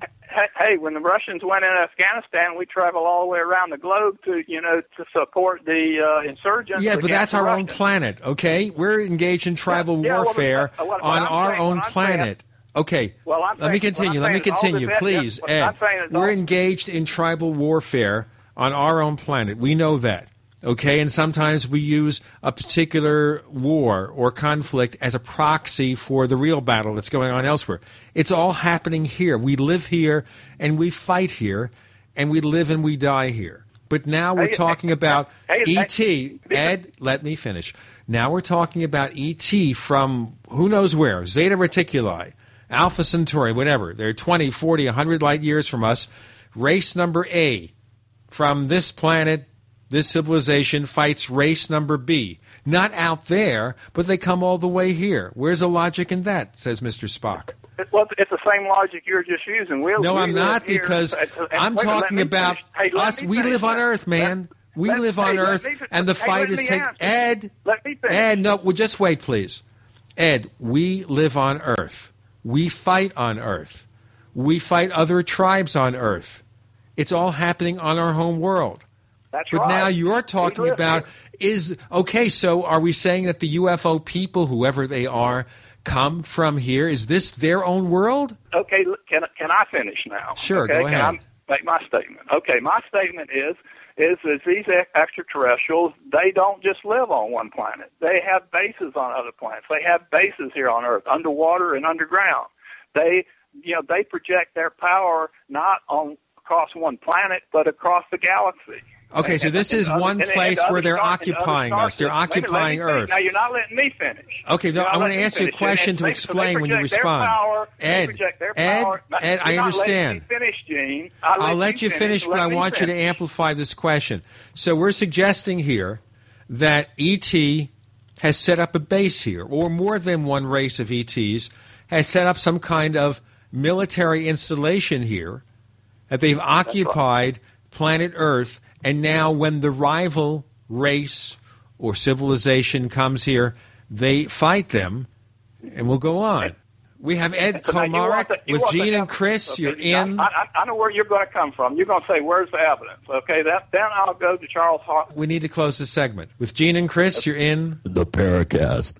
Hey, when the Russians went into Afghanistan, we traveled all the way around the globe to, you know, to support the uh, insurgents. Yeah, but that's our own planet, okay? We're engaged in tribal yeah, yeah, warfare well, well, on our saying, own planet. Saying, okay, well, let, saying, me continue, let me continue. Let me continue, please, Ed. We're all... engaged in tribal warfare on our own planet. We know that, okay? And sometimes we use a particular war or conflict as a proxy for the real battle that's going on elsewhere. It's all happening here. We live here, and we fight here, and we live and we die here. But now we're talking about E T. Ed, let me finish. Now we're talking about E T from who knows where, Zeta Reticuli, Alpha Centauri, whatever. They're twenty, forty, one hundred light years from us. Race number A from this planet, this civilization fights race number B. Not out there, but they come all the way here. Where's the logic in that, says Mister Spock? It, well, it's the same logic you're just using. We'll, no, I'm not, because here, I'm talking about hey, us. We live on Earth, man. Let, we let, live on hey, Earth, me, and the hey, fight is taking... Ed, let me Ed, no, well, just wait, please. Ed, we live on Earth. We fight on Earth. We fight other tribes on Earth. It's all happening on our home world. That's but right. But now you're talking about is okay. So are we saying that the U F O people, whoever they are, come from here? Is this their own world? Okay. Can can I finish now? Sure. Okay, go ahead. Can I make my statement? Okay. My statement is is that these extraterrestrials, they don't just live on one planet. They have bases on other planets. They have bases here on Earth, underwater and underground. They you know they project their power not on across one planet, but across the galaxy. Okay, so this is one place where they're occupying us. They're occupying Earth. Now, you're not letting me finish. Okay, no, I want to ask you a question to explain when you respond. Ed, Ed, Ed, I understand. I'll let you finish, but I want you to amplify this question. So we're suggesting here that E T has set up a base here, or more than one race of E Ts has set up some kind of military installation here that they've occupied planet Earth. And now when the rival race or civilization comes here, they fight them, and we'll go on. We have Ed Komarek so with Gene and Chris. Okay. You're in. I, I, I know where you're going to come from. You're going to say, where's the evidence? Okay, that, then I'll go to Charles Hart. We need to close this segment. With Gene and Chris, you're in. The Paracast.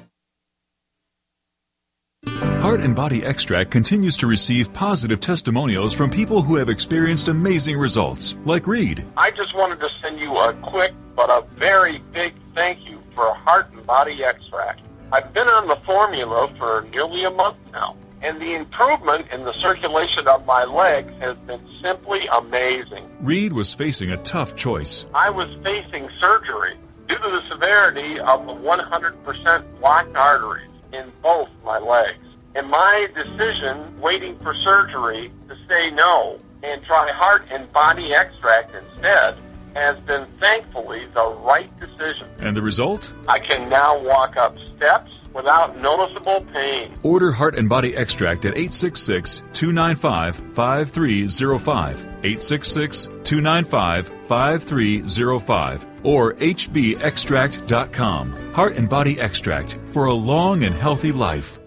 Heart and Body Extract continues to receive positive testimonials from people who have experienced amazing results, like Reed. I just wanted to send you a quick but a very big thank you for Heart and Body Extract. I've been on the formula for nearly a month now, and the improvement in the circulation of my legs has been simply amazing. Reed was facing a tough choice. I was facing surgery due to the severity of the one hundred percent blocked arteries in both my legs. And my decision, waiting for surgery, to say no and try Heart and Body Extract instead, has been thankfully the right decision. And the result? I can now walk up steps without noticeable pain. Order Heart and Body Extract at eight six six, two nine five, five three zero five, eight six six, two nine five, five three zero five, or h b extract dot com. Heart and Body Extract, for a long and healthy life.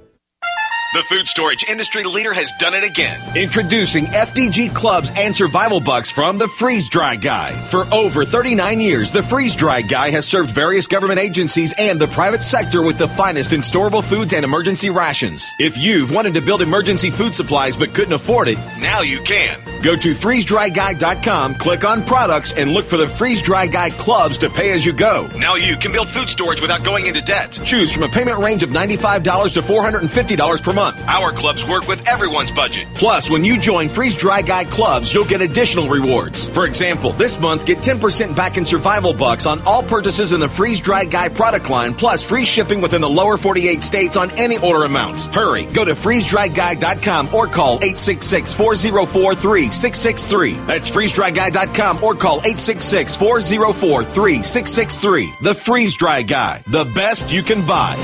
The food storage industry leader has done it again. Introducing F D G clubs and survival bucks from the Freeze Dry Guy. For over thirty-nine years, the Freeze Dry Guy has served various government agencies and the private sector with the finest in storable foods and emergency rations. If you've wanted to build emergency food supplies but couldn't afford it, now you can. Go to freeze dry guy dot com, click on products, and look for the Freeze Dry Guy clubs to pay as you go. Now you can build food storage without going into debt. Choose from a payment range of ninety-five dollars to four hundred fifty dollars per month. Our clubs work with everyone's budget. Plus, when you join Freeze Dry Guy clubs, you'll get additional rewards. For example, this month, get ten percent back in survival bucks on all purchases in the Freeze Dry Guy product line, plus free shipping within the lower forty-eight states on any order amount. Hurry, go to freeze dry guy dot com or call eight six six, four oh four, three six six three. That's freeze dry guy dot com or call eight six six, four oh four, three six six three. The Freeze Dry Guy, the best you can buy.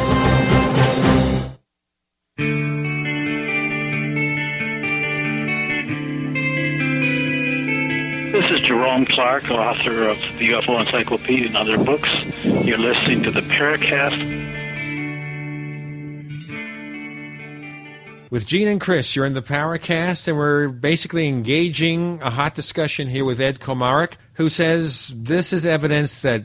This is Jerome Clark, author of the U F O Encyclopedia and other books. You're listening to the Paracast. With Gene and Chris, you're in the Paracast, and we're basically engaging a hot discussion here with Ed Komarek, who says this is evidence that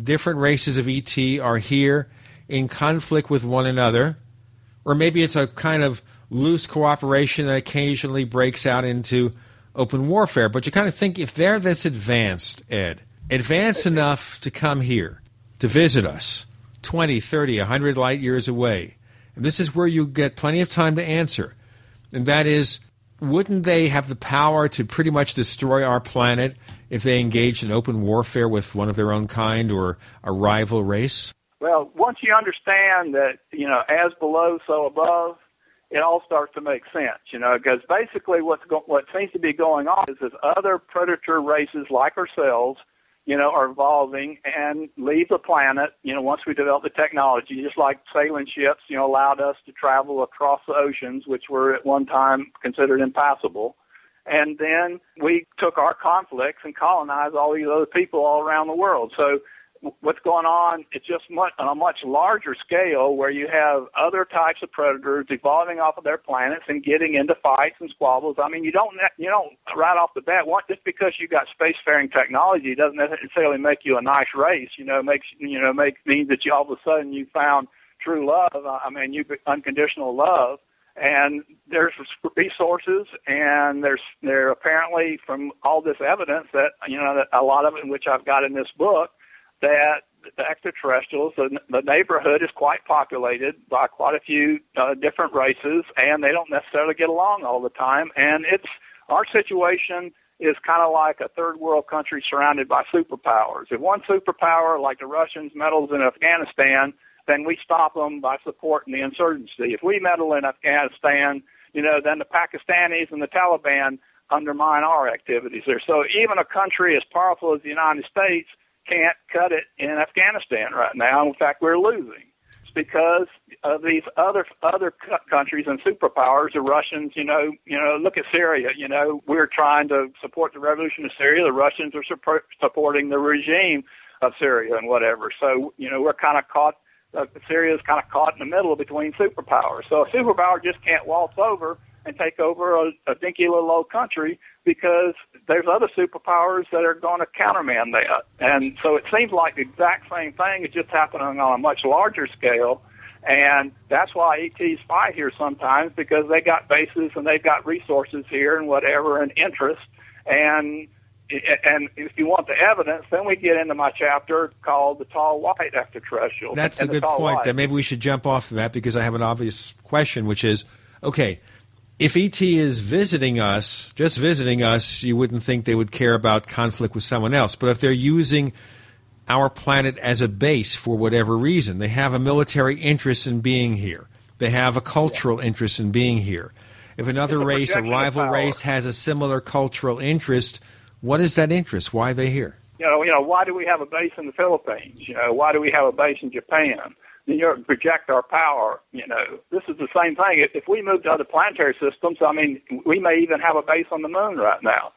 different races of E T are here in conflict with one another, or maybe it's a kind of loose cooperation that occasionally breaks out into open warfare. But you kind of think, if they're this advanced, Ed, advanced enough to come here, to visit us, twenty, thirty, one hundred light years away, and this is where you get plenty of time to answer, and that is, wouldn't they have the power to pretty much destroy our planet if they engaged in open warfare with one of their own kind or a rival race? Well, once you understand that, you know, as below, so above, it all starts to make sense, you know, because basically what's go- what seems to be going on is that other predator races like ourselves, you know, are evolving and leave the planet, you know, once we develop the technology, just like sailing ships, you know, allowed us to travel across the oceans, which were at one time considered impassable. And then we took our conflicts and colonized all these other people all around the world. So what's going on, it's just much, on a much larger scale, where you have other types of predators evolving off of their planets and getting into fights and squabbles. I mean, you don't, you don't right off the bat, want, just because you got spacefaring technology doesn't necessarily make you a nice race. You know, makes you know makes means that you all of a sudden you found true love. I mean, you unconditional love. And there's resources, and there's there apparently from all this evidence that, you know, that a lot of it, which I've got in this book, that the extraterrestrials, the, the neighborhood is quite populated by quite a few uh, different races, and they don't necessarily get along all the time. And it's our situation is kind of like a third world country surrounded by superpowers. If one superpower, like the Russians, meddles in Afghanistan, then we stop them by supporting the insurgency. If we meddle in Afghanistan, you know, then the Pakistanis and the Taliban undermine our activities there. So even a country as powerful as the United States can't cut it in Afghanistan right now. In fact, we're losing. It's because of these other other countries and superpowers. The Russians, you know, you know, look at Syria. You know, we're trying to support the revolution of Syria. The Russians are support, supporting the regime of Syria and whatever. So, you know, we're kind of caught. Uh, Syria is kind of caught in the middle between superpowers. So a superpower just can't waltz over and take over a, a dinky little old country, because there's other superpowers that are going to countermand that. And so it seems like the exact same thing is just happening on a much larger scale, and that's why E Ts fight here sometimes, because they got bases and they've got resources here and whatever and interest. And and if you want the evidence, then we get into my chapter called The Tall White Extraterrestrial. That's a good point. That maybe we should jump off of that, because I have an obvious question, which is, okay, if E T is visiting us, just visiting us, you wouldn't think they would care about conflict with someone else. But if they're using our planet as a base for whatever reason, they have a military interest in being here. They have a cultural yeah. interest in being here. If another race, a rival race, has a similar cultural interest, what is that interest? Why are they here? You know, you know, why do we have a base in the Philippines? You know, why do we have a base in Japan? You project our power, you know. This is the same thing. If we move to other planetary systems, I mean, we may even have a base on the moon right now.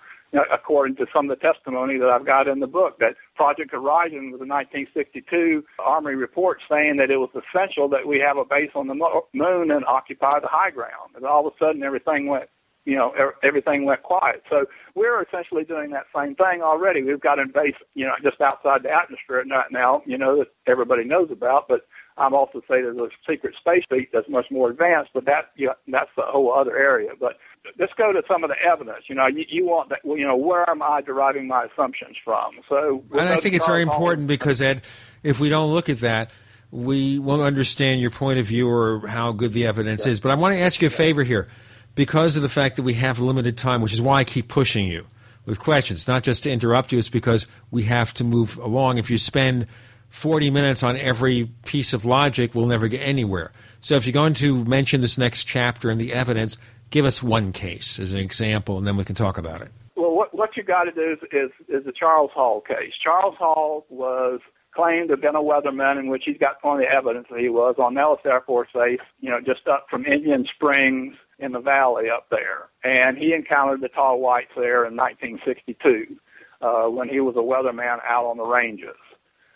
according to some of the testimony that I've got in the book, that Project Horizon was a nineteen sixty-two Army report saying that it was essential that we have a base on the moon and occupy the high ground. And all of a sudden, everything went, you know, everything went quiet. So we're essentially doing that same thing already. We've got a base, you know, just outside the atmosphere right now, you know, that everybody knows about, but I'm also saying there's a secret space fleet that's much more advanced, but that you know, that's a whole other area. But let's go to some of the evidence. You know, you, you want that. You know, where am I deriving my assumptions from? So, and I think it's very important because, Ed, if we don't look at that, we won't understand your point of view or how good the evidence yeah. is. But I want to ask you a favor here, because of the fact that we have limited time, which is why I keep pushing you with questions, not just to interrupt you. It's because we have to move along. If you spend forty minutes on every piece of logic, we'll never get anywhere. So if you're going to mention this next chapter and the evidence, give us one case as an example, and then we can talk about it. Well, what, what you got to do is, is, is the Charles Hall case. Charles Hall was claimed to have been a weatherman, in which he's got plenty of evidence that he was, on Nellis Air Force Base, you know, just up from Indian Springs in the valley up there. And he encountered the tall whites there in nineteen sixty-two uh, when he was a weatherman out on the ranges.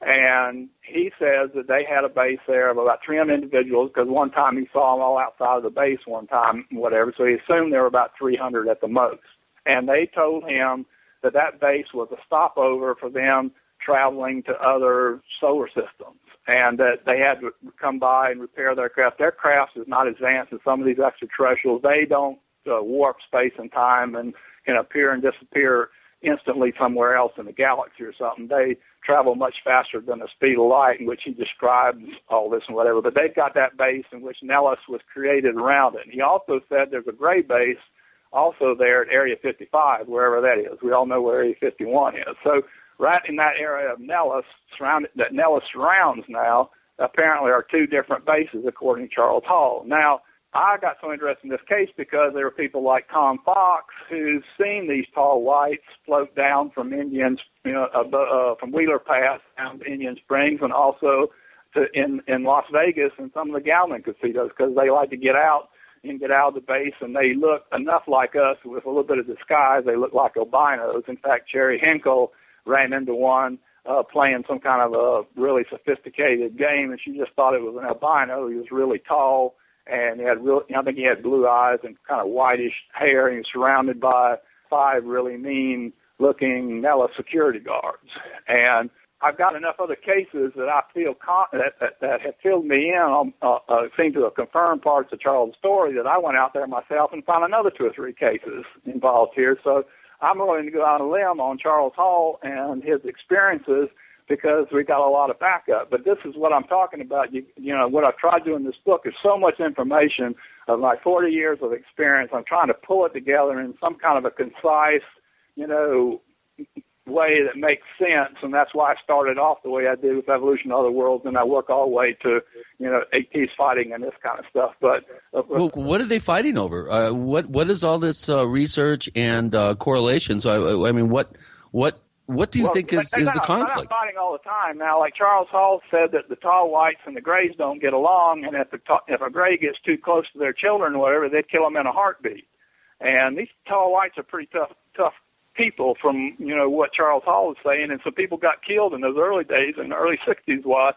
And he says that they had a base there of about three hundred individuals, because one time he saw them all outside of the base one time, whatever, so he assumed there were about three hundred at the most. And they told him that that base was a stopover for them traveling to other solar systems, and that they had to come by and repair their craft. Their craft is not advanced as some of these extraterrestrials. They don't uh, warp space and time and can appear and disappear instantly somewhere else in the galaxy or something. They travel much faster than the speed of light, in which he describes all this and whatever. But they've got that base in which Nellis was created around it. And he also said there's a gray base also there at Area fifty-five, wherever that is. We all know where Area fifty-one is. So right in that area of Nellis, surrounded, that Nellis surrounds now, apparently are two different bases, according to Charles Hall. Now, I got so interested in this case because there were people like Tom Fox who's seen these tall whites float down from Indians, you know, uh, from Wheeler Pass down to Indian Springs, and also to in, in Las Vegas and some of the gambling casinos, because they like to get out and get out of the base, and they look enough like us with a little bit of disguise. They look like albinos. In fact, Jerry Hinkle ran into one uh, playing some kind of a really sophisticated game, and she just thought it was an albino. He was really tall. And he had real, I think he had blue eyes and kind of whitish hair. And he was surrounded by five really mean-looking Nellis security guards. And I've got enough other cases that I feel con- that, that, that have filled me in on, uh, uh, seem to have confirmed parts of Charles' story, that I went out there myself and found another two or three cases involved here. So I'm willing to go out on a limb on Charles Hall and his experiences, because we got a lot of backup. But this is what I'm talking about. You, you know, what I've tried doing in this book is so much information of my forty years of experience. I'm trying to pull it together in some kind of a concise, you know, way that makes sense. And that's why I started off the way I did with Evolution of Other Worlds, and I work all the way to, you know, eighties fighting and this kind of stuff. But uh, well, what are they fighting over? Uh, what What is all this uh, research and uh, correlations? I, I mean, what what? What do you well, think is, is not, the conflict? They're fighting all the time now. Like Charles Hall said that the tall whites and the grays don't get along, and if, the ta- if a gray gets too close to their children or whatever, they'd kill them in a heartbeat. And these tall whites are pretty tough, tough people, from you know what Charles Hall was saying. And so people got killed in those early days in the early sixties while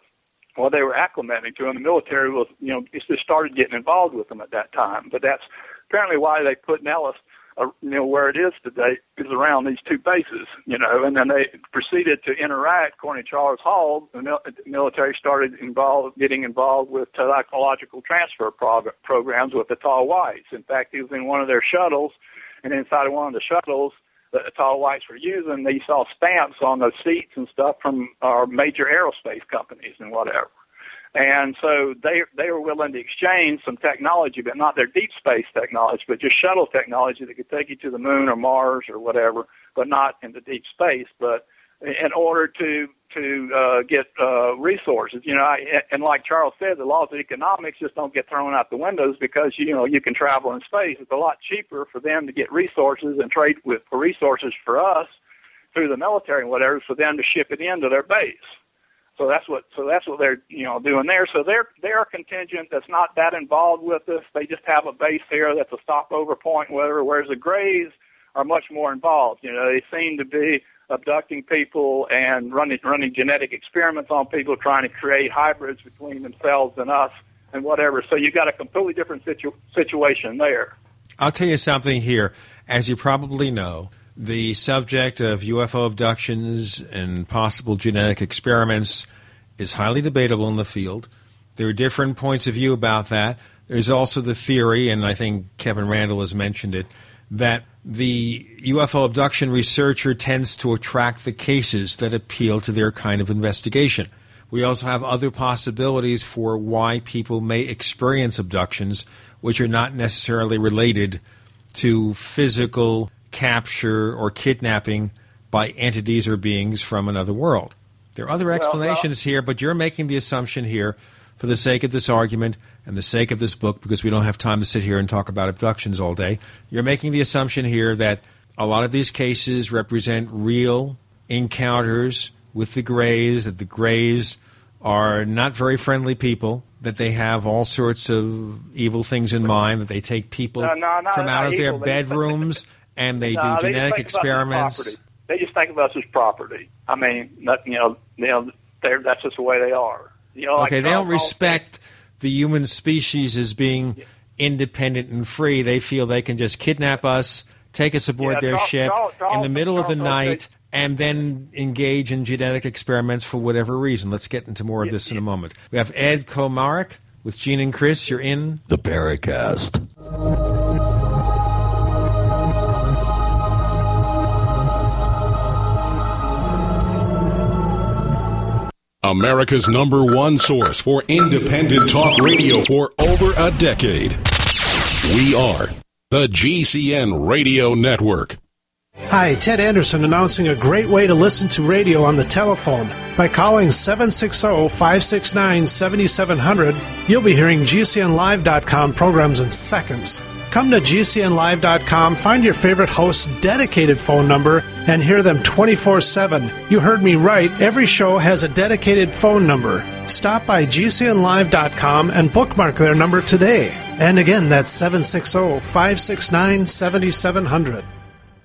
while they were acclimating to them. The military was you know just started getting involved with them at that time. But that's apparently why they put Nellis, Uh, you know, where it is today, is around these two bases, you know, and then they proceeded to interact. According to Charles Hall, the mil- military started involved, getting involved with psychological transfer prog- programs with the tall whites. In fact, he was in one of their shuttles, and inside of one of the shuttles that the tall whites were using, they saw stamps on the seats and stuff from our major aerospace companies and whatever. And so they they were willing to exchange some technology, but not their deep space technology, but just shuttle technology that could take you to the moon or Mars or whatever, but not into deep space, but in order to to uh, get uh, resources. You know, I, and like Charles said, the laws of economics just don't get thrown out the windows, because, you know, you can travel in space. It's a lot cheaper for them to get resources and trade with for resources for us through the military and whatever, for them to ship it into their base. So that's what so that's what they're you know doing there. So they're they're a contingent that's not that involved with us. They just have a base here that's a stopover point. Whether whereas the Grays are much more involved. You know, they seem to be abducting people and running running genetic experiments on people, trying to create hybrids between themselves and us and whatever. So you've got a completely different situ- situation there. I'll tell you something here. As you probably know, the subject of U F O abductions and possible genetic experiments is highly debatable in the field. There are different points of view about that. There's also the theory, and I think Kevin Randle has mentioned it, that the U F O abduction researcher tends to attract the cases that appeal to their kind of investigation. We also have other possibilities for why people may experience abductions, which are not necessarily related to physical capture or kidnapping by entities or beings from another world. There are other explanations well, well, here, but you're making the assumption here for the sake of this argument and the sake of this book, because we don't have time to sit here and talk about abductions all day. You're making the assumption here that a lot of these cases represent real encounters with the Greys, that the Greys are not very friendly people, that they have all sorts of evil things in mind, that they take people no, no, no, from out of evil. Their bedrooms and they no, do genetic they experiments. They just think of us as property. I mean, you know, you know that's just the way they are. You know, like okay, they don't respect the human species as being yeah. independent and free. They feel they can just kidnap us, take us aboard yeah, their Charles, ship Charles, Charles, in the middle Charles, of the Charles, night, Charles, and then engage in genetic experiments for whatever reason. Let's get into more of this yeah, in a moment. We have Ed Komarek with Gene and Chris. You're in The Paracast. America's number one source for independent talk radio for over a decade. We are the G C N Radio Network. Hi, Ted Anderson announcing a great way to listen to radio on the telephone. By calling seven six zero, five six nine, seven seven zero zero, you'll be hearing G C N live dot com programs in seconds. Come to G C N live dot com, find your favorite host's dedicated phone number, and hear them twenty-four seven. You heard me right. Every show has a dedicated phone number. Stop by G C N live dot com and bookmark their number today. And again, that's seven six zero, five six nine, seven seven zero zero.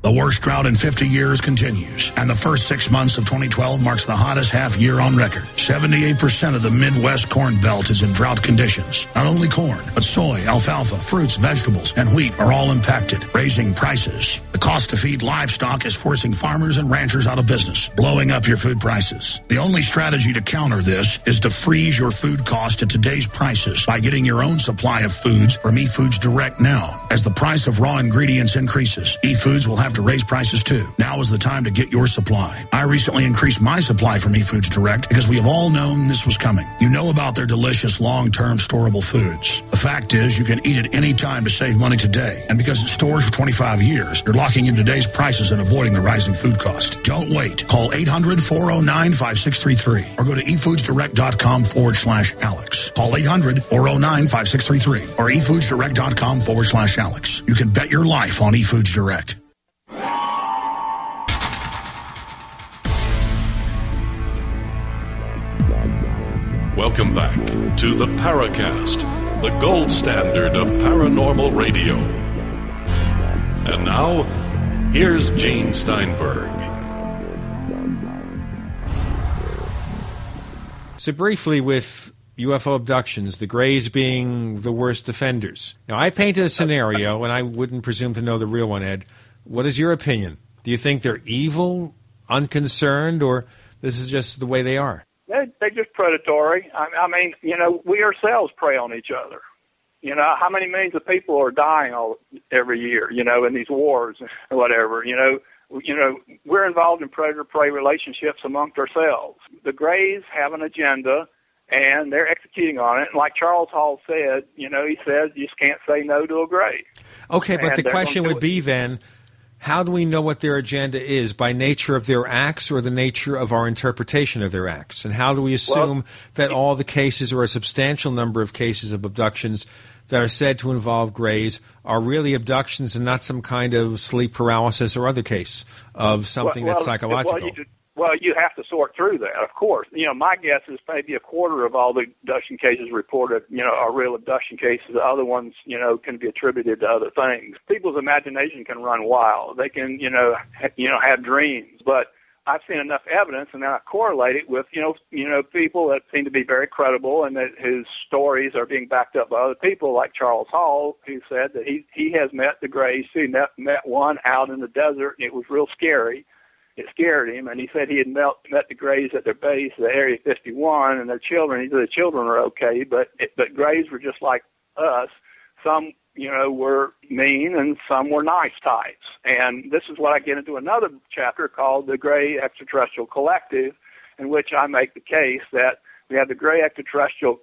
The worst drought in fifty years continues, and the first six months of twenty twelve marks the hottest half year on record. seventy-eight percent of the Midwest Corn Belt is in drought conditions. Not only corn, but soy, alfalfa, fruits, vegetables, and wheat are all impacted, raising prices. The cost to feed livestock is forcing farmers and ranchers out of business, blowing up your food prices. The only strategy to counter this is to freeze your food cost at today's prices by getting your own supply of foods from eFoods Direct now. As the price of raw ingredients increases, eFoods will have to raise prices too. Now is the time to get your supply. I recently increased my supply from eFoods Direct because we have all known this was coming. You know about their delicious long-term storable foods. The fact is you can eat at any time to save money today, and because it stores for twenty-five years, you're locking in today's prices and avoiding the rising food cost. Don't wait. Call eight hundred, four oh nine, five six three three or go to efoodsdirect.com forward slash Alex. Call eight hundred, four oh nine, five six three three or efoodsdirect.com forward slash Alex. You can bet your life on eFoods Direct. Welcome back to the Paracast, the gold standard of paranormal radio. And now, here's Gene Steinberg. So briefly with U F O abductions, the Greys being the worst offenders. Now, I painted a scenario, and I wouldn't presume to know the real one, Ed. What is your opinion? Do you think they're evil, unconcerned, or this is just the way they are? They're, they're just predatory. I, I mean, you know, we ourselves prey on each other. You know, how many millions of people are dying all every year, you know, in these wars or whatever. You know, you know, we're involved in predator-prey relationships amongst ourselves. The Greys have an agenda, and they're executing on it. And like Charles Hall said, you know, he says you just can't say no to a grave. Okay, but and the question would be then, how do we know what their agenda is? By nature of their acts or the nature of our interpretation of their acts? And how do we assume well, that all the cases or a substantial number of cases of abductions that are said to involve graves are really abductions and not some kind of sleep paralysis or other case of something well, that's psychological? Well you, well, you have to sort through that, of course. You know, my guess is maybe a quarter of all the abduction cases reported, you know, are real abduction cases. The other ones, you know, can be attributed to other things. People's imagination can run wild. They can, you know, ha- you know, have dreams, but I've seen enough evidence, and then I correlate it with, you know, you know, people that seem to be very credible and that whose stories are being backed up by other people, like Charles Hall, who said that he he has met the graves. He met, met one out in the desert, and it was real scary. It scared him, and he said he had met, met the graves at their base, the Area fifty-one, and their children. He said the children were okay, but it, but graves were just like us. Some, you know, were mean and some were nice types. And this is what I get into another chapter called The Gray Extraterrestrial Collective, in which I make the case that we have the gray extraterrestrial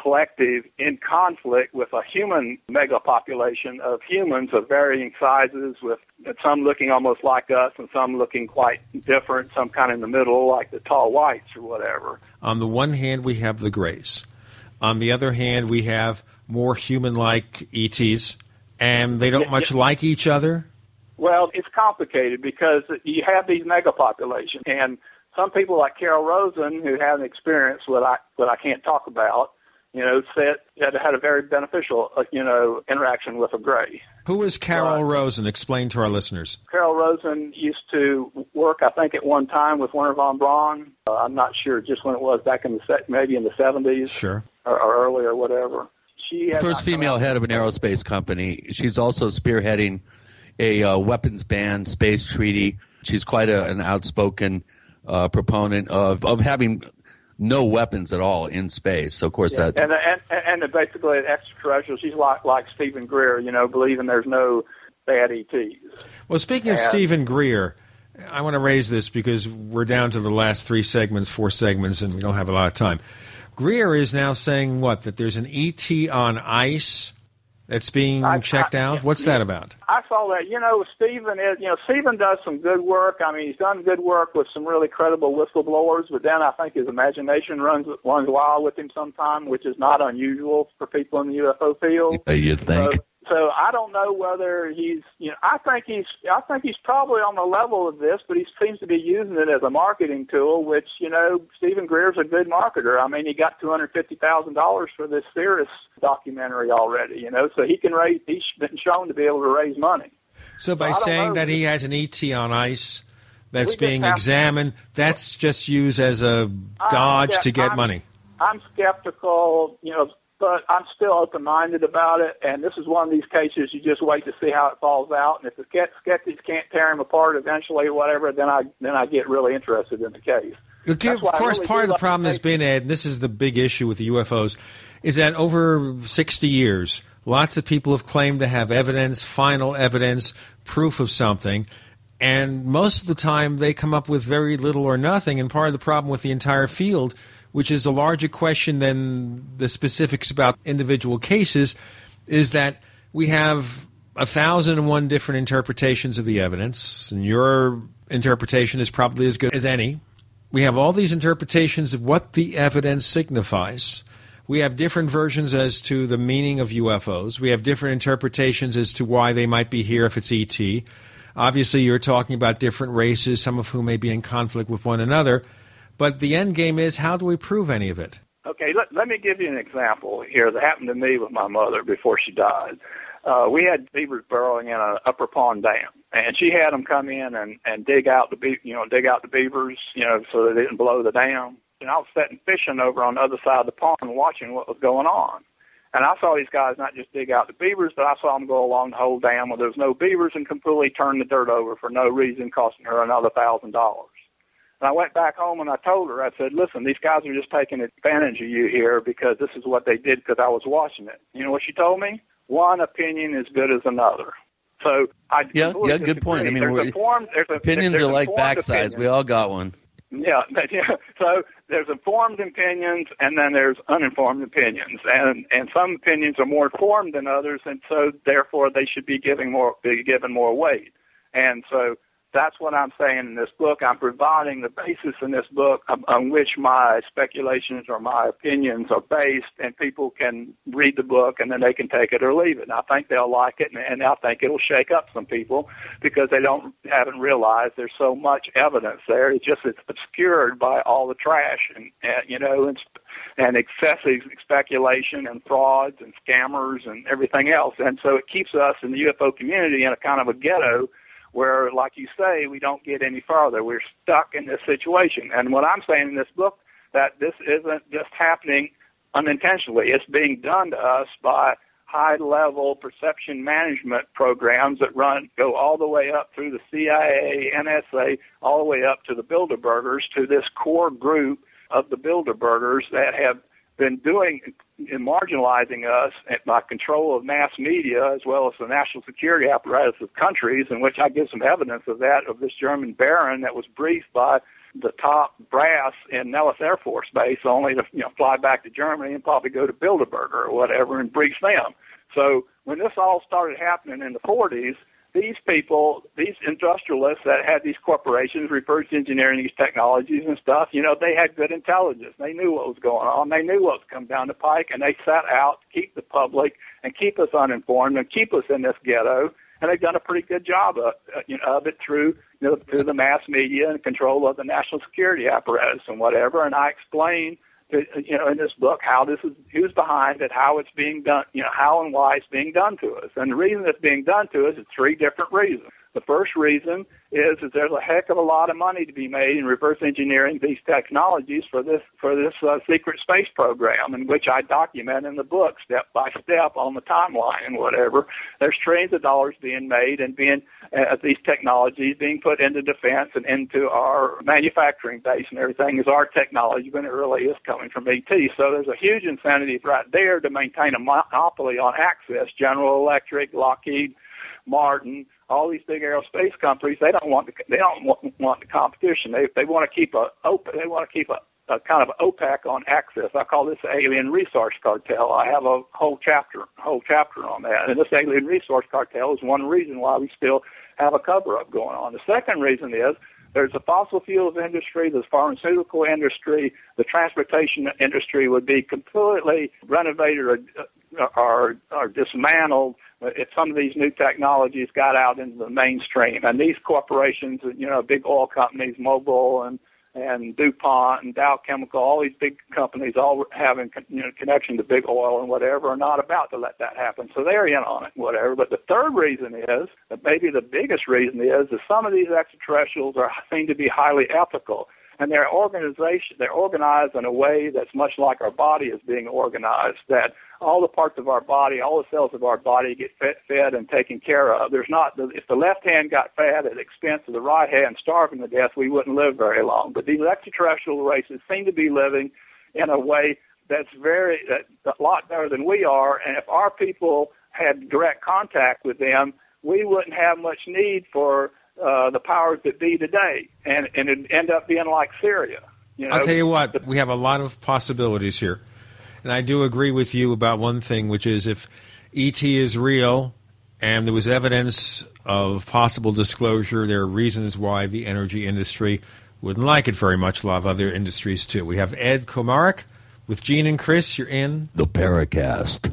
collective in conflict with a human megapopulation of humans of varying sizes, with some looking almost like us and some looking quite different, some kind in the middle, like the tall whites or whatever. On the one hand, we have the grays. On the other hand, we have more human-like E Ts, and they don't much like each other? Well, it's complicated because you have these megapopulations, and some people like Carol Rosin, who had an experience what I what I can't talk about, you know, said that had a very beneficial, uh, you know, interaction with a gray. Who is Carol uh, Rosin? Explain to our listeners. Carol Rosin used to work, I think, at one time with Wernher von Braun. Uh, I'm not sure just when it was, back in the maybe in the seventies, sure, or, or earlier, whatever. She first female head of an aerospace company. She's also spearheading a uh, weapons ban space treaty. She's quite a, an outspoken uh, proponent of, of having no weapons at all in space. So, of course, yeah. that... And, and, and basically an extraterrestrial, she's like, like Stephen Greer, you know, believing there's no bad E Ts. Well, speaking and, of Stephen Greer, I want to raise this because we're down to the last three segments, four segments, and we don't have a lot of time. Greer is now saying what? That there's an E T on ice that's being I, checked I, out? What's that about? I saw that. You know, Stephen is, you know, Stephen does some good work. I mean, he's done good work with some really credible whistleblowers, but then I think his imagination runs runs wild with him sometime, which is not unusual for people in the U F O field. You think? So, So I don't know whether he's, you know, I think he's, I think he's probably on the level of this, but he seems to be using it as a marketing tool, which, you know, Stephen Greer's a good marketer. I mean, he got two hundred fifty thousand dollars for this Cirrus documentary already, you know, so he can raise, he's been shown to be able to raise money. So by so saying know, that he has an E T on ice that's being examined, to, that's just used as a dodge I'm, to get I'm, money. I'm skeptical, you know, but I'm still open-minded about it, and this is one of these cases you just wait to see how it falls out. And if the skeptics can't tear him apart eventually, whatever, then I then I get really interested in the case. Okay, of course, really part of the problem the has been, Ed, and this is the big issue with the U F Os, is that over sixty years, lots of people have claimed to have evidence, final evidence, proof of something, and most of the time they come up with very little or nothing. And part of the problem with the entire field, which is a larger question than the specifics about individual cases, is that we have a thousand and one different interpretations of the evidence, and your interpretation is probably as good as any. We have all these interpretations of what the evidence signifies. We have different versions as to the meaning of U F Os. We have different interpretations as to why they might be here if it's E T. Obviously, you're talking about different races, some of whom may be in conflict with one another. But the end game is, how do we prove any of it? Okay, let, let me give you an example here that happened to me with my mother before she died. Uh, we had beavers burrowing in an upper pond dam, and she had them come in and, and dig out the be- you know dig out the beavers, you know, so they didn't blow the dam. And I was sitting fishing over on the other side of the pond, watching what was going on. And I saw these guys not just dig out the beavers, but I saw them go along the whole dam where there was no beavers and completely turn the dirt over for no reason, costing her another thousand dollars. And I went back home and I told her, I said, listen, these guys are just taking advantage of you here because this is what they did because I was watching it. You know what she told me? One opinion is good as another. So I yeah, yeah, good point. I mean, form, a, opinions there, are like backsides. Opinion. We all got one. Yeah, yeah. So there's informed opinions, and then there's uninformed opinions, and and some opinions are more informed than others, and so therefore they should be giving more be given more weight. And so that's what I'm saying in this book. I'm providing the basis in this book on, on which my speculations or my opinions are based, and people can read the book and then they can take it or leave it. And I think they'll like it, and, and I think it'll shake up some people because they don't haven't realized there's so much evidence there. It's just it's obscured by all the trash and, and you know and, and excessive speculation and frauds and scammers and everything else. And so it keeps us in the U F O community in a kind of a ghetto, where, like you say, we don't get any farther. We're stuck in this situation. And what I'm saying in this book, that this isn't just happening unintentionally. It's being done to us by high-level perception management programs that run go all the way up through the C I A, N S A, all the way up to the Bilderbergers, to this core group of the Bilderbergers that have been doing and marginalizing us by control of mass media as well as the national security apparatus of countries, in which I give some evidence of that, of this German baron that was briefed by the top brass in Nellis Air Force Base only to you know fly back to Germany and probably go to Bilderberg or whatever and brief them. So when this all started happening in the forties, these people, these industrialists that had these corporations, reverse engineering these technologies and stuff, you know, they had good intelligence. They knew what was going on. They knew what was coming down the pike, and they set out to keep the public and keep us uninformed and keep us in this ghetto. And they've done a pretty good job of, you know, of it through, you know, through the mass media and control of the national security apparatus and whatever. And I explain, to, you know, in this book how this is, who's behind it, how it's being done, you know, how and why it's being done to us. And the reason it's being done to us is three different reasons. The first reason is that there's a heck of a lot of money to be made in reverse engineering these technologies for this for this uh, secret space program, in which I document in the book step by step on the timeline and whatever. There's trillions of dollars being made and being uh, these technologies being put into defense and into our manufacturing base, and everything is our technology, but it really is coming from E T. So there's a huge incentive right there to maintain a monopoly on access. General Electric, Lockheed Martin, all these big aerospace companies, they don't want the, they don't want, want the competition. They they want to keep a they want to keep a, a kind of OPEC on access. I call this the alien resource cartel. I have a whole chapter whole chapter on that. And this alien resource cartel is one reason why we still have a cover up going on. The second reason is there's the fossil fuels industry, the pharmaceutical industry, the transportation industry would be completely renovated or or, or dismantled if some of these new technologies got out into the mainstream. And these corporations, you know, big oil companies, Mobil and, and DuPont and Dow Chemical, all these big companies all having, you know, connection to big oil and whatever are not about to let that happen. So they're in on it, whatever. But the third reason is, maybe the biggest reason is, that some of these extraterrestrials are seem to be highly ethical. And their organization, they're organized in a way that's much like our body is being organized, that all the parts of our body, all the cells of our body get fed and taken care of. There's not, if the left hand got fed at the expense of the right hand starving to death, we wouldn't live very long. But these extraterrestrial races seem to be living in a way that's very, that's a lot better than we are. And if our people had direct contact with them, we wouldn't have much need for Uh, the powers that be today, and, and it'd end up being like Syria. You know? I'll tell you what, we have a lot of possibilities here. And I do agree with you about one thing, which is if E T is real and there was evidence of possible disclosure, there are reasons why the energy industry wouldn't like it very much. A lot of other industries, too. We have Ed Komarek with Gene and Chris. You're in the Paracast.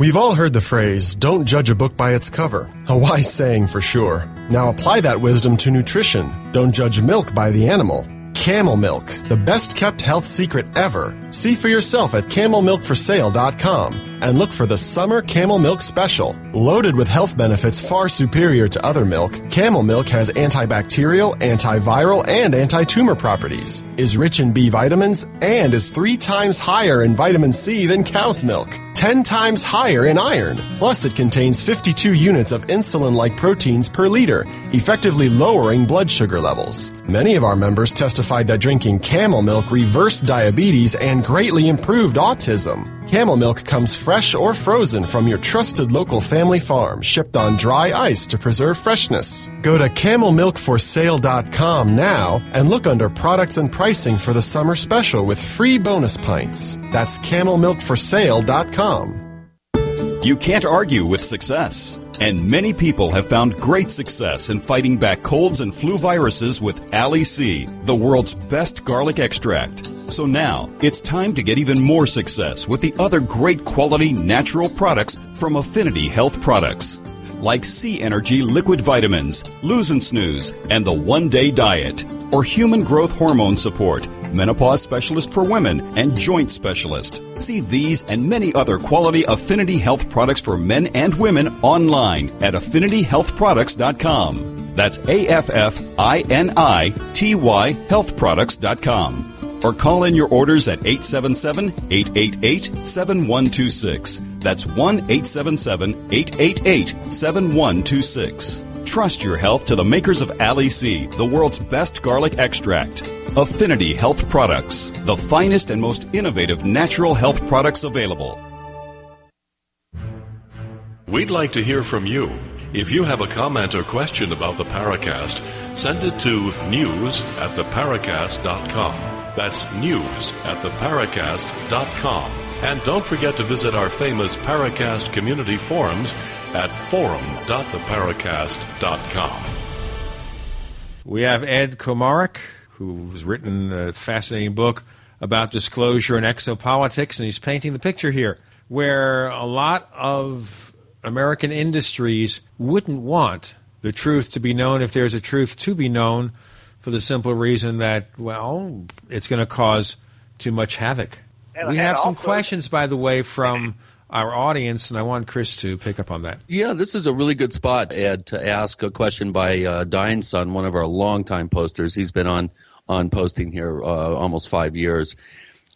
We've all heard the phrase, don't judge a book by its cover, a wise saying for sure. Now apply that wisdom to nutrition. Don't judge milk by the animal. Camel milk, the best kept health secret ever. See for yourself at camel milk for sale dot com and look for the Summer Camel Milk Special. Loaded with health benefits far superior to other milk, camel milk has antibacterial, antiviral, and anti-tumor properties, is rich in B vitamins, and is three times higher in vitamin C than cow's milk. ten times higher in iron. Plus, it contains fifty-two units of insulin-like proteins per liter, effectively lowering blood sugar levels. Many of our members testified that drinking camel milk reversed diabetes and greatly improved autism. Camel milk comes fresh or frozen from your trusted local family farm, shipped on dry ice to preserve freshness. Go to camel milk for sale dot com now and look under products and pricing for the summer special with free bonus pints. That's camel milk for sale dot com. You can't argue with success, and many people have found great success in fighting back colds and flu viruses with Ali C, the world's best garlic extract. So now, it's time to get even more success with the other great quality natural products from Affinity Health Products, like Sea Energy Liquid Vitamins, Lose and Snooze, and the One Day Diet, or Human Growth Hormone Support, Menopause Specialist for Women, and Joint Specialist. See these and many other quality Affinity Health products for men and women online at affinity health products dot com. That's A F F I N I T Y health products dot com. Or call in your orders at eight seven seven, eight eight eight, seven one two six. That's one eight seven seven, eight eight eight, seven one two six. Trust your health to the makers of Ali C, the world's best garlic extract. Affinity Health Products, the finest and most innovative natural health products available. We'd like to hear from you. If you have a comment or question about the Paracast, send it to news at the paracast dot com. That's news at the paracast dot com. And don't forget to visit our famous Paracast community forums at forum dot the paracast dot com. We have Ed Komarek, who's written a fascinating book about disclosure and exopolitics, and he's painting the picture here, where a lot of American industries wouldn't want the truth to be known if there's a truth to be known, for the simple reason that, well, it's going to cause too much havoc. And we have also some questions, by the way, from our audience, and I want Chris to pick up on that. Yeah, this is a really good spot, Ed, to ask a question by uh, Dine Son, one of our longtime posters. He's been on, on posting here uh, almost five years.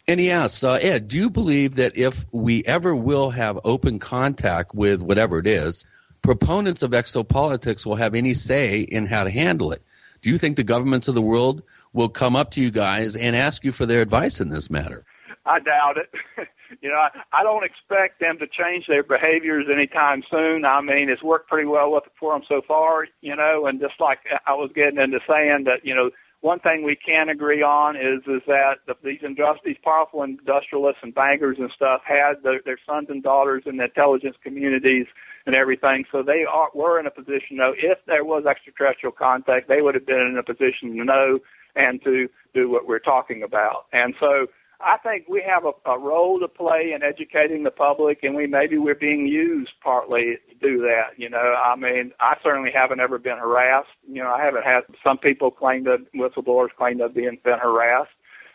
And he asks, uh, Ed, do you believe that if we ever will have open contact with whatever it is, proponents of exopolitics will have any say in how to handle it? Do you think the governments of the world will come up to you guys and ask you for their advice in this matter? I doubt it. You know, I, I don't expect them to change their behaviors anytime soon. I mean, it's worked pretty well with, for them so far, you know, and just like I was getting into saying that, you know, one thing we can agree on is is that the, these, industri- these powerful industrialists and bankers and stuff had the, their sons and daughters in the intelligence communities and everything, so they are, were in a position, though, if there was extraterrestrial contact, they would have been in a position to know and to do what we're talking about. And so I think we have a, a role to play in educating the public, and we maybe we're being used partly to do that. You know, I mean, I certainly haven't ever been harassed. You know, I haven't had some people claim that whistleblowers claim they've been harassed,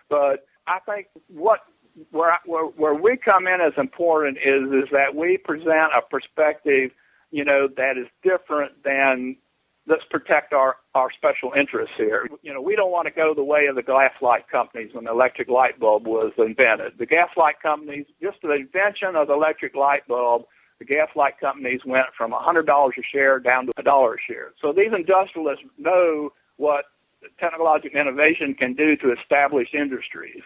but I think what where where, where we come in as important is is that we present a perspective, you know, that is different than let's protect our, our special interests here. You know, we don't want to go the way of the gas light companies when the electric light bulb was invented. The gas light companies, just the invention of the electric light bulb, the gas light companies went from one hundred dollars a share down to a dollar a share. So these industrialists know what technological innovation can do to established industries,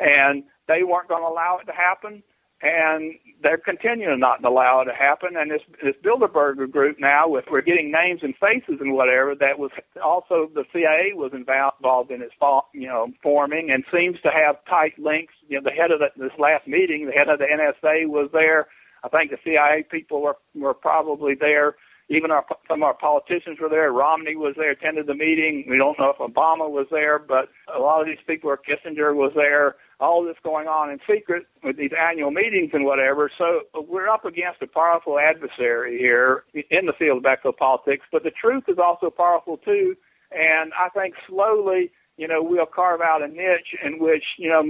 and they weren't going to allow it to happen. And they're continuing not to allow it to happen. And this, this Bilderberg group now, with we're getting names and faces and whatever, that was also the C I A was involved in its you know forming, and seems to have tight links. You know, the head of the, this last meeting, the head of the N S A was there. I think the C I A people were were probably there. Even our, some of our politicians were there. Romney was there, attended the meeting. We don't know if Obama was there, but a lot of these people, or Kissinger was there. All this going on in secret with these annual meetings and whatever. So we're up against a powerful adversary here in the field of ecopolitics, but the truth is also powerful too. And I think slowly, you know, we'll carve out a niche in which, you know,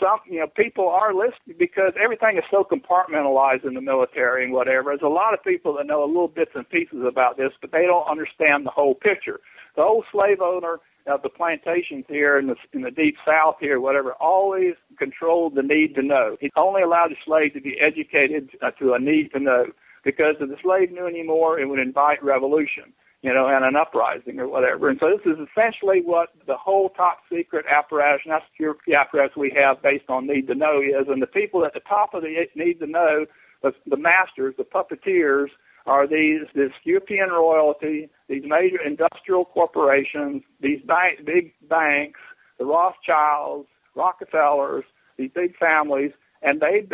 some, you know, people are listening, because everything is so compartmentalized in the military and whatever. There's a lot of people that know a little bits and pieces about this, but they don't understand the whole picture. The old slave owner of the plantations here in the, in the deep south here, whatever, always controlled the need to know. He only allowed the slave to be educated uh, to a need to know, because if the slave knew any more, it would invite revolution, you know, and an uprising or whatever. And so this is essentially what the whole top secret apparatus, and that's security apparatus we have based on need to know is, and the people at the top of the need to know, the, the masters, the puppeteers, are these this European royalty, these major industrial corporations, these bank, big banks, the Rothschilds, Rockefellers, these big families, and they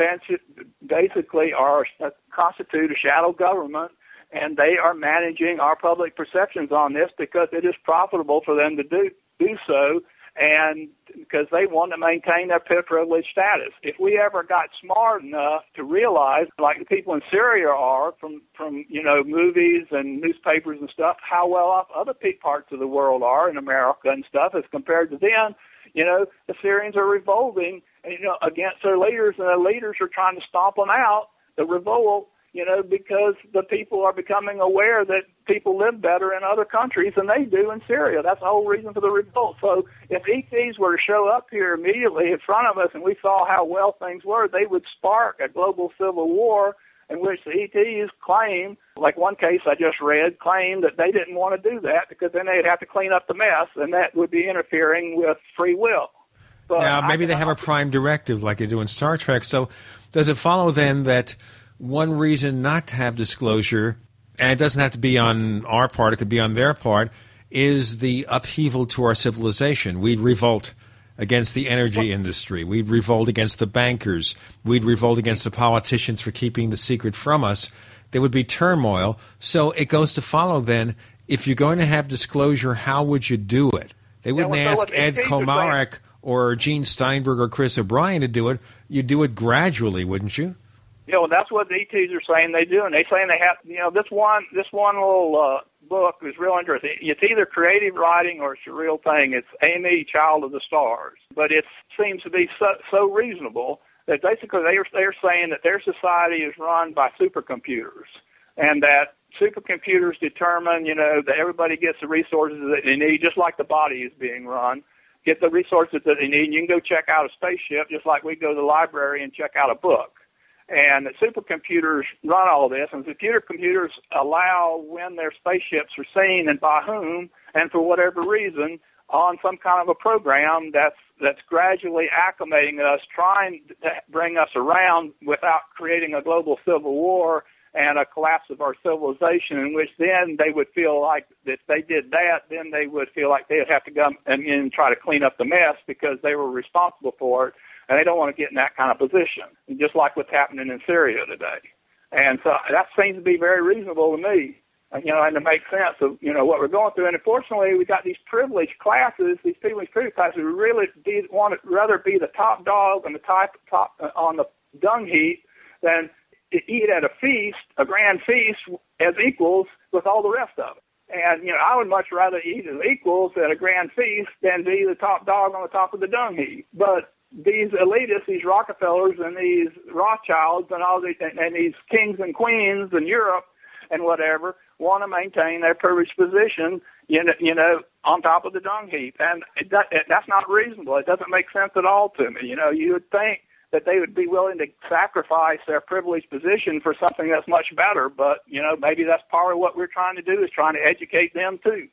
basically are constitute a shadow government, and they are managing our public perceptions on this because it is profitable for them to do, do so, and because they want to maintain their privileged status. If we ever got smart enough to realize, like the people in Syria are from, from you know, movies and newspapers and stuff, how well off other parts of the world are in America and stuff as compared to them, you know, the Syrians are revolting, you know, against their leaders, and their leaders are trying to stomp them out, the revolt, you know, because the people are becoming aware that people live better in other countries than they do in Syria. That's the whole reason for the revolt. So if E Ts were to show up here immediately in front of us and we saw how well things were, they would spark a global civil war in which the E Ts claim, like one case I just read, claimed that they didn't want to do that because then they'd have to clean up the mess, and that would be interfering with free will. But now, maybe I, they have a prime directive like they do in Star Trek. So does it follow then that one reason not to have disclosure, and it doesn't have to be on our part, it could be on their part, is the upheaval to our civilization? We'd revolt against the energy industry. We'd revolt against the bankers. We'd revolt against the politicians for keeping the secret from us. There would be turmoil. So it goes to follow then, if you're going to have disclosure, how would you do it? They wouldn't yeah, well, ask Ed Komarek or Gene Steinberg or Chris O'Brien to do it. You'd do it gradually, wouldn't you? Yeah, well, that's what the E Ts are saying they do, and they're saying they have, you know, this one this one little uh, book is real interesting. It's either creative writing or it's a real thing. It's Amy, Child of the Stars. But it seems to be so, so reasonable that basically they are, they're saying that their society is run by supercomputers, and that supercomputers determine, you know, that everybody gets the resources that they need, just like the body is being run. Get the resources that they need, and you can go check out a spaceship just like we go to the library and check out a book. And that supercomputers run all this, and computer computers allow when their spaceships are seen and by whom and for whatever reason on some kind of a program that's that's gradually acclimating us, trying to bring us around without creating a global civil war and a collapse of our civilization, in which then they would feel like if they did that, then they would feel like they'd have to come and, and try to clean up the mess because they were responsible for it. And they don't want to get in that kind of position, just like what's happening in Syria today. And so that seems to be very reasonable to me. you know, and to make sense of, you know, what we're going through. And unfortunately, we got these privileged classes, these people in privileged classes who really did want to rather be the top dog on the top, top uh, on the dung heap than to eat at a feast, a grand feast, as equals with all the rest of it. And, you know, I would much rather eat as equals at a grand feast than be the top dog on the top of the dung heap. But these elitists, these Rockefellers and these Rothschilds and all these, and, and these kings and queens in Europe and whatever want to maintain their privileged position, you know, you know, on top of the dung heap. And it, it, that's not reasonable. It doesn't make sense at all to me. You know, you would think that they would be willing to sacrifice their privileged position for something that's much better. But, you know, maybe that's part of what we're trying to do, is trying to educate them too.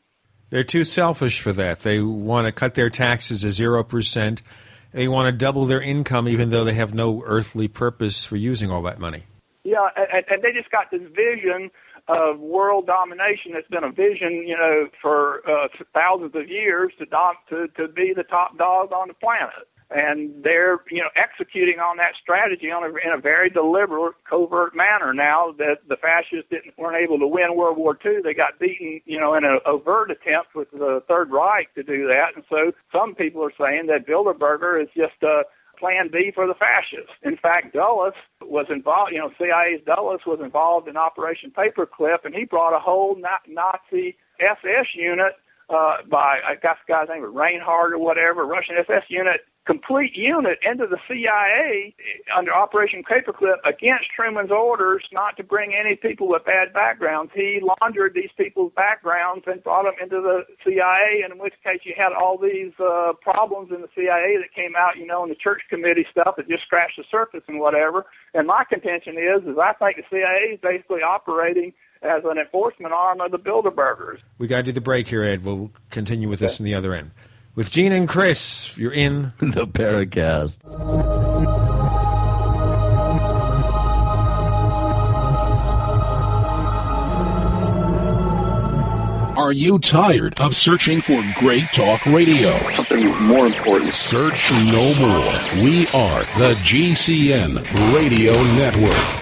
They're too selfish for that. They want to cut their taxes to zero percent. They want to double their income, even though they have no earthly purpose for using all that money. Yeah, and, and they just got this vision of world domination that's been a vision, you know, for uh, thousands of years to, dom- to to be the top dog on the planet. And they're, you know, executing on that strategy on a, in a very deliberate, covert manner. Now that the fascists didn't weren't able to win World War Two, they got beaten, you know, in an overt attempt with the Third Reich to do that. And so some people are saying that Bilderberger is just a plan B for the fascists. In fact, Dulles was involved, you know, C I A's Dulles was involved in Operation Paperclip, and he brought a whole Nazi S S unit uh, by, I guess the guy's name was Reinhardt or whatever, Russian S S unit, complete unit into the C I A under Operation Paperclip against Truman's orders not to bring any people with bad backgrounds. He laundered these people's backgrounds and brought them into the C I A, and in which case you had all these uh, problems in the C I A that came out, you know, in the church committee stuff that just scratched the surface and whatever. And my contention is, is I think the C I A is basically operating as an enforcement arm of the Bilderbergers. We got to do the break here, Ed. We'll continue with this on the other end. With Gene and Chris, you're in the Paracast. Are you tired of searching for great talk radio? Something more important. Search no more. We are the G C N Radio Network.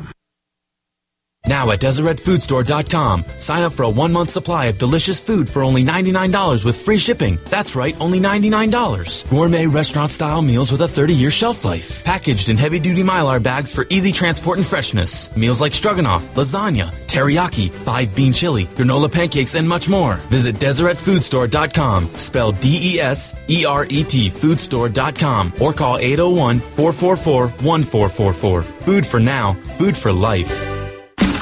Now at Deseret Food Store dot com, sign up for a one-month supply of delicious food for only ninety-nine dollars with free shipping. That's right, only ninety-nine dollars. Gourmet restaurant-style meals with a thirty-year shelf life. Packaged in heavy-duty Mylar bags for easy transport and freshness. Meals like stroganoff, lasagna, teriyaki, five-bean chili, granola pancakes, and much more. Visit Deseret Food Store dot com, spelled D E S E R E T, food store dot com, or call eight oh one, four four four, one four four four. Food for now, food for life.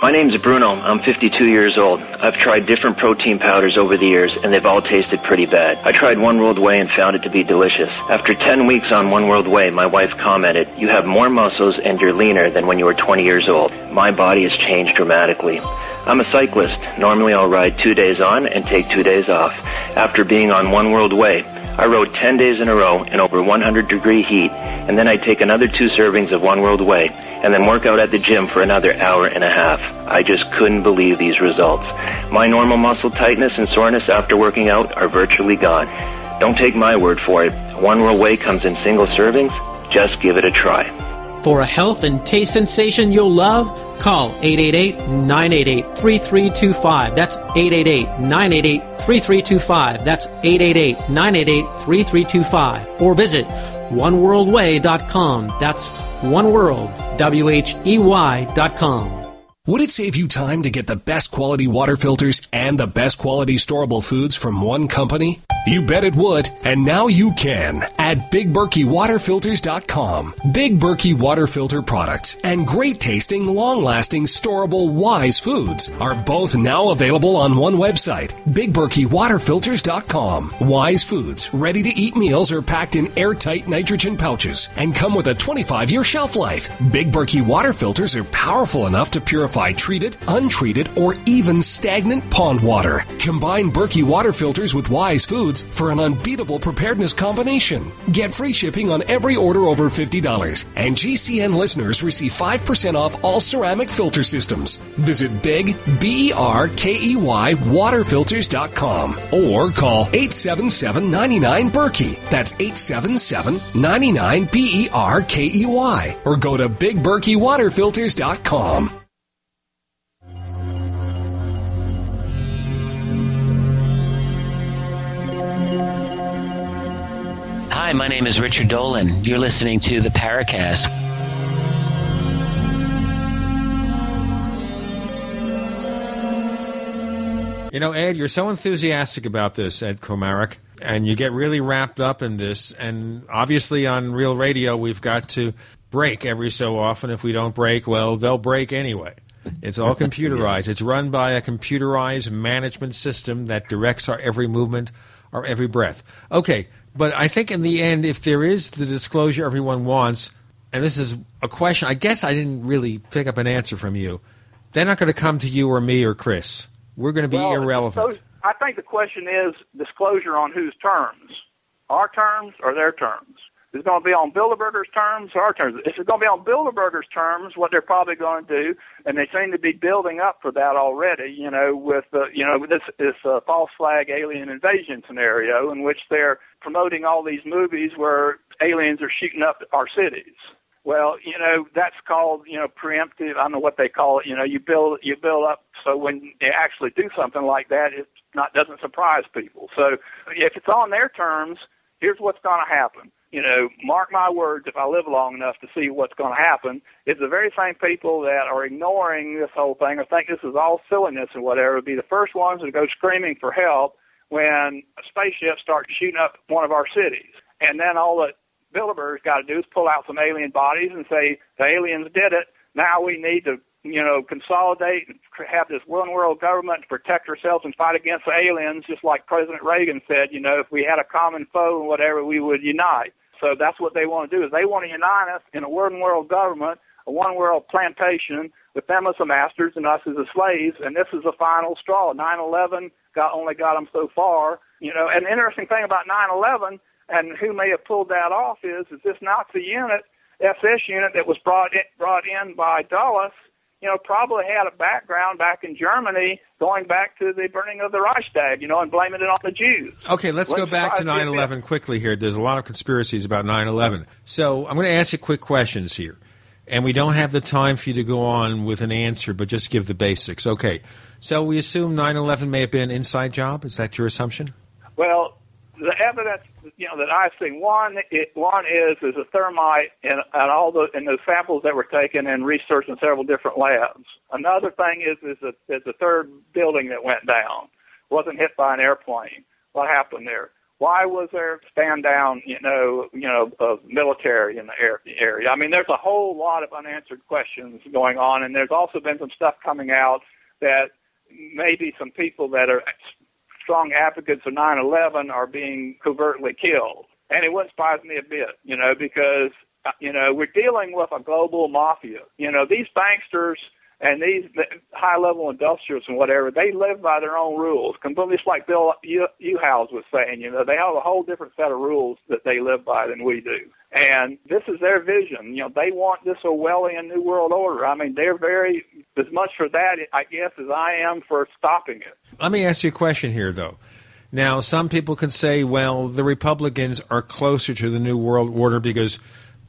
My name's Bruno. I'm fifty-two years old. I've tried different protein powders over the years, and they've all tasted pretty bad. I tried One World Whey and found it to be delicious. After ten weeks on One World Whey, my wife commented, "You have more muscles and you're leaner than when you were twenty years old. My body has changed dramatically." I'm a cyclist. Normally I'll ride two days on and take two days off. After being on One World Whey, I rode ten days in a row in over one hundred degree heat, and then I'd take another two servings of One World Whey, and then work out at the gym for another hour and a half. I just couldn't believe these results. My normal muscle tightness and soreness after working out are virtually gone. Don't take my word for it. One World Whey comes in single servings. Just give it a try. For a health and taste sensation you'll love, call eight eight eight, nine eight eight, three three two five. That's eight eight eight, nine eight eight, three three two five. That's eight eight eight, nine eight eight, three three two five. Or visit one world way dot com. That's oneworld, W H E Y dot com. Would it save you time to get the best quality water filters and the best quality storable foods from one company? You bet it would, and now you can at Big Berkey Water Filters dot com. Big Berkey Water Filter products and great-tasting, long-lasting, storable, wise foods are both now available on one website, Big Berkey Water Filters dot com. Wise foods, ready-to-eat meals are packed in airtight nitrogen pouches and come with a twenty-five year shelf life. Big Berkey Water Filters are powerful enough to purify treated, untreated, or even stagnant pond water. Combine Berkey Water Filters with Wise Foods for an unbeatable preparedness combination. Get free shipping on every order over fifty dollars, and G C N listeners receive five percent off all ceramic filter systems. Visit Big, B E R K E Y, water filters dot com or call eight seven seven, nine nine, Berkey. That's eight seven seven, nine nine, B E R K E Y, or go to Big Berkey Water Filters dot com. Hi, my name is Richard Dolan. You're listening to The Paracast. You know, Ed, you're so enthusiastic about this, Ed Komarek, and you get really wrapped up in this. And obviously on Real Radio, we've got to break every so often. If we don't break, well, they'll break anyway. It's all computerized. Yeah. It's run by a computerized management system that directs our every movement, our every breath. Okay. But I think in the end, if there is the disclosure everyone wants, and this is a question, I guess I didn't really pick up an answer from you, they're not going to come to you or me or Chris. We're going to be well, irrelevant. I think the question is disclosure on whose terms? Our terms or their terms? Is it going to be on Bilderberger's terms or our terms? If it's going to be on Bilderberger's terms, what they're probably going to do, and they seem to be building up for that already, you know, with uh, you know this, this uh, false flag alien invasion scenario in which they're promoting all these movies where aliens are shooting up our cities. Well, you know, that's called, you know, preemptive. I don't know what they call it. You know, you build you build up so when they actually do something like that, it not doesn't surprise people. So if it's on their terms, here's what's going to happen. You know, mark my words, if I live long enough to see what's going to happen, it's the very same people that are ignoring this whole thing or think this is all silliness and whatever would be the first ones to go screaming for help when a spaceship starts shooting up one of our cities. And then all that Bilderberg's got to do is pull out some alien bodies and say, the aliens did it. Now we need to, you know, consolidate and have this one world government to protect ourselves and fight against the aliens, just like President Reagan said, you know, if we had a common foe and whatever, we would unite. So that's what they want to do, is they want to unite us in a one world government, a one world plantation, with them as the masters and us as the slaves, and this is the final straw. nine eleven got, only got them so far. You know, and the interesting thing about nine eleven and who may have pulled that off is, is this Nazi unit, S S unit that was brought in, brought in by Dulles, you know, probably had a background back in Germany going back to the burning of the Reichstag, you know, and blaming it on the Jews. Okay, let's, let's go back to nine eleven quickly here. There's a lot of conspiracies about nine eleven. So I'm going to ask you quick questions here. And we don't have the time for you to go on with an answer, but just give the basics. Okay, so we assume nine eleven may have been an inside job. Is that your assumption? Well, the evidence, you know, that I've seen, one, it, one is is a thermite and all the and the samples that were taken and researched in several different labs. Another thing is is a, is the third building that went down wasn't hit by an airplane. What happened there? Why was there stand down, you know, you know, of military in the air, area? I mean, there's a whole lot of unanswered questions going on, and there's also been some stuff coming out that maybe some people that are strong advocates of nine eleven are being covertly killed. And it wouldn't surprise me a bit, you know, because, you know, we're dealing with a global mafia. You know, these banksters And these high-level industrials and whatever, they live by their own rules. Completely, just like Bill Uhouse was saying, you know, they have a whole different set of rules that they live by than we do. And this is their vision. You know, they want this Orwellian New World Order. I mean, they're very, as much for that, I guess, as I am for stopping it. Let me ask you a question here, though. Now, some people could say, well, the Republicans are closer to the New World Order because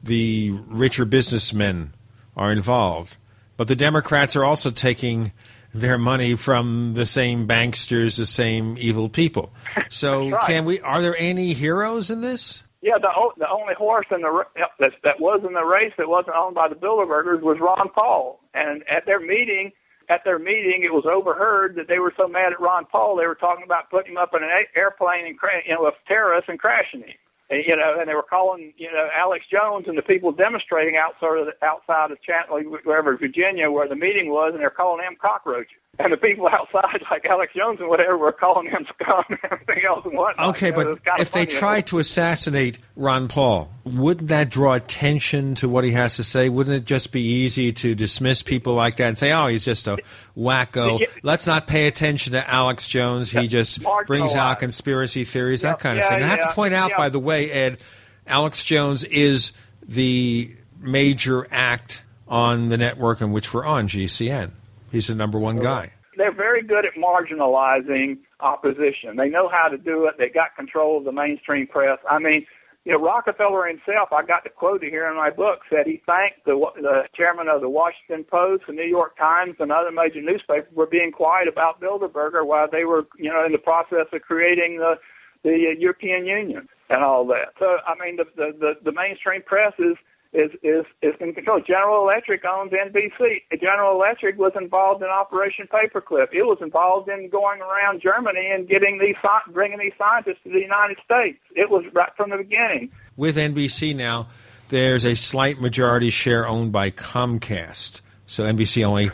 the richer businessmen are involved. But the Democrats are also taking their money from the same banksters, the same evil people. So right. Can we? Are there any heroes in this? Yeah, the, the only horse in the that, that was in the race that wasn't owned by the Bilderbergers was Ron Paul. And at their meeting, at their meeting, it was overheard that they were so mad at Ron Paul, they were talking about putting him up in an airplane and cra- you know, with terrorists and crashing him. And, you know, and they were calling, you know, Alex Jones and the people demonstrating outside of, the, outside of Chantilly, wherever, Virginia, where the meeting was, and they're calling him cockroaches. And the people outside, like Alex Jones and whatever, were calling him scum and everything else and whatnot. Okay, you know, but if they tried to assassinate Ron Paul, wouldn't that draw attention to what he has to say? Wouldn't it just be easy to dismiss people like that and say, oh, he's just a wacko. Let's not pay attention to Alex Jones. He just brings out conspiracy theories, yep, that kind of yeah, thing. I have yeah, to point out, yeah. by the way, Ed, Alex Jones is the major act on the network in which we're on, G C N. He's the number one guy. They're very good at marginalizing opposition. They know how to do it. They got control of the mainstream press. I mean, you know, Rockefeller himself, I got to quote it here in my book, said he thanked the, the chairman of the Washington Post, the New York Times, and other major newspapers for being quiet about Bilderberger while they were, you know, in the process of creating the, the European Union and all that. So, I mean, the, the, the, the mainstream press is, Is, is is in control. General Electric owns N B C. General Electric was involved in Operation Paperclip. It was involved in going around Germany and getting these bringing these scientists to the United States. It was right from the beginning. With N B C now, there's a slight majority share owned by Comcast. So N B C only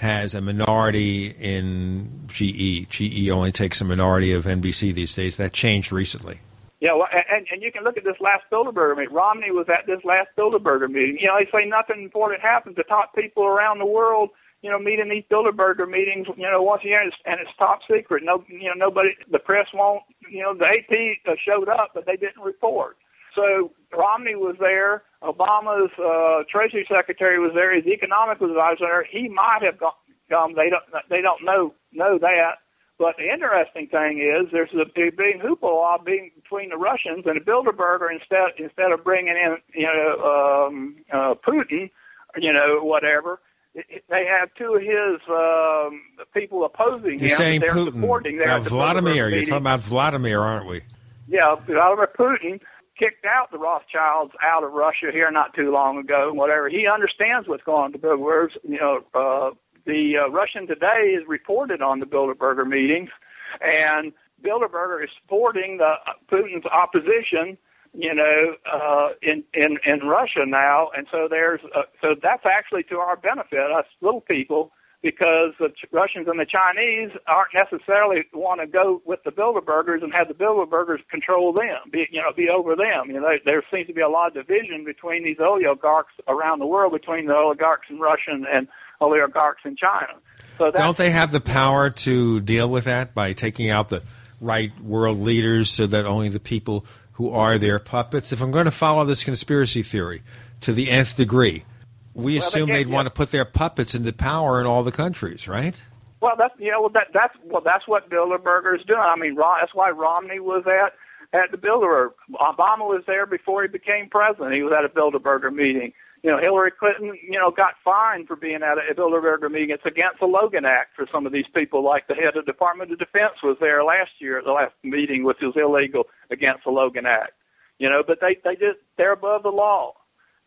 has a minority in G E. G E only takes a minority of N B C these days. That changed recently. Yeah, well, and, and you can look at this last Bilderberger meeting. Romney was at this last Bilderberger meeting. You know, they say nothing important happens. The top people around the world, you know, meet in these Bilderberger meetings, you know, once a year, and it's, and it's top secret. No, you know, nobody, the press won't, you know, the A P showed up, but they didn't report. So Romney was there. Obama's uh, Treasury Secretary was there. His economic advisor was there. He might have gone. They don't, they don't know, know that. But the interesting thing is there's a big hoopla being between the Russians and the Bilderberger instead instead of bringing in, you know, um, uh, Putin, you know, whatever. It, it, they have two of his um, people opposing You're him. You're saying they're Putin. Supporting now, Vladimir. You're talking about Vladimir, aren't we? Yeah, Vladimir Putin kicked out the Rothschilds out of Russia here not too long ago, whatever. He understands what's going on. The Bilderbergers, you know, uh, The uh, Russian Today is reported on the Bilderberger meetings, and Bilderberger is supporting the, uh, Putin's opposition, you know, uh, in, in, in Russia now. And so there's uh, so that's actually to our benefit, us little people, because the Ch- Russians and the Chinese aren't necessarily want to go with the Bilderbergers and have the Bilderbergers control them, be, you know, be over them. You know, there seems to be a lot of division between these oligarchs around the world, between the oligarchs in Russia and, and oligarchs in China. So don't they have the power to deal with that by taking out the right world leaders so that only the people who are their puppets? If I'm going to follow this conspiracy theory to the nth degree, we well, assume they'd yeah. want to put their puppets into power in all the countries, right? Well, that's you know that that's well that's what Bilderberger's doing. I mean, that's why Romney was at at the Bilderberger. Obama was there before he became president. He was at a Bilderberger meeting. You know, Hillary Clinton, you know, got fined for being at a Bilderberger meeting. It's against the Logan Act for some of these people, like the head of the Department of Defense was there last year at the last meeting, which was illegal against the Logan Act. You know, but they, they just, they're above the law,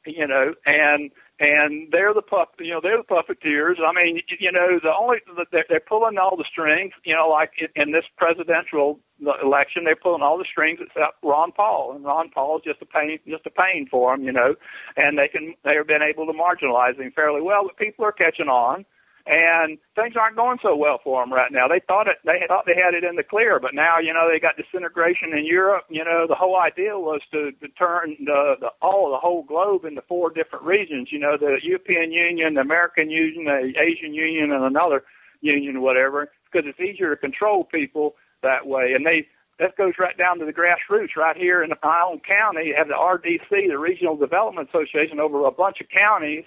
you know, and and they're the pup, you know, they're the puppeteers. I mean, you know, the only, they're, they're pulling all the strings, you know, like in this presidential election, they're pulling all the strings except Ron Paul, and Ron Paul's just a pain, just a pain for them, you know, and they can, they've been able to marginalize him fairly well, but people are catching on, and things aren't going so well for them right now. They thought it, they thought they had it in the clear, but now, you know, they got disintegration in Europe. You know, the whole idea was to, to turn the, the, all the whole globe into four different regions. You know, the European Union, the American Union, the Asian Union, and another union, whatever, because it's easier to control people that way. And they that goes right down to the grassroots right here in my own county. You have the R D C, the Regional Development Association, over a bunch of counties,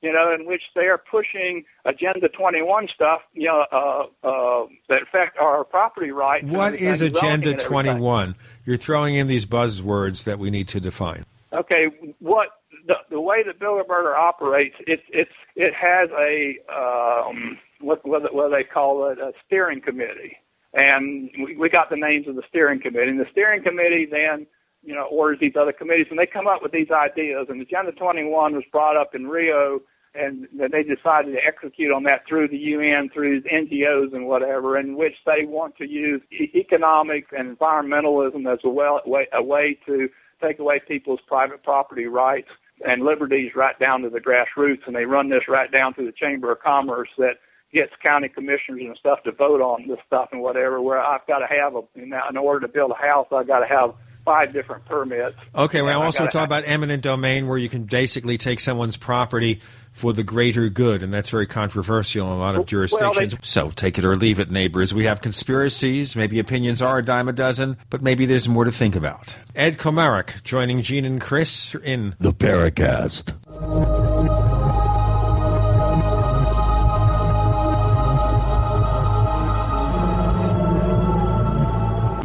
you know, in which they are pushing Agenda twenty-one stuff, you know, uh, uh, that affect our property rights. What is Agenda twenty-one? You're throwing in these buzzwords that we need to define. Okay, what the, the way that Bilderberg operates, it's it's it has a um, what what what they call it a steering committee, and we, we got the names of the steering committee. And the steering committee then, you know, orders these other committees, and they come up with these ideas. And Agenda twenty-one was brought up in Rio, and they decided to execute on that through the U N, through N G Os and whatever, in which they want to use economic and environmentalism as a, well, a way to take away people's private property rights and liberties right down to the grassroots. And they run this right down to the Chamber of Commerce that gets county commissioners and stuff to vote on this stuff and whatever, where I've got to have, a, in order to build a house, I've got to have five different permits. Okay, we well, also gotta, talk about eminent domain, where you can basically take someone's property for the greater good, and that's very controversial in a lot of jurisdictions. Well, they, so take it or leave it, neighbors. We have conspiracies. Maybe opinions are a dime a dozen, but maybe there's more to think about. Ed Komarek joining Gene and Chris in The Paracast.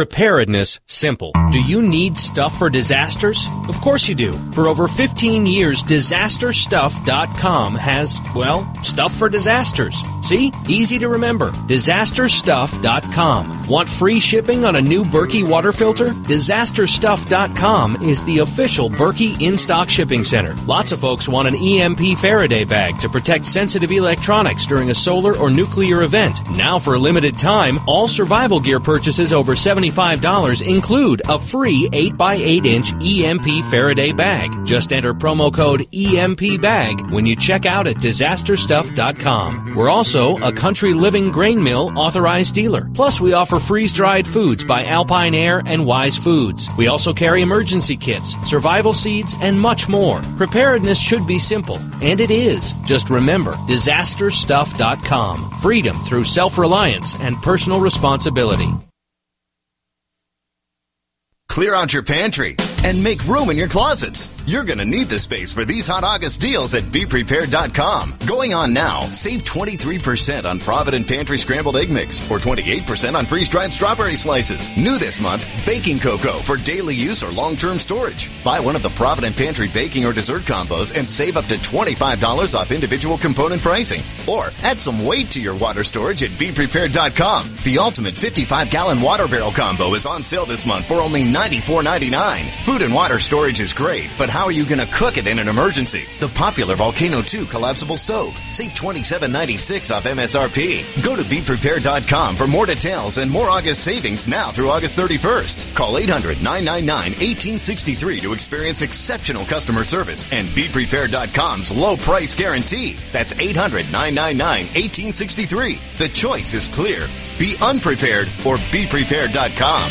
preparedness simple. Do you need stuff for disasters? Of course you do. For over fifteen years, disaster stuff dot com has, well, stuff for disasters. See? Easy to remember. disaster stuff dot com. Want free shipping on a new Berkey water filter? disaster stuff dot com is the official Berkey in-stock shipping center. Lots of folks want an E M P Faraday bag to protect sensitive electronics during a solar or nuclear event. Now for a limited time, all survival gear purchases over seventy-five dollars include a free eight by eight inch E M P Faraday bag. Just enter promo code E M P bag when you check out at disaster stuff dot com. We're also a Country Living grain mill authorized dealer. Plus, we offer freeze-dried foods by Alpine Air and Wise Foods. We also carry emergency kits, survival seeds, and much more. Preparedness should be simple, and it is. Just remember, disaster stuff dot com. Freedom through self-reliance and personal responsibility. Clear out your pantry and make room in your closets. You're going to need the space for these hot August deals at Be Prepared dot com. Going on now, save twenty-three percent on Provident Pantry Scrambled Egg Mix or twenty-eight percent on freeze-dried strawberry slices. New this month, baking cocoa for daily use or long-term storage. Buy one of the Provident Pantry baking or dessert combos and save up to twenty-five dollars off individual component pricing. Or add some weight to your water storage at Be Prepared dot com. The ultimate fifty-five gallon water barrel combo is on sale this month for only ninety-four dollars and ninety-nine cents. Food and water storage is great, but how how are you going to cook it in an emergency? The popular Volcano two collapsible stove. Save twenty-seven dollars and ninety-six cents off M S R P. Go to be prepared dot com for more details and more August savings now through August thirty-first. Call eight hundred, nine nine nine, one eight six three to experience exceptional customer service and be prepared dot com's low price guarantee. That's eight hundred, nine nine nine, one eight six three. The choice is clear. Be unprepared or be prepared dot com.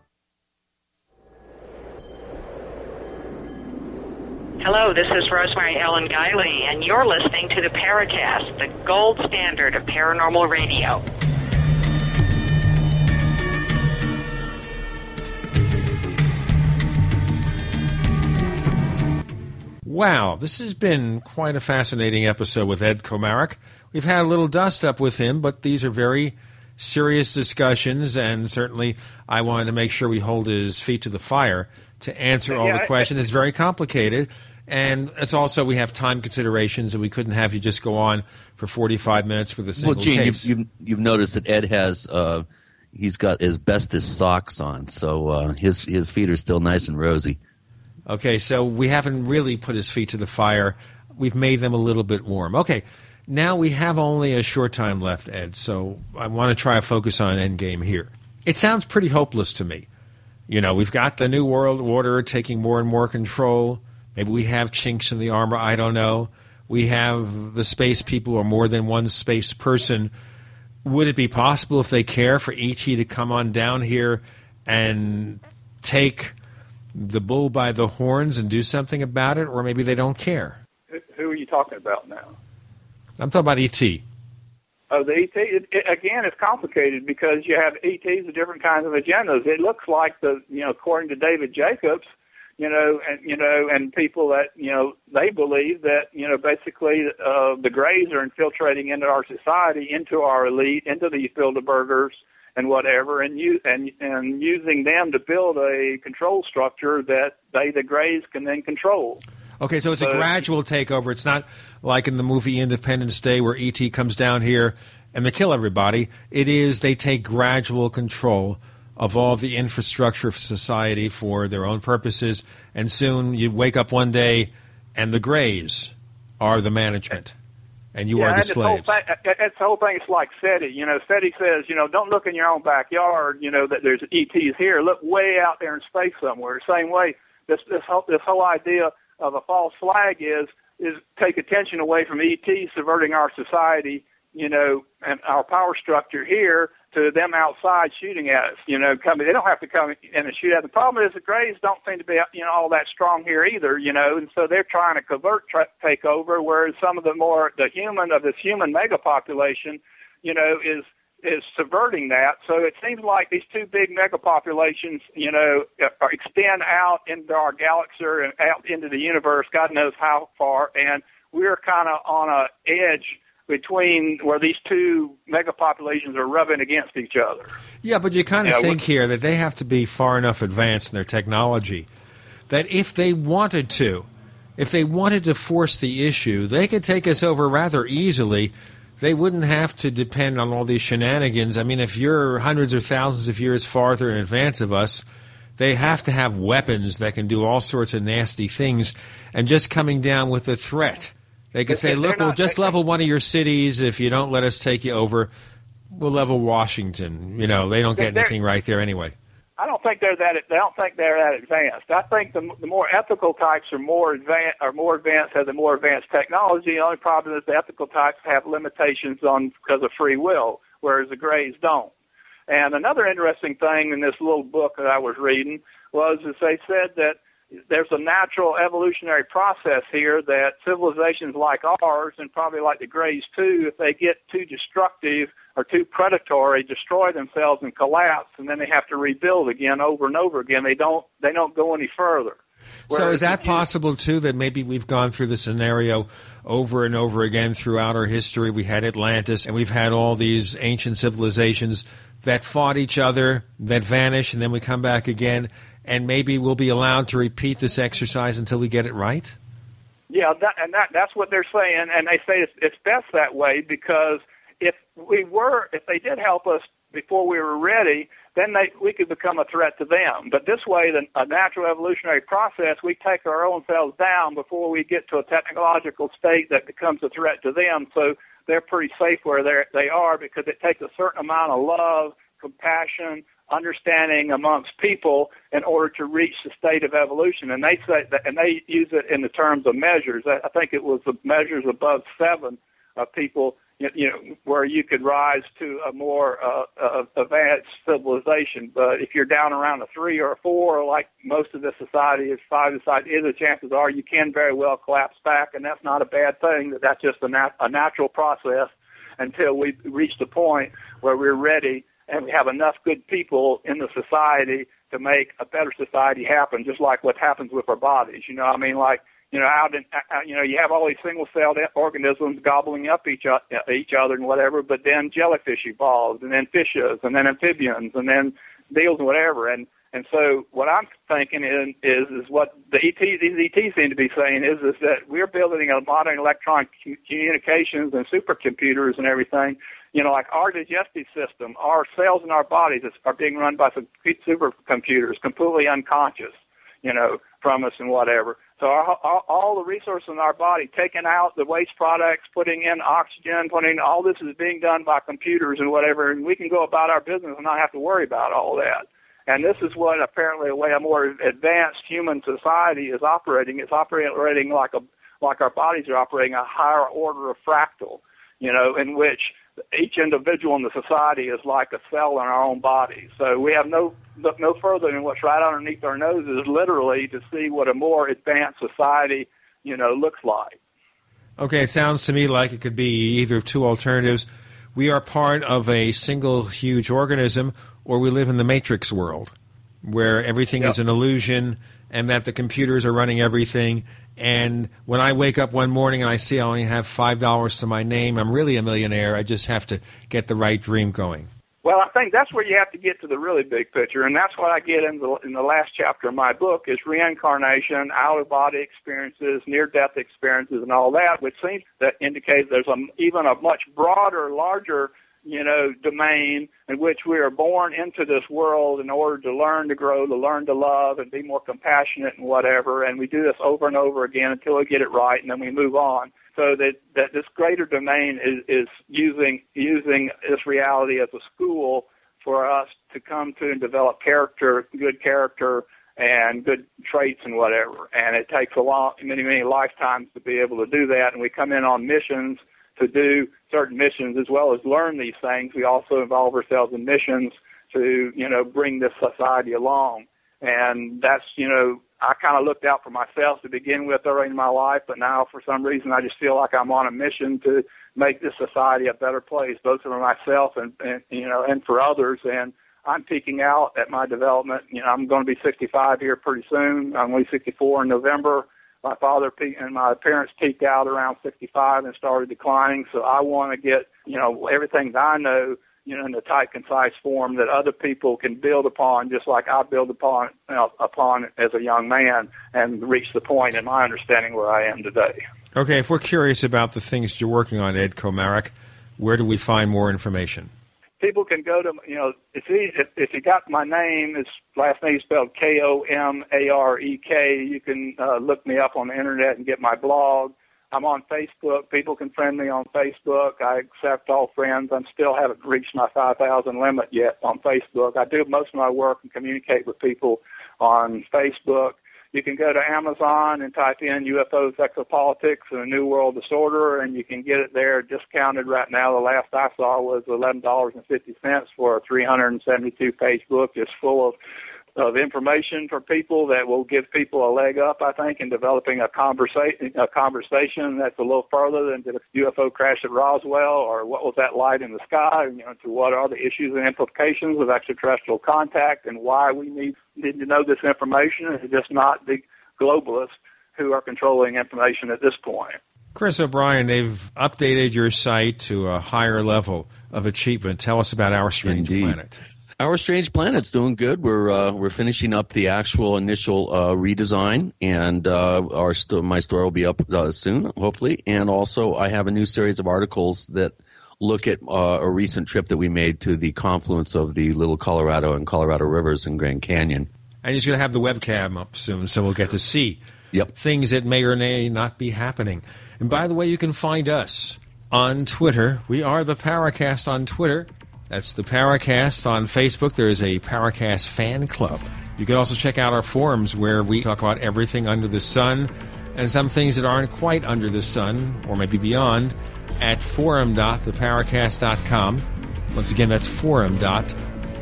Hello, this is Rosemary Ellen Guiley, and you're listening to the Paracast, the gold standard of paranormal radio. Wow, this has been quite a fascinating episode with Ed Komarek. We've had a little dust-up with him, but these are very serious discussions, and certainly I wanted to make sure we hold his feet to the fire to answer all yeah, the questions. It's very complicated. And it's also, we have time considerations, and we couldn't have you just go on for forty-five minutes with a single well, Gene, case. You've, you've, you've noticed that Ed has, uh, he's got asbestos socks on, so uh, his his feet are still nice and rosy. Okay, so we haven't really put his feet to the fire. We've made them a little bit warm. Okay, now we have only a short time left, Ed, so I want to try to focus on endgame here. It sounds pretty hopeless to me. You know, we've got the New World Order taking more and more control. Maybe we have chinks in the armor. I don't know. We have the space people or more than one space person. Would it be possible if they care for E T to come on down here and take the bull by the horns and do something about it? Or maybe they don't care. Who are you talking about now? I'm talking about E T. Uh, the E T, it, it, again, it's complicated because you have E Ts with different kinds of agendas. It looks like, the, you know, according to David Jacobs, you know, and you know, and people that, you know, they believe that, you know, basically uh, the Greys are infiltrating into our society, into our elite, into the Bilderbergers and whatever, and you and and using them to build a control structure that they, the Greys, can then control. Okay, so it's a gradual takeover. It's not like in the movie Independence Day where E T comes down here and they kill everybody. It is they take gradual control of all the infrastructure of society for their own purposes, and soon you wake up one day and the Greys are the management. And you yeah, are the slaves. Whole thing, that's the whole thing. It's like SETI. You know, SETI says, you know, don't look in your own backyard, you know, that there's E Ts here. Look way out there in space somewhere. Same way, this this whole, this whole idea of a false flag is is take attention away from E T subverting our society, you know, and our power structure here to them outside shooting at us, you know, coming. They don't have to come in and shoot at us. The problem is the Greys don't seem to be, you know, all that strong here either, you know, and so they're trying to covert tra- take over, whereas some of the more, the human of this human mega population, you know, is is subverting that. So it seems like these two big mega populations, you know, extend out into our galaxy and out into the universe, God knows how far, and we're kind of on a edge between where these two mega populations are rubbing against each other. Yeah, but you kind of yeah, think here that they have to be far enough advanced in their technology that if they wanted to, if they wanted to force the issue, they could take us over rather easily. They wouldn't have to depend on all these shenanigans. I mean, if you're hundreds or thousands of years farther in advance of us, they have to have weapons that can do all sorts of nasty things. And just coming down with a threat, they could say, look, we'll just level one of your cities. If you don't let us take you over, we'll level Washington. You know, they don't get anything right there anyway. I don't think they're that. I don't think they're that advanced. I think the, the more ethical types are more advanced, are more advanced, have the more advanced technology. The only problem is the ethical types have limitations on because of free will, whereas the grays don't. And another interesting thing in this little book that I was reading was that they said that there's a natural evolutionary process here that civilizations like ours and probably like the Greys too, if they get too destructive or too predatory, destroy themselves and collapse, and then they have to rebuild again over and over again. They don't they don't go any further. Whereas, so is that possible too, that maybe we've gone through the scenario over and over again throughout our history? We had Atlantis, and we've had all these ancient civilizations that fought each other, that vanished, and then we come back again. And maybe we'll be allowed to repeat this exercise until we get it right? Yeah, that, and that, that's what they're saying. And they say it's, it's best that way because if we were, if they did help us before we were ready, then they, we could become a threat to them. But this way, the, a natural evolutionary process, we take our own selves down before we get to a technological state that becomes a threat to them. So they're pretty safe where they are because it takes a certain amount of love, compassion, understanding amongst people in order to reach the state of evolution, and they say that, and they use it in the terms of measures. I think it was the measures above seven of people, you know, where you could rise to a more uh, advanced civilization. But if you're down around a three or a four, like most of the society is five society, the chances are you can very well collapse back, and that's not a bad thing. That that's just a, nat- a natural process until we reach the point where we're ready. And we have enough good people in the society to make a better society happen, just like what happens with our bodies. You know, I mean, like, you know, out in, out, you know, you have all these single-celled organisms gobbling up each, o- each other and whatever, but then jellyfish evolves, and then fishes, and then amphibians, and then deals and whatever. And and so what I'm thinking is is, is what the E T these E Ts seem to be saying is is that we're building a modern electronic communications and supercomputers and everything. You know, like our digestive system, our cells in our bodies are being run by some supercomputers, completely unconscious, you know, from us and whatever. So our, our, all the resources in our body, taking out the waste products, putting in oxygen, putting in, all this is being done by computers and whatever, and we can go about our business and not have to worry about all that. And this is what apparently a way a more advanced human society is operating. It's operating like a like our bodies are operating a higher order of fractal, you know, in which each individual in the society is like a cell in our own body. So we have no look no further than what's right underneath our noses, literally, to see what a more advanced society, you know, looks like. Okay, it sounds to me like it could be either of two alternatives. We are part of a single huge organism, or we live in the Matrix world, where everything yep. is an illusion and that the computers are running everything. And when I wake up one morning and I see I only have five dollars to my name, I'm really a millionaire. I just have to get the right dream going. Well, I think that's where you have to get to the really big picture, and that's what I get in the, in the last chapter of my book is reincarnation, out-of-body experiences, near-death experiences, and all that, which seems that indicates there's a, even a much broader, larger, you know, domain in which we are born into this world in order to learn to grow, to learn to love, and be more compassionate and whatever. And we do this over and over again until we get it right, and then we move on. So that, that this greater domain is, is using using this reality as a school for us to come to and develop character, good character, and good traits and whatever. And it takes a long, many, many lifetimes to be able to do that. And we come in on missions to do certain missions as well as learn these things. We also involve ourselves in missions to, you know, bring this society along. And that's, you know, I kind of looked out for myself to begin with early in my life, but now for some reason I just feel like I'm on a mission to make this society a better place, both for myself and, and you know, and for others. And I'm peaking out at my development. You know, I'm going to be sixty-five here pretty soon. I'm going to be sixty-four in November. My father and my parents peaked out around sixty-five and started declining, so I want to get, you know, everything that I know, you know, in the tight, concise form that other people can build upon, just like I build upon you know, upon as a young man and reach the point in my understanding where I am today. Okay, if we're curious about the things you're working on, Ed Komarek, where do we find more information? People can go to, you know, if you, if, if you got my name, it's last name spelled K O M A R E K, you can uh, look me up on the Internet and get my blog, I'm on Facebook. People can friend me on Facebook. I accept all friends. I still haven't reached my five thousand limit yet on Facebook. I do most of my work and communicate with people on Facebook. You can go to Amazon and type in U F Os, Exopolitics, and a New World Disorder, and you can get it there discounted right now. The last I saw was eleven dollars and fifty cents for a three hundred seventy-two page book. It's full of of information for people that will give people a leg up, I think, in developing a conversation a conversation that's a little further than did a U F O crash at Roswell or what was that light in the sky, you know, to what are the issues and implications of extraterrestrial contact and why we need, need to know this information and just not the globalists who are controlling information at this point. Chris O'Brien, they've updated your site to a higher level of achievement. Tell us about Our Strange Indeed. Planet. Our Strange Planet's doing good. We're uh, we're finishing up the actual initial uh, redesign, and uh, our st- my story will be up uh, soon, hopefully. And also, I have a new series of articles that look at uh, a recent trip that we made to the confluence of the Little Colorado and Colorado Rivers and Grand Canyon. And he's going to have the webcam up soon, so we'll get to see yep. things that may or may not be happening. And by the way, you can find us on Twitter. We are the Paracast on Twitter. That's the Paracast on Facebook. There is a Paracast fan club. You can also check out our forums where we talk about everything under the sun and some things that aren't quite under the sun or maybe beyond at forum dot the paracast dot com. Once again, that's forum dot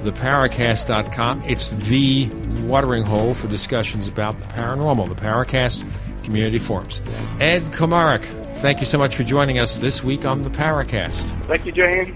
the paracast dot com. It's the watering hole for discussions about the paranormal, the Paracast Community Forums. Ed Komarek, thank you so much for joining us this week on the Paracast. Thank you, Jane.